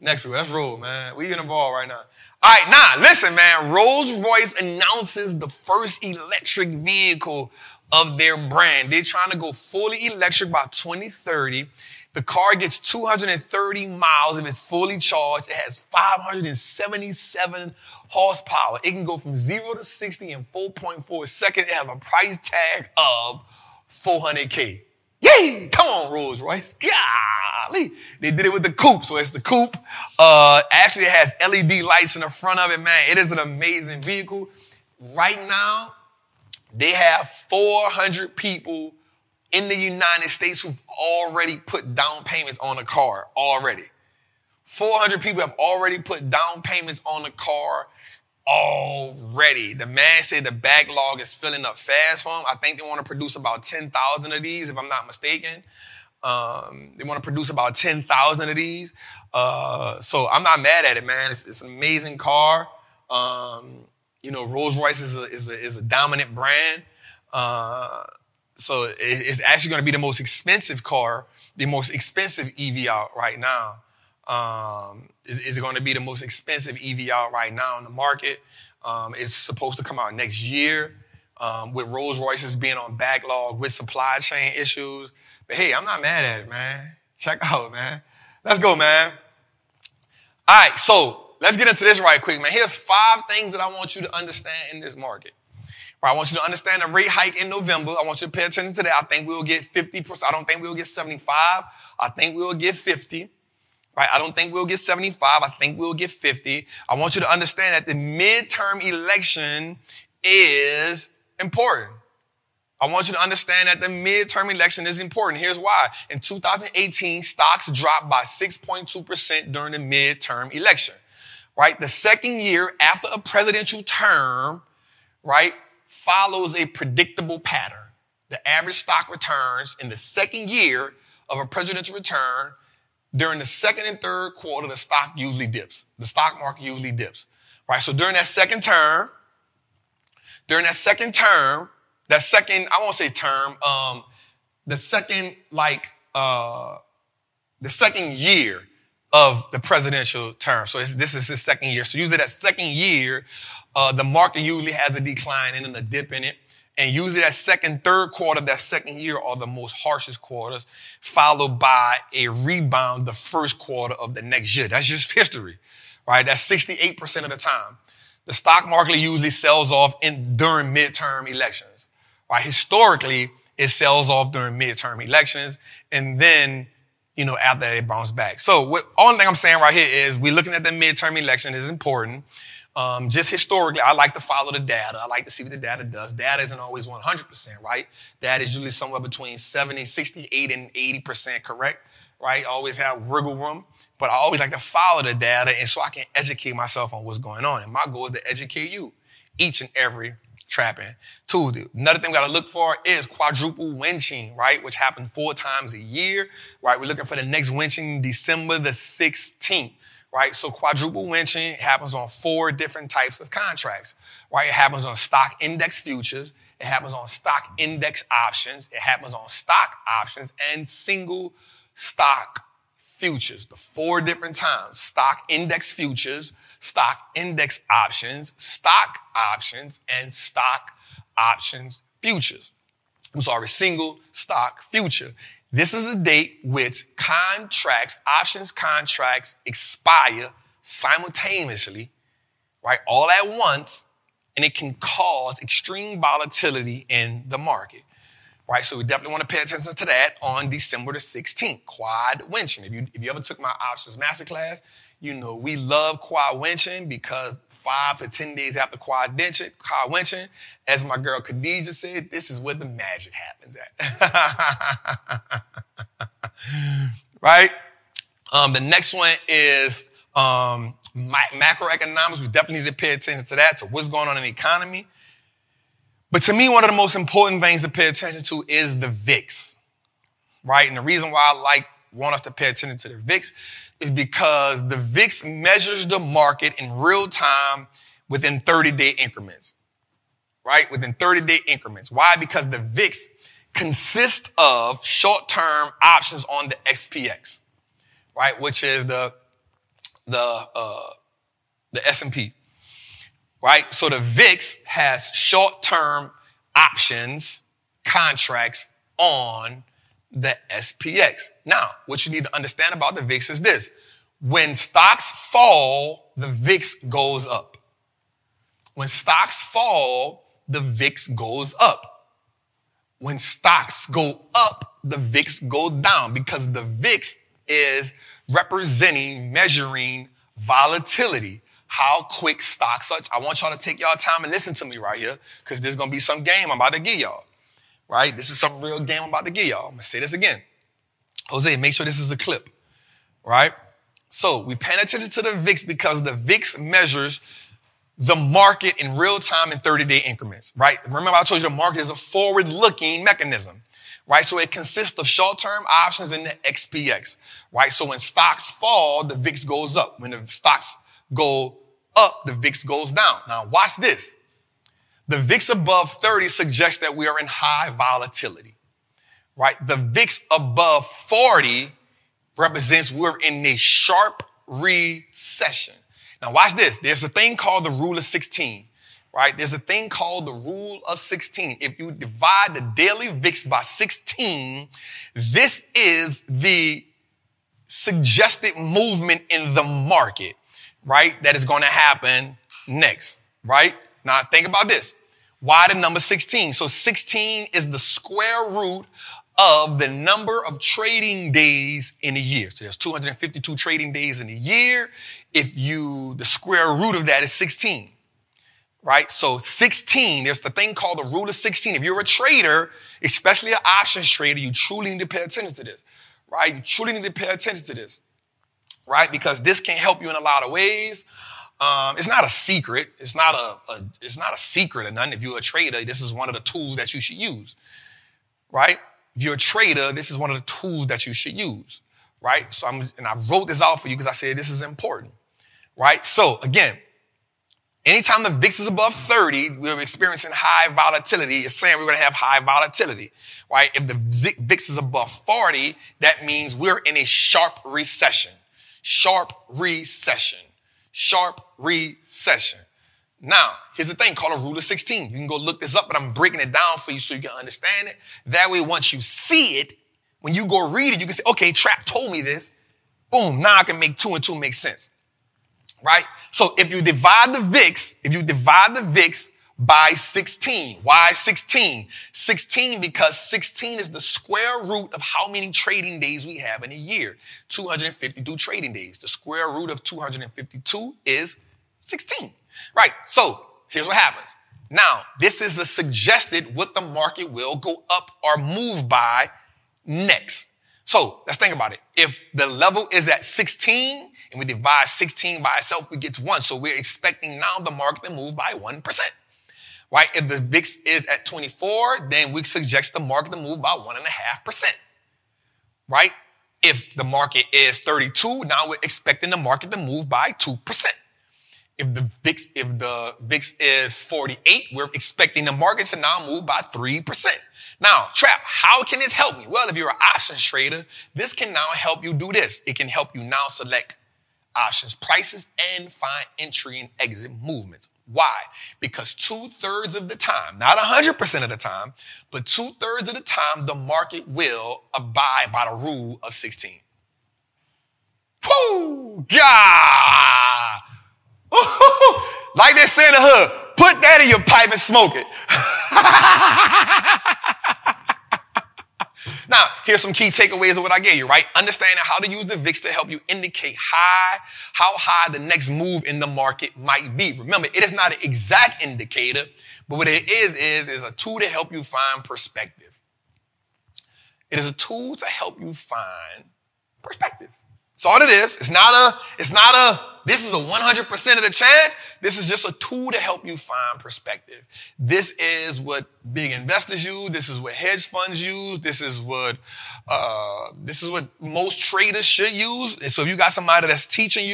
Next week, let's roll, man. We involved right now. All right, listen, man. Rolls-Royce announces the first electric vehicle of their brand. They're trying to go fully electric by 2030. The car gets 230 miles if it's fully charged. It has 577 horsepower. It can go from 0 to 60 in 4.4 seconds. It has a price tag of $400K. Yay! Come on, Rolls-Royce. Golly. They did it with the coupe, so it's the coupe. Actually, it has LED lights in the front of it, man. It is an amazing vehicle. Right now, they have 400 people in the United States who've already put down payments on a car already. 400 people have already put down payments on a car already. The man said the backlog is filling up fast for them. I think they want to produce about 10,000 of these, if I'm not mistaken. They want to produce about 10,000 of these. So I'm not mad at it, man. It's an amazing car. You know, Rolls-Royce is a dominant brand. So it's actually going to be the most expensive car, the most expensive EV out right now. Is going to be the most expensive EV out right now in the market. It's supposed to come out next year with Rolls-Royces being on backlog with supply chain issues. But, hey, I'm not mad at it, man. Check out, man. Let's go, man. All right, so let's get into this right quick, man. Here's 5 things that I want you to understand in this market. I want you to understand the rate hike in November. I want you to pay attention to that. I think we'll get 50%. I don't think we'll get 75. I think we'll get 50. Right? I don't think we'll get 75. I think we'll get 50. I want you to understand that the midterm election is important. I want you to understand that the midterm election is important. Here's why. In 2018, stocks dropped by 6.2% during the midterm election. right? The second year after a presidential term, right, follows a predictable pattern. The average stock returns in the second year of a presidential return. During the second and third quarter, the stock usually dips. The stock market usually dips, right? So the second year of the presidential term. So this is his second year. So usually that second year, the market usually has a decline and then a dip in it. And usually that second, third quarter, that second year are the most harshest quarters, followed by a rebound the first quarter of the next year. That's just history, right? That's 68% of the time. The stock market usually sells off during midterm elections, right? Historically, it sells off during midterm elections. And then, you know, after that, it bounced back. So only thing I'm saying right here is we're looking at the midterm election is important. Just historically, I like to follow the data. I like to see what the data does. Data isn't always 100%, right? Data is usually somewhere between 68 and 80% correct, right? Always have wiggle room, but I always like to follow the data, and so I can educate myself on what's going on. And my goal is to educate you each and every Trappin Tuesday. Another thing we got to look for is quadruple winching, right? Which happens 4 times a year, right? We're looking for the next winching December the 16th. Right, so quadruple winching happens on 4 different types of contracts. Right, it happens on stock index futures, it happens on stock index options, it happens on stock options and single stock futures. The 4 different times: stock index futures, stock index options, and stock options futures. I'm sorry, single stock future. This is the date which options contracts expire simultaneously, right, all at once, and it can cause extreme volatility in the market, right? So we definitely want to pay attention to that on December the 16th, quad winching. If you ever took my options masterclass, you know we love quad winching because 5 to 10 days after quad winching, as my girl Khadija said, this is where the magic happens at. Right? The next one is macroeconomics. We definitely need to pay attention to that, to what's going on in the economy. But to me, one of the most important things to pay attention to is the VIX, right? And the reason why I want us to pay attention to the VIX is because the VIX measures the market in real time within 30-day increments, right? Within 30-day increments. Why? Because the VIX consists of short-term options on the SPX, right? Which is the S&P, right? So the VIX has short-term options contracts on the SPX. Now, what you need to understand about the VIX is this. When stocks fall, the VIX goes up. When stocks fall, the VIX goes up. When stocks go up, the VIX goes down, because the VIX is measuring volatility, how quick stocks are. I want y'all to take y'all time and listen to me right here, because there's going to be some game I'm about to give y'all. Right? This is some real game I'm about to give y'all. I'm going to say this again. Jose, make sure this is a clip. Right? So we pay attention to the VIX because the VIX measures the market in real time in 30-day increments. Right? Remember I told you the market is a forward-looking mechanism. Right? So it consists of short-term options in the SPX. Right? So when stocks fall, the VIX goes up. When the stocks go up, the VIX goes down. Now watch this. The VIX above 30 suggests that we are in high volatility, right? The VIX above 40 represents we're in a sharp recession. Now watch this. There's a thing called the rule of 16, right? There's a thing called the rule of 16. If you divide the daily VIX by 16, this is the suggested movement in the market, right? That is going to happen next, right? Now, think about this. Why the number 16? So 16 is the square root of the number of trading days in a year. So there's 252 trading days in a year. The square root of that is 16, right? So 16, there's the thing called the rule of 16. If you're a trader, especially an options trader, you truly need to pay attention to this, right? You truly need to pay attention to this, right? Because this can help you in a lot of ways. It's not a secret. It's not a secret or nothing. If you're a trader, this is one of the tools that you should use, right? If you're a trader, this is one of the tools that you should use, right? So I wrote this out for you because I said this is important, right? So again, anytime the VIX is above 30, we're experiencing high volatility. It's saying we're going to have high volatility, right? If the VIX is above 40, that means we're in a sharp recession, sharp recession. Sharp recession. Now, here's the thing called a rule of 16. You can go look this up, but I'm breaking it down for you so you can understand it. That way, once you see it, when you go read it, you can say, okay, Trap told me this. Boom, now I can make 2 and 2 make sense. Right? So if you divide the VIX by 16, why 16? 16 because 16 is the square root of how many trading days we have in a year. 252 trading days. The square root of 252 is 16. Right. So here's what happens. Now, this is the suggested what the market will go up or move by next. So let's think about it. If the level is at 16 and we divide 16 by itself, we get 1. So we're expecting now the market to move by 1%. Right? If the VIX is at 24, then we suggest the market to move by 1.5%. Right? If the market is 32, now we're expecting the market to move by 2%. If the VIX is 48, we're expecting the market to now move by 3%. Now, Trap, how can this help me? Well, if you're an options trader, this can now help you do this. It can help you now select options prices and find entry and exit movements. Why? Because 2/3 of the time, not 100% of the time, but 2/3 of the time, the market will abide by the rule of 16. Woo! Yeah! Woo-hoo-hoo. Like they say in the hood, put that in your pipe and smoke it. Now, here's some key takeaways of what I gave you, right? Understanding how to use the VIX to help you indicate how high the next move in the market might be. Remember, it is not an exact indicator, but what it is a tool to help you find perspective. It is a tool to help you find perspective. That's all it is. This is a 100% of the chance. This is just a tool to help you find perspective. This is what big investors use. This is what hedge funds use. This is what most traders should use. And so if you got somebody that's teaching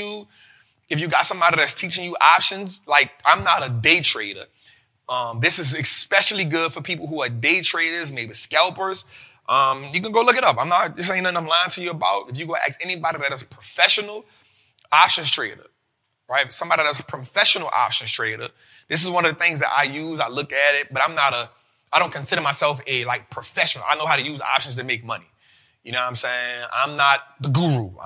you options, like I'm not a day trader. This is especially good for people who are day traders, maybe scalpers. You can go look it up. This ain't nothing I'm lying to you about. If you go ask anybody that is a professional options trader, right? Somebody that's a professional options trader. This is one of the things that I use. I look at it, but I don't consider myself a professional. I know how to use options to make money. You know what I'm saying? I'm not the guru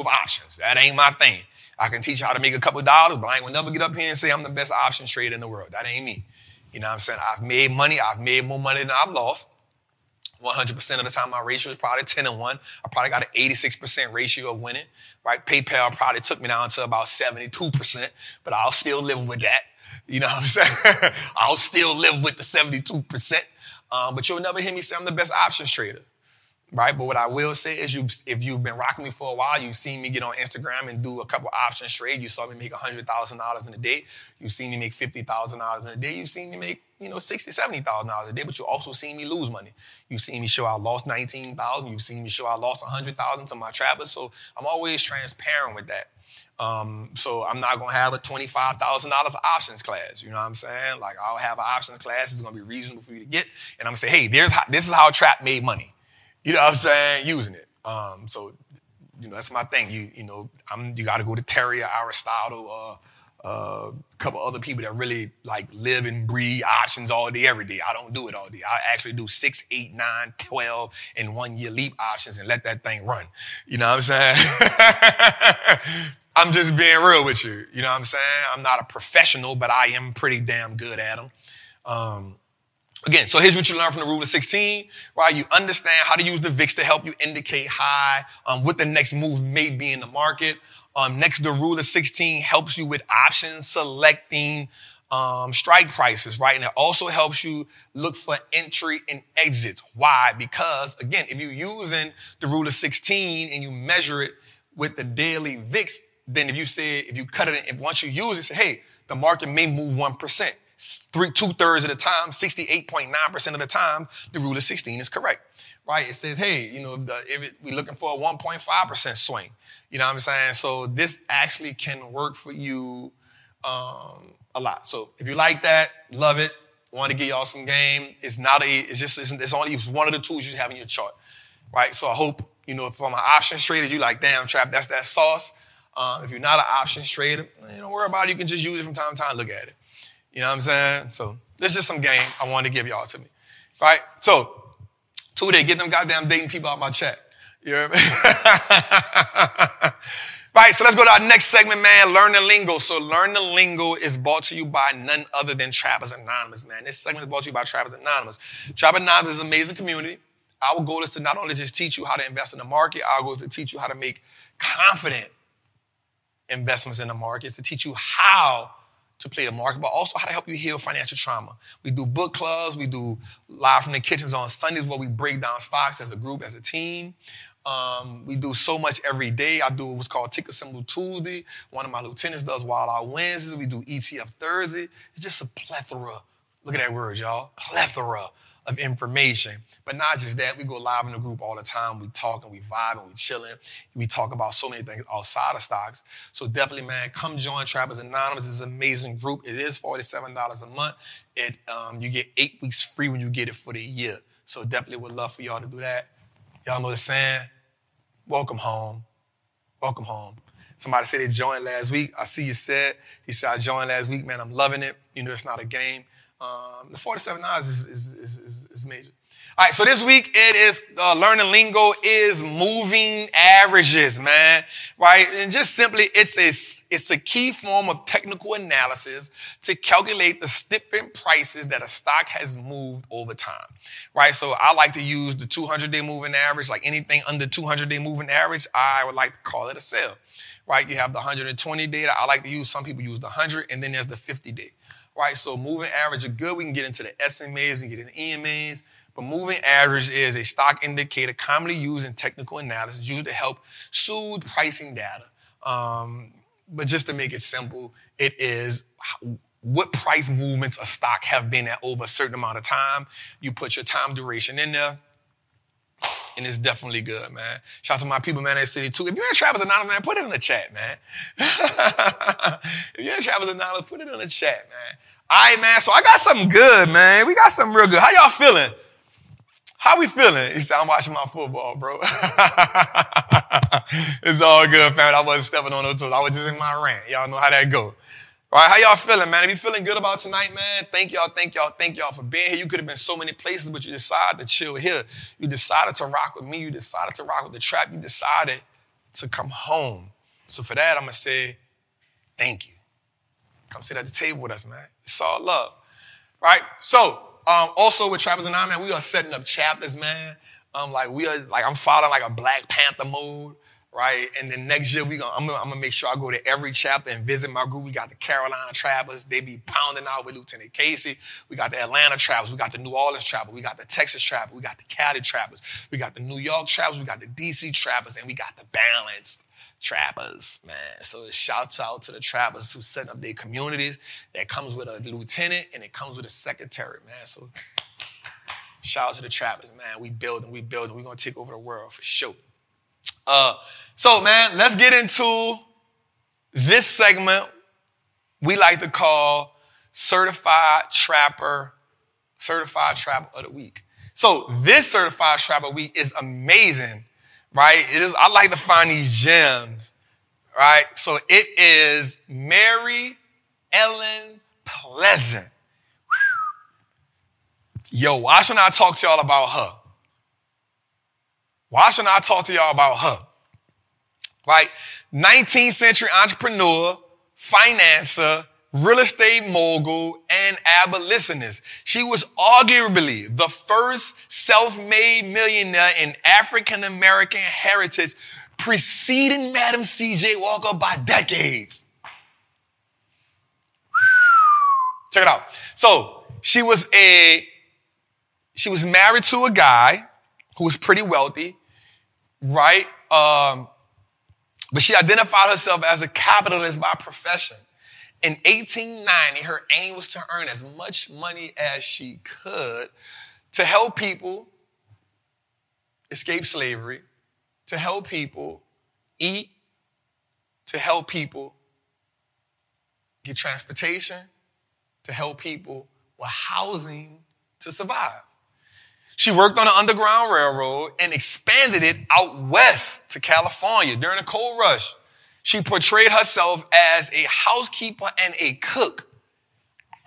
of options. That ain't my thing. I can teach you how to make a couple dollars, but I ain't gonna never get up here and say I'm the best options trader in the world. That ain't me. You know what I'm saying? I've made money. I've made more money than I've lost. 100% of the time, my ratio is probably 10-1. I probably got an 86% ratio of winning, right? PayPal probably took me down to about 72%, but I'll still live with that. You know what I'm saying? I'll still live with the 72%. But you'll never hear me say I'm the best options trader, right? But what I will say is if you've been rocking me for a while, you've seen me get on Instagram and do a couple options trades. You saw me make $100,000 in a day. You've seen me make $50,000 in a day. You've seen me make $60,000, $70,000 a day, but you also seen me lose money. You've seen me show I lost $19,000. You've seen me show I lost $100,000 to my trappers. So I'm always transparent with that. So I'm not going to have a $25,000 options class. You know what I'm saying? Like I'll have an options class. It's going to be reasonable for you to get. And I'm going to say, hey, this is how Trap made money. You know what I'm saying? Using it. That's my thing. You got to go to Terrier, Aristotle, a couple other people that really live and breathe options all day, every day. I don't do it all day. I actually do 6, 8, 9, 12 and 1 year leap options and let that thing run. You know what I'm saying? I'm just being real with you. You know what I'm saying? I'm not a professional, but I am pretty damn good at them. Again, so here's what you learn from the rule of 16, right? You understand how to use the VIX to help you indicate what the next move may be in the market. Next, the rule of 16 helps you with option selecting strike prices, right? And it also helps you look for entry and exits. Why? Because, again, if you're using the rule of 16 and you measure it with the daily VIX, then if you say, if you cut it, and once you use it, say, hey, the market may move 1%. Two-thirds of the time, 68.9% of the time, the rule of 16 is correct, right? It says, hey, you know, we're looking for a 1.5% swing. You know what I'm saying? So this actually can work for you a lot. So if you like that, love it, want to give y'all some game. It's not a, it's just, it's only one of the tools you have in your chart, right? So I hope, you know, if I'm an options trader, you like, damn, Trap, that's that sauce. If you're not an options trader, don't worry about it. You can just use it from time to time, look at it. You know what I'm saying? So this is just some game I wanted to give y'all to me. Right? So, today, get them goddamn dating people out my chat. You know what I mean? Right, so let's go to our next segment, man. Learn the Lingo. So Learn the Lingo is brought to you by none other than Trappers Anonymous, man. This segment is brought to you by Trappers Anonymous. Trappers Anonymous is an amazing community. Our goal is to not only just teach you how to invest in the market, our goal is to teach you how to make confident investments in the market. It's to teach you how to play the market, but also how to help you heal financial trauma. We do book clubs. We do live from the kitchens on Sundays where we break down stocks as a group, as a team. We do so much every day. I do what's called Ticker Symbol Tuesday. One of my lieutenants does Wild Out Wednesdays. We do ETF Thursday. It's just a plethora. Look at that word, y'all. Plethora of information. But not just that, we go live in the group all the time. We talk and we vibe and we chilling. We talk about so many things outside of stocks. So definitely, man, come join Trappers Anonymous. It's an amazing group. It is $47 a month. It you get 8 weeks free when you get it for the year. So definitely would love for y'all to do that. Y'all know the saying, welcome home. Welcome home. Somebody said they joined last week. I see you said. He said, I joined last week, man. I'm loving it. You know, it's not a game. The $47 is major. All right, so this week it is Learning Lingo is moving averages, man, right? And just simply, it's a key form of technical analysis to calculate the different prices that a stock has moved over time, right? So I like to use the 200-day moving average, like anything under 200-day moving average, I would like to call it a sell, right? You have the 120-day that I like to use. Some people use the 100, and then there's the 50-day. Right, so moving average is good. We can get into the SMAs, we can get into EMAs, but moving average is a stock indicator commonly used in technical analysis, used to help soothe pricing data. But just to make it simple, it is what price movements a stock have been at over a certain amount of time. You put your time duration in there, and it's definitely good, man. Shout out to my people, man, at City 2. If you're in Trappers Anonymous, man, put it in the chat, man. If you're in Trappers Anonymous, put it in the chat, man. All right, man, so I got something good, man. We got something real good. How y'all feeling? How we feeling? He said, I'm watching my football, bro. It's all good, fam. I wasn't stepping on those toes. I was just in my rant. Y'all know how that go. All right, how y'all feeling, man? If you feeling good about tonight, man, thank y'all for being here. You could have been so many places, but you decided to chill here. You decided to rock with me. You decided to rock with the Trap. You decided to come home. So for that, I'm going to say thank you. Come sit at the table with us, man. It's all love, right? So also with Trappers and I, man, we are setting up chapters, man. I'm following like a Black Panther mode. Right, and then next year I'm gonna make sure I go to every chapter and visit my group. We got the Carolina Trappers; they be pounding out with Lieutenant Casey. We got the Atlanta Trappers, we got the New Orleans Trappers, we got the Texas Trappers, we got the Cali Trappers, we got the New York Trappers, we got the DC Trappers, and we got the Balanced Trappers, man. So shout out to the Trappers who set up their communities. That comes with a lieutenant and it comes with a secretary, man. So shout out to the Trappers, man. We building. We gonna take over the world for sure. So, man, let's get into this segment we like to call Certified Trapper of the Week. So this Certified Trapper Week is amazing, right? I like to find these gems, right? So it is Mary Ellen Pleasant. Whew. Yo, why shouldn't I talk to y'all about her? Right? 19th century entrepreneur, financer, real estate mogul, and abolitionist. She was arguably the first self-made millionaire in African-American heritage, preceding Madam C.J. Walker by decades. Check it out. So she was married to a guy who was pretty wealthy. Right? But she identified herself as a capitalist by profession. In 1890, her aim was to earn as much money as she could to help people escape slavery, to help people eat, to help people get transportation, to help people with housing to survive. She worked on the Underground Railroad and expanded it out west to California during the Gold Rush. She portrayed herself as a housekeeper and a cook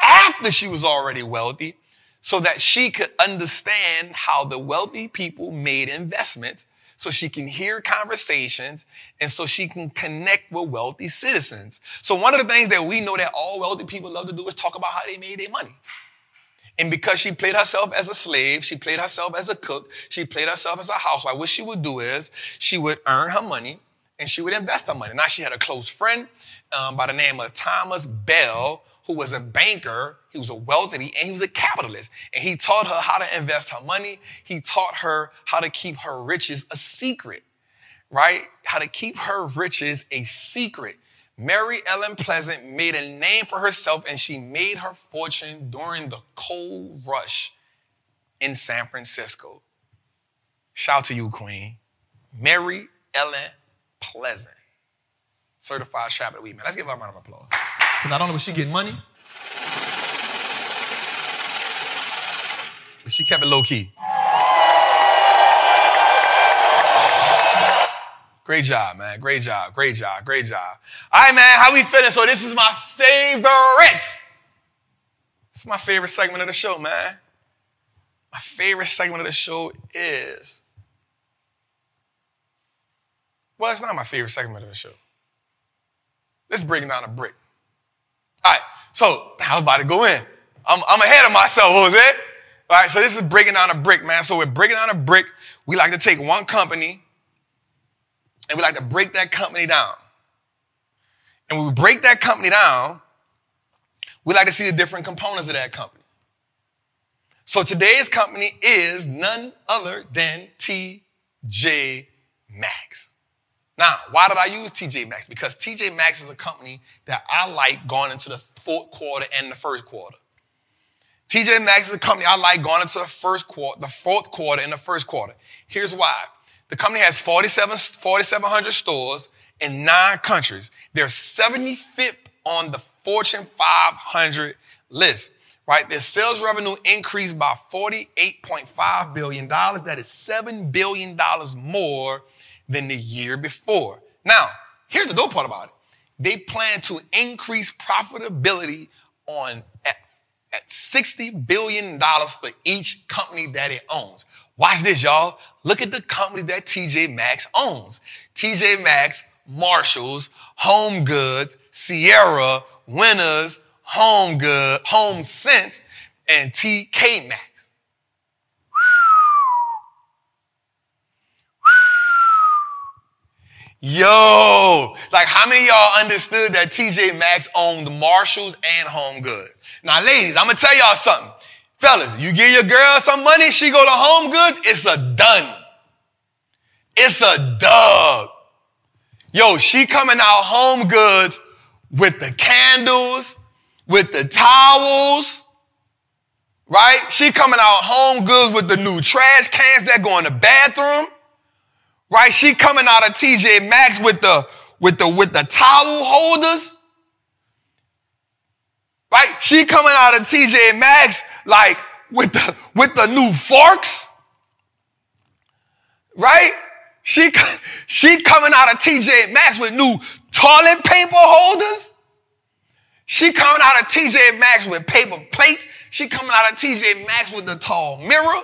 after she was already wealthy so that she could understand how the wealthy people made investments, so she can hear conversations, and so she can connect with wealthy citizens. So one of the things that we know that all wealthy people love to do is talk about how they made their money. And because she played herself as a slave, she played herself as a cook, she played herself as a housewife, what she would do is she would earn her money and she would invest her money. Now, she had a close friend by the name of Thomas Bell, who was a banker. He was a wealthy and he was a capitalist. And he taught her how to invest her money. He taught her how to keep her riches a secret, right? How to keep her riches a secret. Mary Ellen Pleasant made a name for herself, and she made her fortune during the Gold Rush in San Francisco. Shout to you, Queen. Mary Ellen Pleasant. Certified Trapper Weed Man. Let's give her a round of applause. Because not only was she getting money, but she kept it low-key. Great job, man. Great job. Great job. Great job. All right, man. How we feeling? So this is my favorite. This is my favorite segment of the show, man. My favorite segment of the show is... Well, it's not my favorite segment of the show. Let's break down a brick. All right. So I was about to go in. I'm ahead of myself, Jose. All right. So this is breaking down a brick, man. So we're breaking down a brick. We like to take one company, and we like to break that company down. And when we break that company down, we like to see the different components of that company. So today's company is none other than TJ Maxx. Now, why did I use TJ Maxx? Because TJ Maxx is a company that I like going into the fourth quarter and the first quarter. TJ Maxx is a company I like going into the fourth quarter and the first quarter. Here's why. The company has 4,700 stores in 9 countries. They're 75th on the Fortune 500 list, right? Their sales revenue increased by $48.5 billion. That is $7 billion more than the year before. Now, here's the dope part about it. They plan to increase profitability at $60 billion for each company that it owns. Watch this, y'all. Look at the company that TJ Maxx owns. TJ Maxx, Marshalls, Home Goods, Sierra, Winners, Home Goods, Home Sense, and TK Maxx. Yo! Like, how many of y'all understood that TJ Maxx owned Marshalls and Home Goods? Now, ladies, I'm gonna tell y'all something. Fellas, you give your girl some money, she go to Home Goods, it's a done. It's a dub. Yo, she coming out Home Goods with the candles, with the towels, right? She coming out Home Goods with the new trash cans that go in the bathroom, right? She coming out of TJ Maxx with the towel holders, right? She coming out of TJ Maxx like with the new forks, right? She coming out of TJ Maxx with new toilet paper holders. She coming out of TJ Maxx with paper plates. She coming out of TJ Maxx with the tall mirror.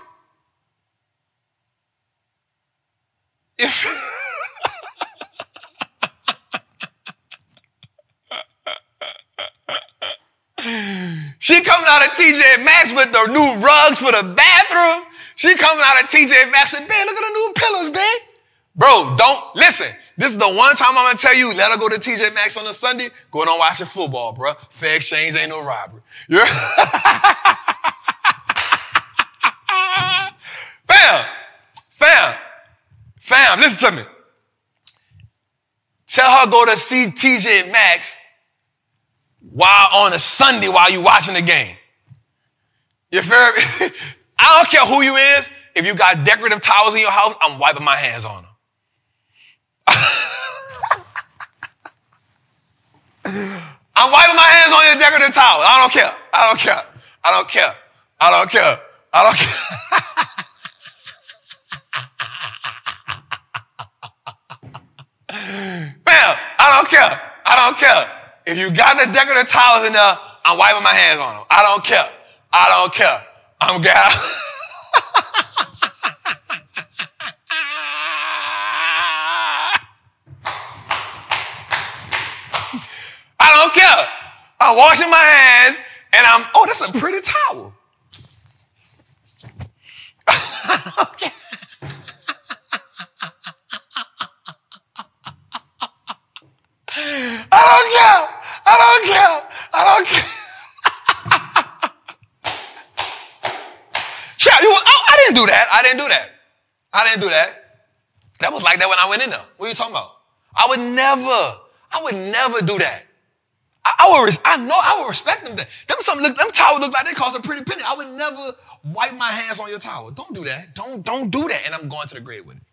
She coming out of TJ Maxx with the new rugs for the bathroom. She coming out of TJ Maxx and, man, look at the new pillows, man. Bro, don't listen. This is the one time I'm going to tell you, let her go to TJ Maxx on a Sunday. Go and watch your football, bro. Fair exchange ain't no robbery. Yeah. Fam, listen to me. Tell her go to see TJ Maxx while on a Sunday while you're watching the game. You feel me? I don't care who you is. If you got decorative towels in your house, I'm wiping my hands on them. I'm wiping my hands on your decorative towel. I don't care. I don't care. I don't care. I don't care. I don't care. Bam! I don't care. I don't care. If you got the decorative towels in there, I'm wiping my hands on them. I don't care. I don't care. I'm glad. I don't care. I'm washing my hands and I'm, oh, that's a pretty towel. I don't care. I don't care. I don't care. Chap, I didn't do that. I didn't do that. I didn't do that. That was like that when I went in there. What are you talking about? I would never do that. I know I would respect them. Them towels look like they cost a pretty penny. I would never wipe my hands on your towel. Don't do that. Don't do that. And I'm going to the grave with it.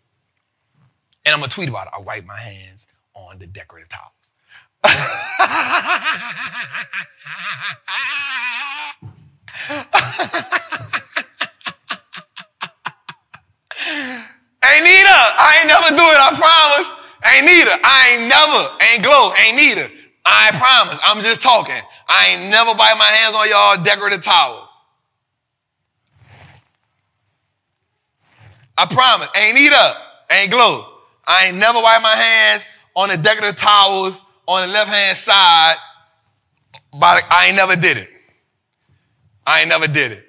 And I'm going to tweet about it. I wipe my hands on the decorative towels. Ain't neither. I ain't never do it. I promise. Ain't neither. I ain't never. Ain't glow. Ain't neither. I promise. I'm just talking. I ain't never bite my hands on y'all decorative towels. I promise. Ain't eat up. Ain't glow. I ain't never wipe my hands on the decorative towels on the left-hand side. But I ain't never did it. I ain't never did it.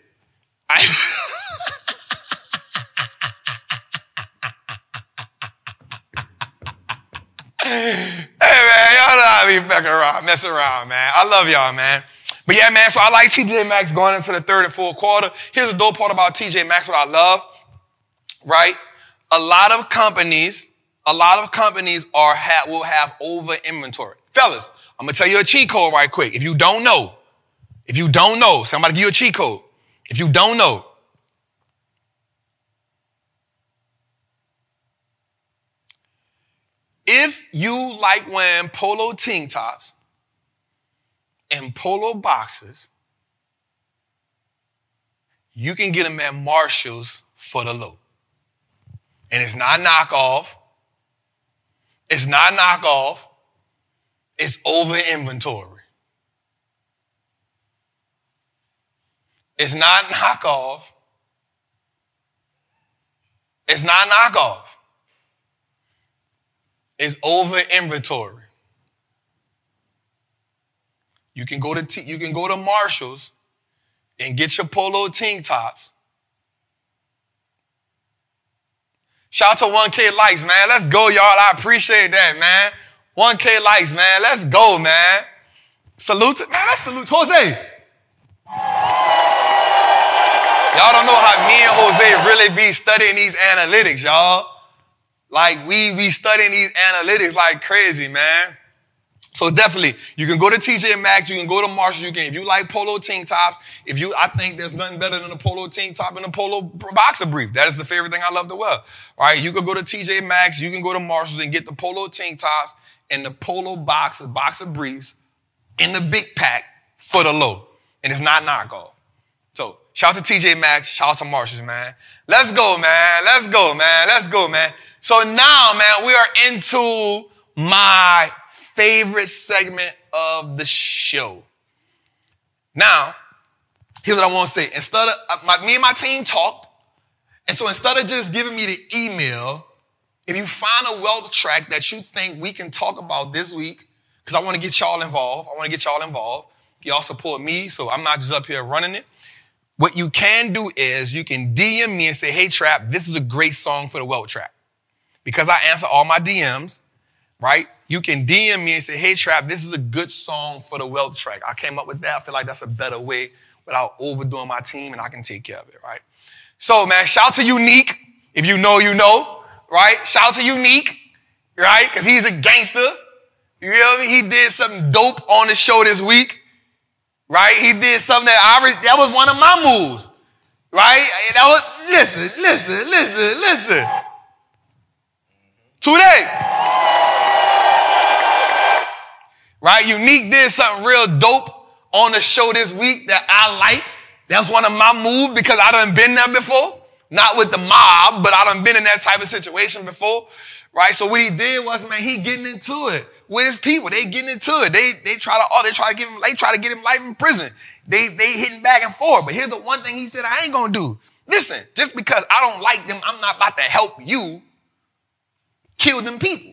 Hey, man, y'all know I be fucking around, messing around, man. I love y'all, man. But yeah, man, so I like TJ Maxx going into the third and fourth quarter. Here's the dope part about TJ Maxx, what I love, right? A lot of companies will have over inventory. Fellas, I'm going to tell you a cheat code right quick. If you don't know, somebody give you a cheat code. If you don't know, if you like wearing polo tank tops and polo boxes, you can get them at Marshalls for the low. And it's not knockoff. It's not knockoff. It's over inventory. It's not knockoff. It's not knockoff. It's over inventory. You can go to Marshalls and get your polo tank tops. Shout out to 1K likes, man. Let's go, y'all. I appreciate that, man. 1K likes, man. Let's go, man. Salute to, man. Let's salute Jose. Y'all don't know how me and Jose really be studying these analytics, y'all. Like, we studying these analytics like crazy, man. So definitely, you can go to TJ Maxx, you can go to Marshalls, you can, if you like polo tank tops, I think there's nothing better than a polo tank top and a polo boxer brief. That is the favorite thing I love to wear. All right, you can go to TJ Maxx, you can go to Marshalls and get the polo tank tops and the polo boxer briefs in the big pack for the low. And it's not knockoff. So, shout out to TJ Maxx, shout out to Marshalls, man. Let's go, man. Let's go, man. Let's go, man. So now, man, we are into my favorite segment of the show. Now, here's what I want to say. Instead of, me and my team talked, and so instead of just giving me the email, if you find a wealth track that you think we can talk about this week, because I want to get y'all involved. Y'all support me, so I'm not just up here running it. What you can do is you can DM me and say, hey, Trap, this is a great song for the wealth track. Because I answer all my DMs, right? You can DM me and say, hey, Trap, this is a good song for the wealth track. I came up with that. I feel like that's a better way without overdoing my team, and I can take care of it, right? So, man, shout to Unique. If you know, you know, right? Shout to Unique, right? Because he's a gangster. You know what I mean? He did something dope on the show this week, right? He did something that was one of my moves, right? That was, listen. Today. Right? Unique did something real dope on the show this week that I like. That's one of my moves because I done been there before. Not with the mob, but I done been in that type of situation before. Right? So what he did was, man, he getting into it with his people. They getting into it. They try to get him life in prison. They hitting back and forth. But here's the one thing he said I ain't gonna do. Listen, just because I don't like them, I'm not about to help you kill them people.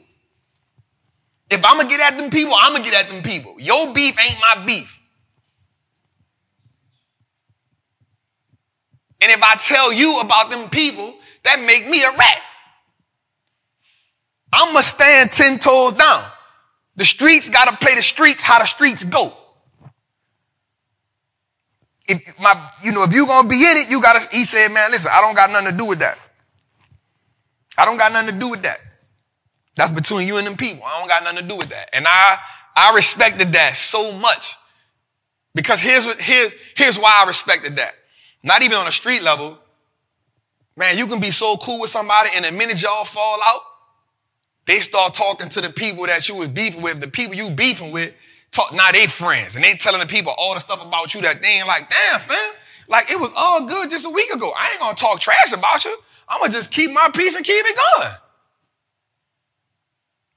If I'm going to get at them people, I'm going to get at them people. Your beef ain't my beef. And if I tell you about them people, that make me a rat. I'm going to stand 10 toes down. The streets got to play the streets how the streets go. If you're going to be in it, you got to, he said, man, listen, I don't got nothing to do with that. That's between you and them people. I don't got nothing to do with that. And I respected that so much. Because here's why I respected that. Not even on a street level. Man, you can be so cool with somebody and the minute y'all fall out, they start talking to the people that you was beefing with. The people you beefing with, now they friends. And they telling the people all the stuff about you that they ain't like, damn, fam. Like, it was all good just a week ago. I ain't going to talk trash about you. I'm going to just keep my peace and keep it going.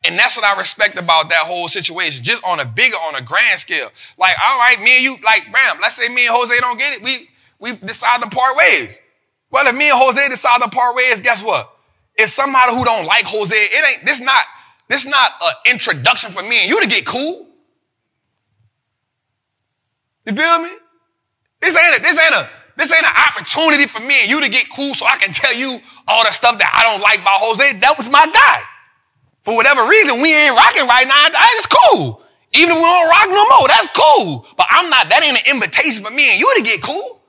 And that's what I respect about that whole situation, just on a grand scale. Like, all right, me and you, like, bam, let's say me and Jose don't get it. We decide to part ways. Well, if me and Jose decide to part ways, guess what? If somebody who don't like Jose, this not an introduction for me and you to get cool. You feel me? This ain't an opportunity for me and you to get cool so I can tell you all the stuff that I don't like about Jose. That was my guy. For whatever reason, we ain't rocking right now. That's cool. Even if we don't rock no more, that's cool. But that ain't an invitation for me and you to get cool.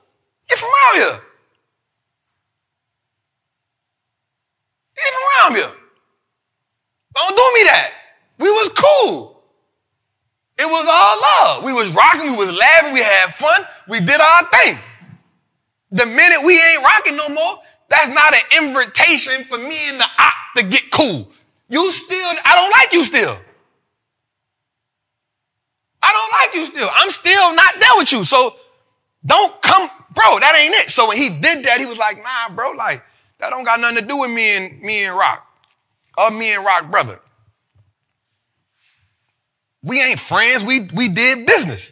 Get from around here. Don't do me that. We was cool. It was all love. We was rocking, we was laughing, we had fun, we did our thing. The minute we ain't rocking no more, that's not an invitation for me and the op to get cool. I don't like you still. I'm still not there with you. So don't come, bro, that ain't it. So when he did that, he was like, nah, bro, like, that don't got nothing to do with me and Rock. Or me and Rock brother. We ain't friends, we did business.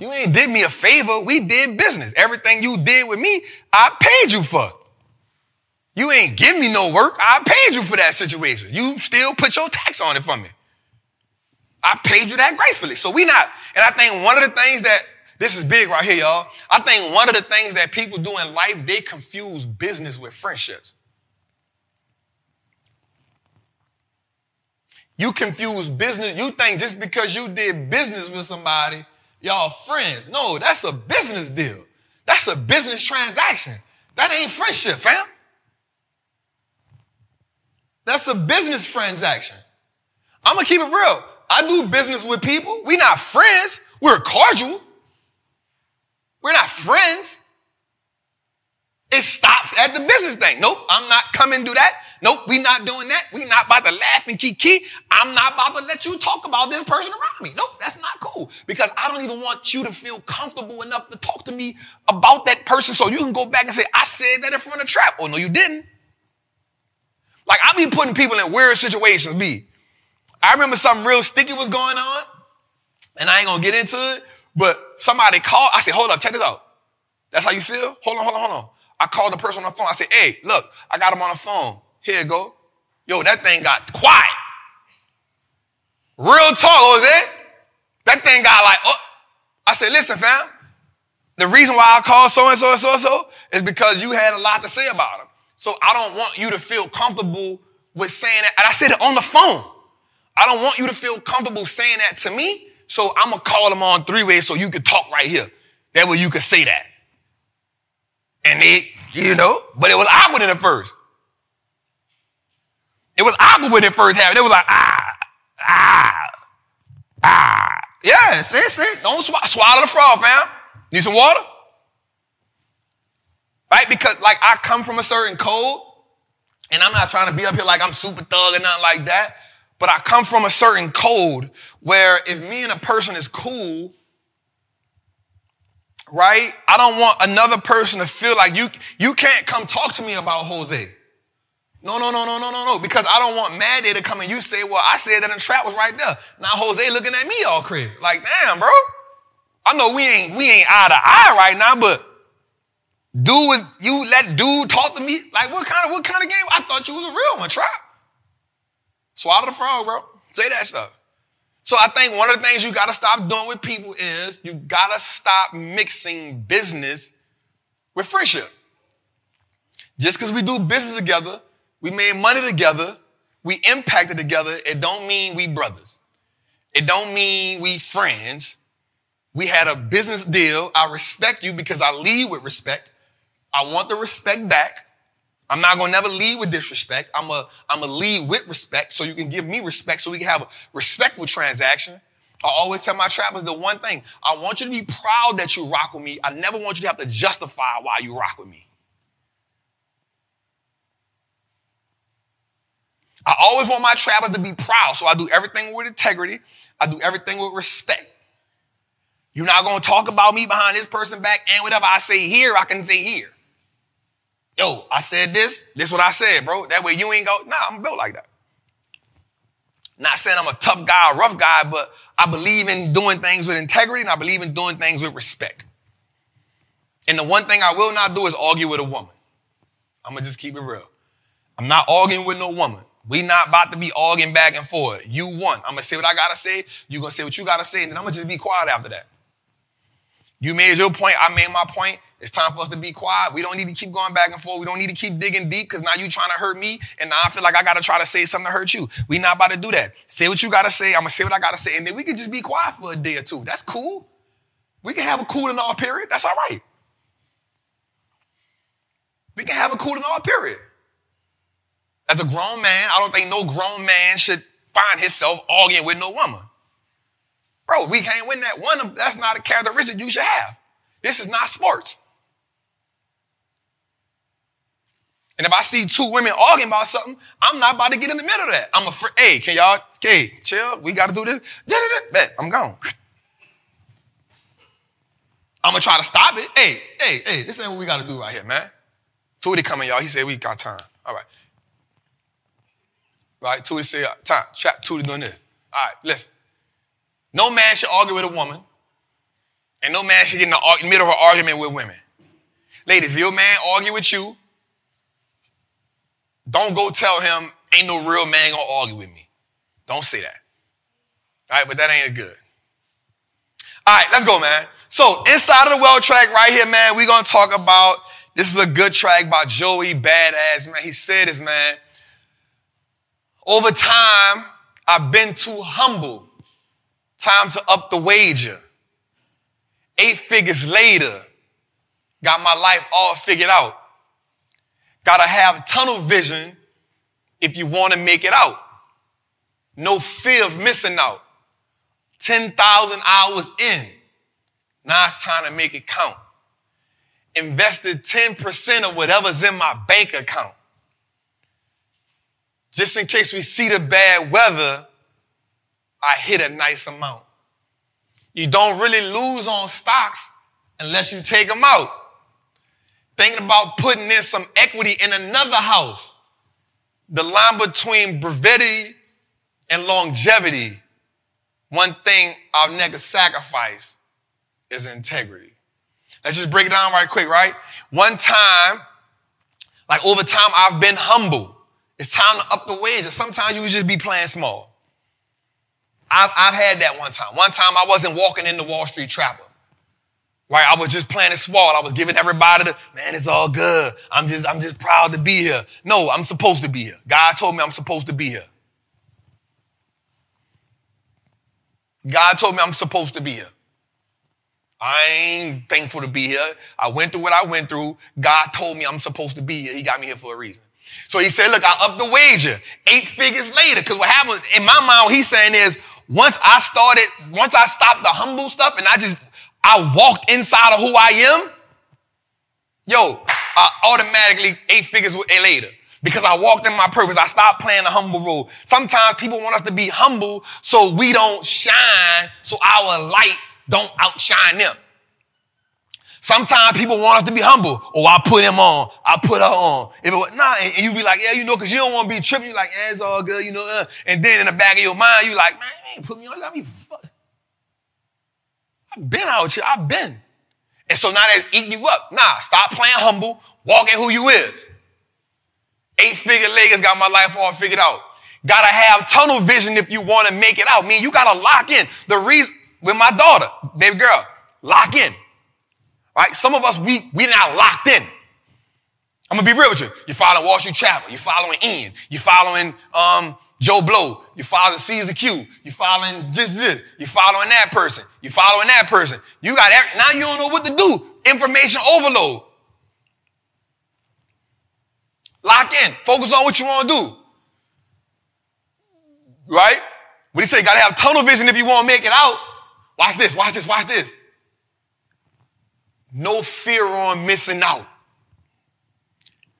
You ain't did me a favor, we did business. Everything you did with me, I paid you for. You ain't give me no work. I paid you for that situation. You still put your tax on it for me. I paid you that gracefully. So we not. And I think one of the things that, this is big right here, y'all. I think one of the things that people do in life, they confuse business with friendships. You confuse business. You think just because you did business with somebody, y'all friends. No, that's a business deal. That's a business transaction. That ain't friendship, fam. That's a business transaction. I'm going to keep it real. I do business with people. We're not friends. We're cordial. We're not friends. It stops at the business thing. Nope, I'm not coming to that. Nope, we're not doing that. We're not about to laugh and kiki. I'm not about to let you talk about this person around me. Nope, that's not cool. Because I don't even want you to feel comfortable enough to talk to me about that person so you can go back and say, I said that in front of Trap. Oh, no, you didn't. Like, I be putting people in weird situations, B. I remember something real sticky was going on, and I ain't gonna get into it, but somebody called. I said, hold up, check this out. That's how you feel? Hold on. I called the person on the phone. I said, hey, look, I got him on the phone. Here you go. Yo, that thing got quiet. Real talk, Jose. That thing got like, oh. I said, listen, fam, the reason why I called so-and-so and so-and-so is because you had a lot to say about him. So I don't want you to feel comfortable with saying that. And I said it on the phone. I don't want you to feel comfortable saying that to me. So I'm going to call them on three-way so you can talk right here. That way you can say that. And but it was awkward at first. It was awkward when it first happened. It was like, Yeah, see? Don't swallow the frog, fam. Need some water? Right? Because, like, I come from a certain code, and I'm not trying to be up here like I'm super thug or nothing like that, but I come from a certain code where if me and a person is cool, right, I don't want another person to feel like you can't come talk to me about Jose. No. Because I don't want Mad Day to come and you say, well, I said that and Trap was right there. Now Jose looking at me all crazy. Like, damn, bro. I know we ain't eye to eye right now, but you let dude talk to me? Like, what kind of game? I thought you was a real one, Trap. Swallow the frog, bro. Say that stuff. So I think one of the things you gotta stop doing with people is you gotta stop mixing business with friendship. Just because we do business together, we made money together, we impacted together, it don't mean we brothers. It don't mean we friends. We had a business deal. I respect you because I lead with respect. I want the respect back. I'm not going to never lead with disrespect. I'm a lead with respect so you can give me respect so we can have a respectful transaction. I always tell my trappers the one thing. I want you to be proud that you rock with me. I never want you to have to justify why you rock with me. I always want my trappers to be proud, so I do everything with integrity. I do everything with respect. You're not going to talk about me behind this person's back, and whatever I say here, I can say here. Yo, I said this what I said, bro. That way you ain't go, nah, I'm built like that. Not saying I'm a tough guy, a rough guy, but I believe in doing things with integrity, and I believe in doing things with respect. And the one thing I will not do is argue with a woman. I'm going to just keep it real. I'm not arguing with no woman. We not about to be arguing back and forth. You won. I'm going to say what I got to say. You're going to say what you got to say. And then I'm going to just be quiet after that. You made your point. I made my point. It's time for us to be quiet. We don't need to keep going back and forth. We don't need to keep digging deep because now you're trying to hurt me. And now I feel like I got to try to say something to hurt you. We not about to do that. Say what you got to say. I'm going to say what I got to say. And then we can just be quiet for a day or two. That's cool. We can have a cooling off period. That's all right. We can have a cooling off period. As a grown man, I don't think no grown man should find himself arguing with no woman. Bro, we can't win that one. That's not a characteristic you should have. This is not sports. And if I see two women arguing about something, I'm not about to get in the middle of that. I'm afraid, hey, can y'all, okay, chill, we got to do this. Bet, I'm gone. I'm going to try to stop it. Hey, this ain't what we got to do right here, man. Tootie coming, y'all. He said we got time. All right. Right, Tootie said, time, Trap, Tootie doing this. All right, listen. No man should argue with a woman, and no man should get in the middle of an argument with women. Ladies, if your man argue with you, don't go tell him, ain't no real man gonna argue with me. Don't say that. All right, but that ain't good. All right, let's go, man. So inside of the well track right here, man, we're gonna talk about, this is a good track by Joey Badass, man. He said this, man. Over time, I've been too humble. Time to up the wager. 8 figures later, got my life all figured out. Gotta have tunnel vision if you want to make it out. No fear of missing out. 10,000 hours in. Now it's time to make it count. Invested 10% of whatever's in my bank account. Just in case we see the bad weather, I hit a nice amount. You don't really lose on stocks unless you take them out. Thinking about putting in some equity in another house. The line between brevity and longevity. One thing I'll never sacrifice is integrity. Let's just break it down right quick, right? One time, like over time, I've been humble. It's time to up the wages. Sometimes you just be playing small. I've had that one time. One time I wasn't walking in the Wall Street Trapper. Right? I was just playing it small. I was giving everybody man, it's all good. I'm just proud to be here. No, I'm supposed to be here. God told me I'm supposed to be here. God told me I'm supposed to be here. I ain't thankful to be here. I went through what I went through. God told me I'm supposed to be here. He got me here for a reason. So he said, look, I upped the wager 8 figures later. Because what happened in my mind, what he's saying is once I stopped the humble stuff and I walked inside of who I am, yo, I automatically 8 figures later. Because I walked in my purpose. I stopped playing the humble role. Sometimes people want us to be humble so we don't shine, so our light don't outshine them. Sometimes people want us to be humble. Oh, I put him on. I put her on. If it was, and you be like, yeah, you know, because you don't want to be tripping. You're like, yeah, it's all good, you know. And then in the back of your mind, you like, man, you ain't put me on. You got me fucked. I've been out here. I've been. And so now that's eating you up. Nah, stop playing humble. Walk in who you is. 8-figure leggers got my life all figured out. Gotta have tunnel vision if you want to make it out. I mean, you gotta lock in. The reason, with my daughter, baby girl, lock in. Right? Some of us, we not locked in. I'm gonna be real with you. You're following Wall Street Trapper. You're following Ian. You're following Joe Blow. You're following C's and Q. You're following this. You're following that person. You're following that person. You got every, now you don't know what to do. Information overload. Lock in. Focus on what you want to do. Right? What he said, you gotta have tunnel vision if you want to make it out. Watch this. Watch this. Watch this. No fear on missing out.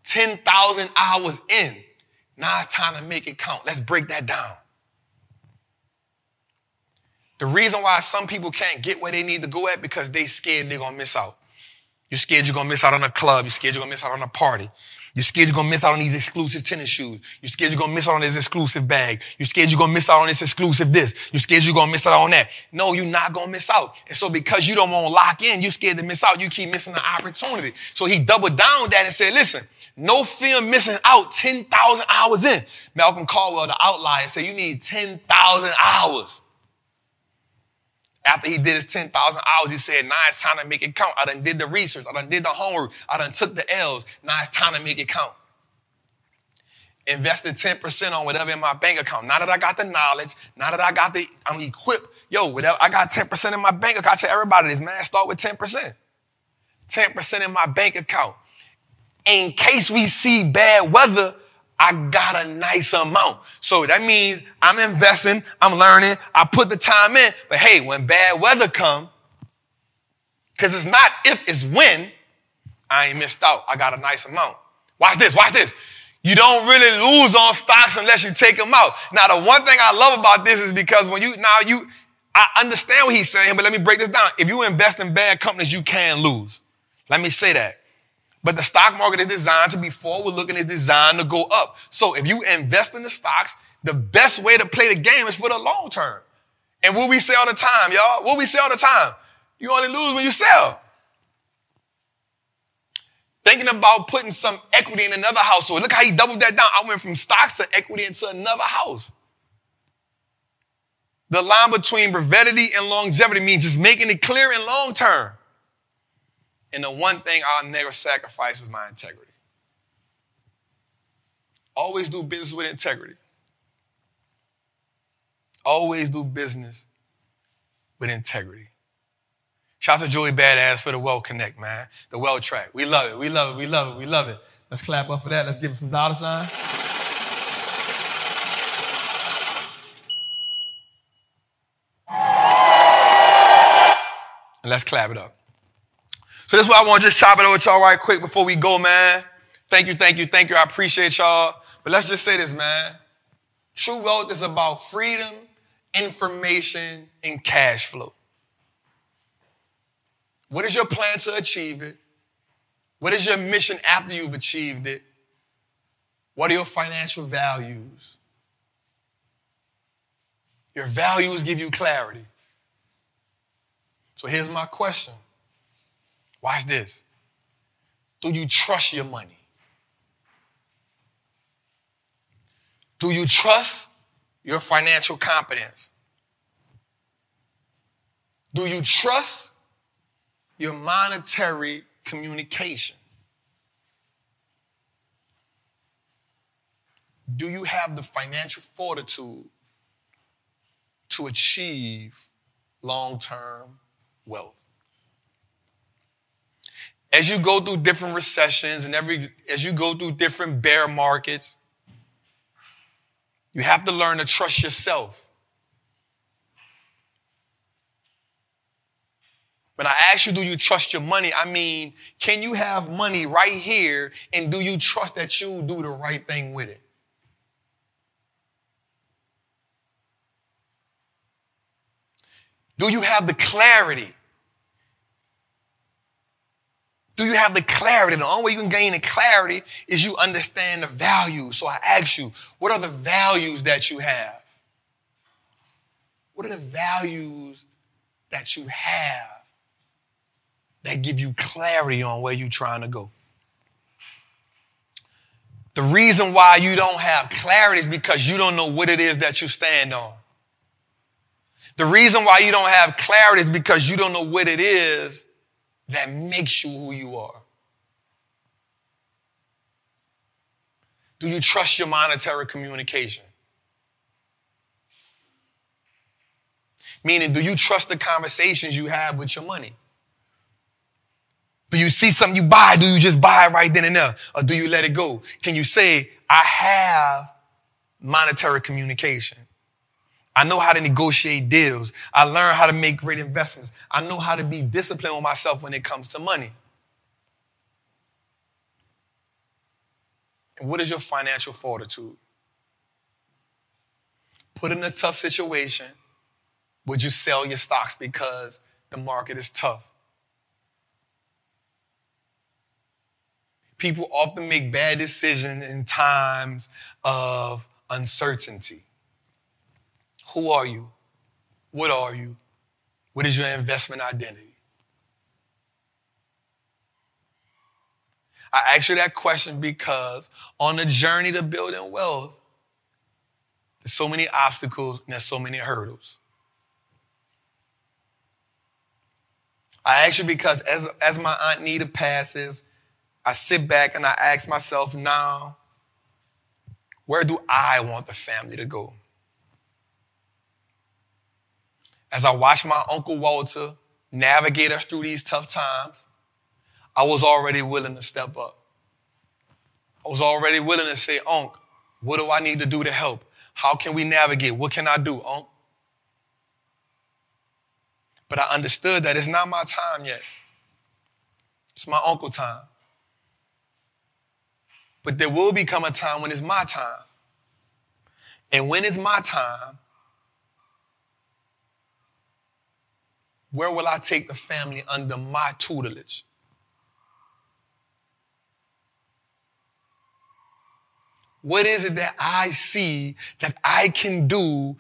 10,000 hours in. Now it's time to make it count. Let's break that down. The reason why some people can't get where they need to go at because they scared they're going to miss out. You're scared you're going to miss out on a club. You're scared you're going to miss out on a party. You're scared you're going to miss out on these exclusive tennis shoes. You're scared you're going to miss out on this exclusive bag. You're scared you're going to miss out on this exclusive this. You're scared you're going to miss out on that. No, you're not going to miss out. And so because you don't want to lock in, you're scared to miss out. You keep missing the opportunity. So he doubled down on that and said, listen, no fear missing out 10,000 hours in. Malcolm Caldwell, the outlier, said you need 10,000 hours. After he did his 10,000 hours, he said, now it's time to make it count. I done did the research. I done did the homework. I done took the L's. Now it's time to make it count. Invested 10% on whatever in my bank account. Now that I got the knowledge, now that I got the, I'm equipped. Yo, whatever, I got 10% in my bank account. I tell everybody this, man, start with 10%. 10% in my bank account. In case we see bad weather, I got a nice amount. So that means I'm investing, I'm learning, I put the time in. But hey, when bad weather come, because it's not if, it's when, I ain't missed out. I got a nice amount. Watch this, watch this. You don't really lose on stocks unless you take them out. Now, the one thing I love about this is because when you, now you, I understand what he's saying, but let me break this down. If you invest in bad companies, you can lose. Let me say that. But the stock market is designed to be forward-looking, it's designed to go up. So if you invest in the stocks, the best way to play the game is for the long term. And what we say all the time, y'all, what we say all the time, you only lose when you sell. Thinking about putting some equity in another household. Look how he doubled that down. I went from stocks to equity into another house. The line between brevity and longevity means just making it clear and long term. And the one thing I'll never sacrifice is my integrity. Always do business with integrity. Always do business with integrity. Shout out to Joey Badass for the Well Connect, man. The Well Track. We love it. We love it. We love it. We love it. Let's clap up for that. Let's give him some dollar sign. And let's clap it up. So this is why I want to just chop it over with y'all right quick before we go, man. Thank you, thank you, thank you. I appreciate y'all. But let's just say this, man. True wealth is about freedom, information, and cash flow. What is your plan to achieve it? What is your mission after you've achieved it? What are your financial values? Your values give you clarity. So here's my question. Watch this. Do you trust your money? Do you trust your financial competence? Do you trust your monetary communication? Do you have the financial fortitude to achieve long-term wealth? as you go through different recessions and as you go through different bear markets, you have to learn to trust yourself. When I ask you, do you trust your money? I mean, can you have money right here and do you trust that you do the right thing with it? Do you have the clarity? Do you have the clarity? The only way you can gain the clarity is you understand the values. So I ask you, what are the values that you have? What are the values that you have that give you clarity on where you're trying to go? The reason why you don't have clarity is because you don't know what it is that you stand on. The reason why you don't have clarity is because you don't know what it is that makes you who you are. Do you trust your monetary communication? Meaning, do you trust the conversations you have with your money? Do you see something you buy? Do you just buy it right then and there? Or do you let it go? Can you say, I have monetary communication? I know how to negotiate deals. I learned how to make great investments. I know how to be disciplined with myself when it comes to money. And what is your financial fortitude? Put in a tough situation, would you sell your stocks because the market is tough? People often make bad decisions in times of uncertainty. Who are you? What are you? What is your investment identity? I ask you that question because on the journey to building wealth, there's so many obstacles and there's so many hurdles. I ask you because as my Aunt Nita passes, I sit back and I ask myself now, where do I want the family to go? As I watched my Uncle Walter navigate us through these tough times, I was already willing to step up. I was already willing to say, Unc, what do I need to do to help? How can we navigate? What can I do, Unc? But I understood that it's not my time yet. It's my uncle time. But there will become a time when it's my time. And when it's my time, where will I take the family under my tutelage? What is it that I see that I can do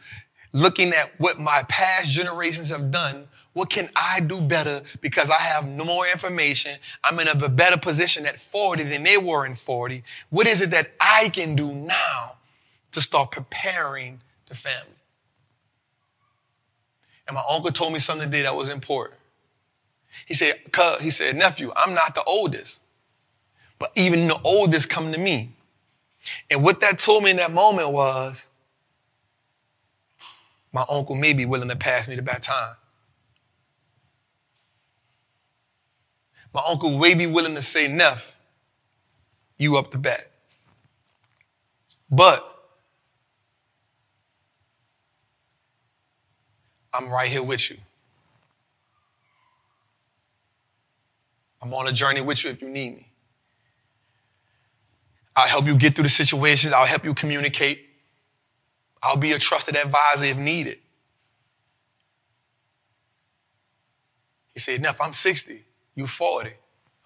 looking at what my past generations have done? What can I do better because I have no more information? I'm in a better position at 40 than they were in 40. What is it that I can do now to start preparing the family? And my uncle told me something today that was important. He said, nephew, I'm not the oldest, but even the oldest come to me. And what that told me in that moment was, my uncle may be willing to pass me the baton. My uncle may be willing to say, Neff, you up the bat. But I'm right here with you. I'm on a journey with you if you need me. I'll help you get through the situations. I'll help you communicate. I'll be a trusted advisor if needed. He said, Neff, I'm 60. You 40.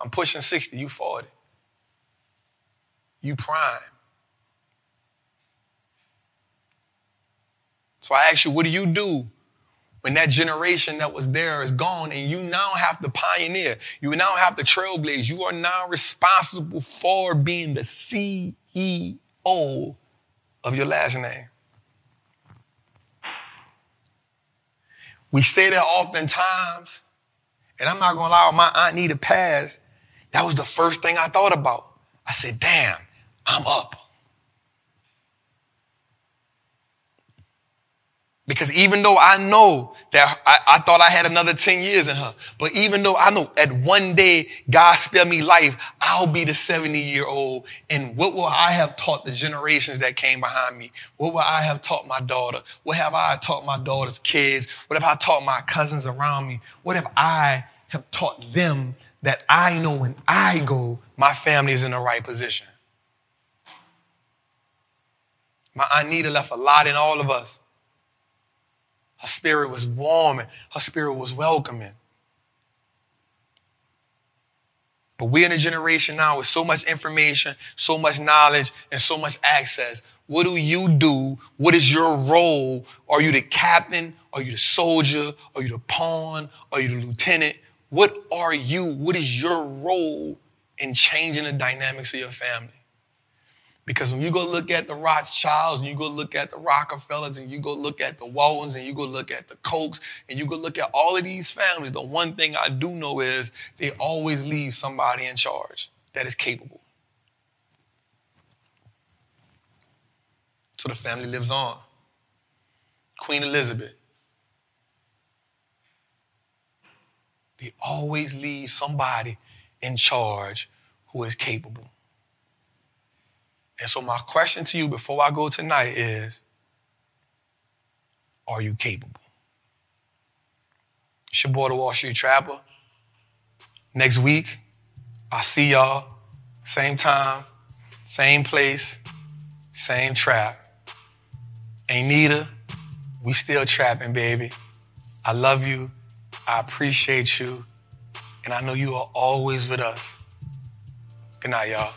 I'm pushing 60. You 40. You prime. So I ask you, what do you do when that generation that was there is gone and you now have to pioneer? You now have to trailblaze. You are now responsible for being the CEO of your last name. We say that oftentimes, and I'm not going to allow my Aunt Nita pass. That was the first thing I thought about. I said, damn, I'm up. Because even though I know that I thought I had another 10 years in her. But even though I know at one day God spare me life, I'll be the 70-year-old. And what will I have taught the generations that came behind me? What will I have taught my daughter? What have I taught my daughter's kids? What have I taught my cousins around me? What if I have taught them that I know when I go, my family is in the right position? My Aunt Nita left a lot in all of us. Her spirit was warm and her spirit was welcoming. But we're in a generation now with so much information, so much knowledge, and so much access. What do you do? What is your role? Are you the captain? Are you the soldier? Are you the pawn? Are you the lieutenant? What are you? What is your role in changing the dynamics of your family? Because when you go look at the Rothschilds and you go look at the Rockefellers and you go look at the Waltons and you go look at the Kochs and you go look at all of these families, the one thing I do know is they always leave somebody in charge that is capable. So the family lives on. Queen Elizabeth. They always leave somebody in charge who is capable. And so my question to you before I go tonight is, are you capable? It's your boy, the Wall Street Trapper. Next week, I'll see y'all. Same time, same place, same trap. Ain't neither. We still trapping, baby. I love you. I appreciate you. And I know you are always with us. Good night, y'all.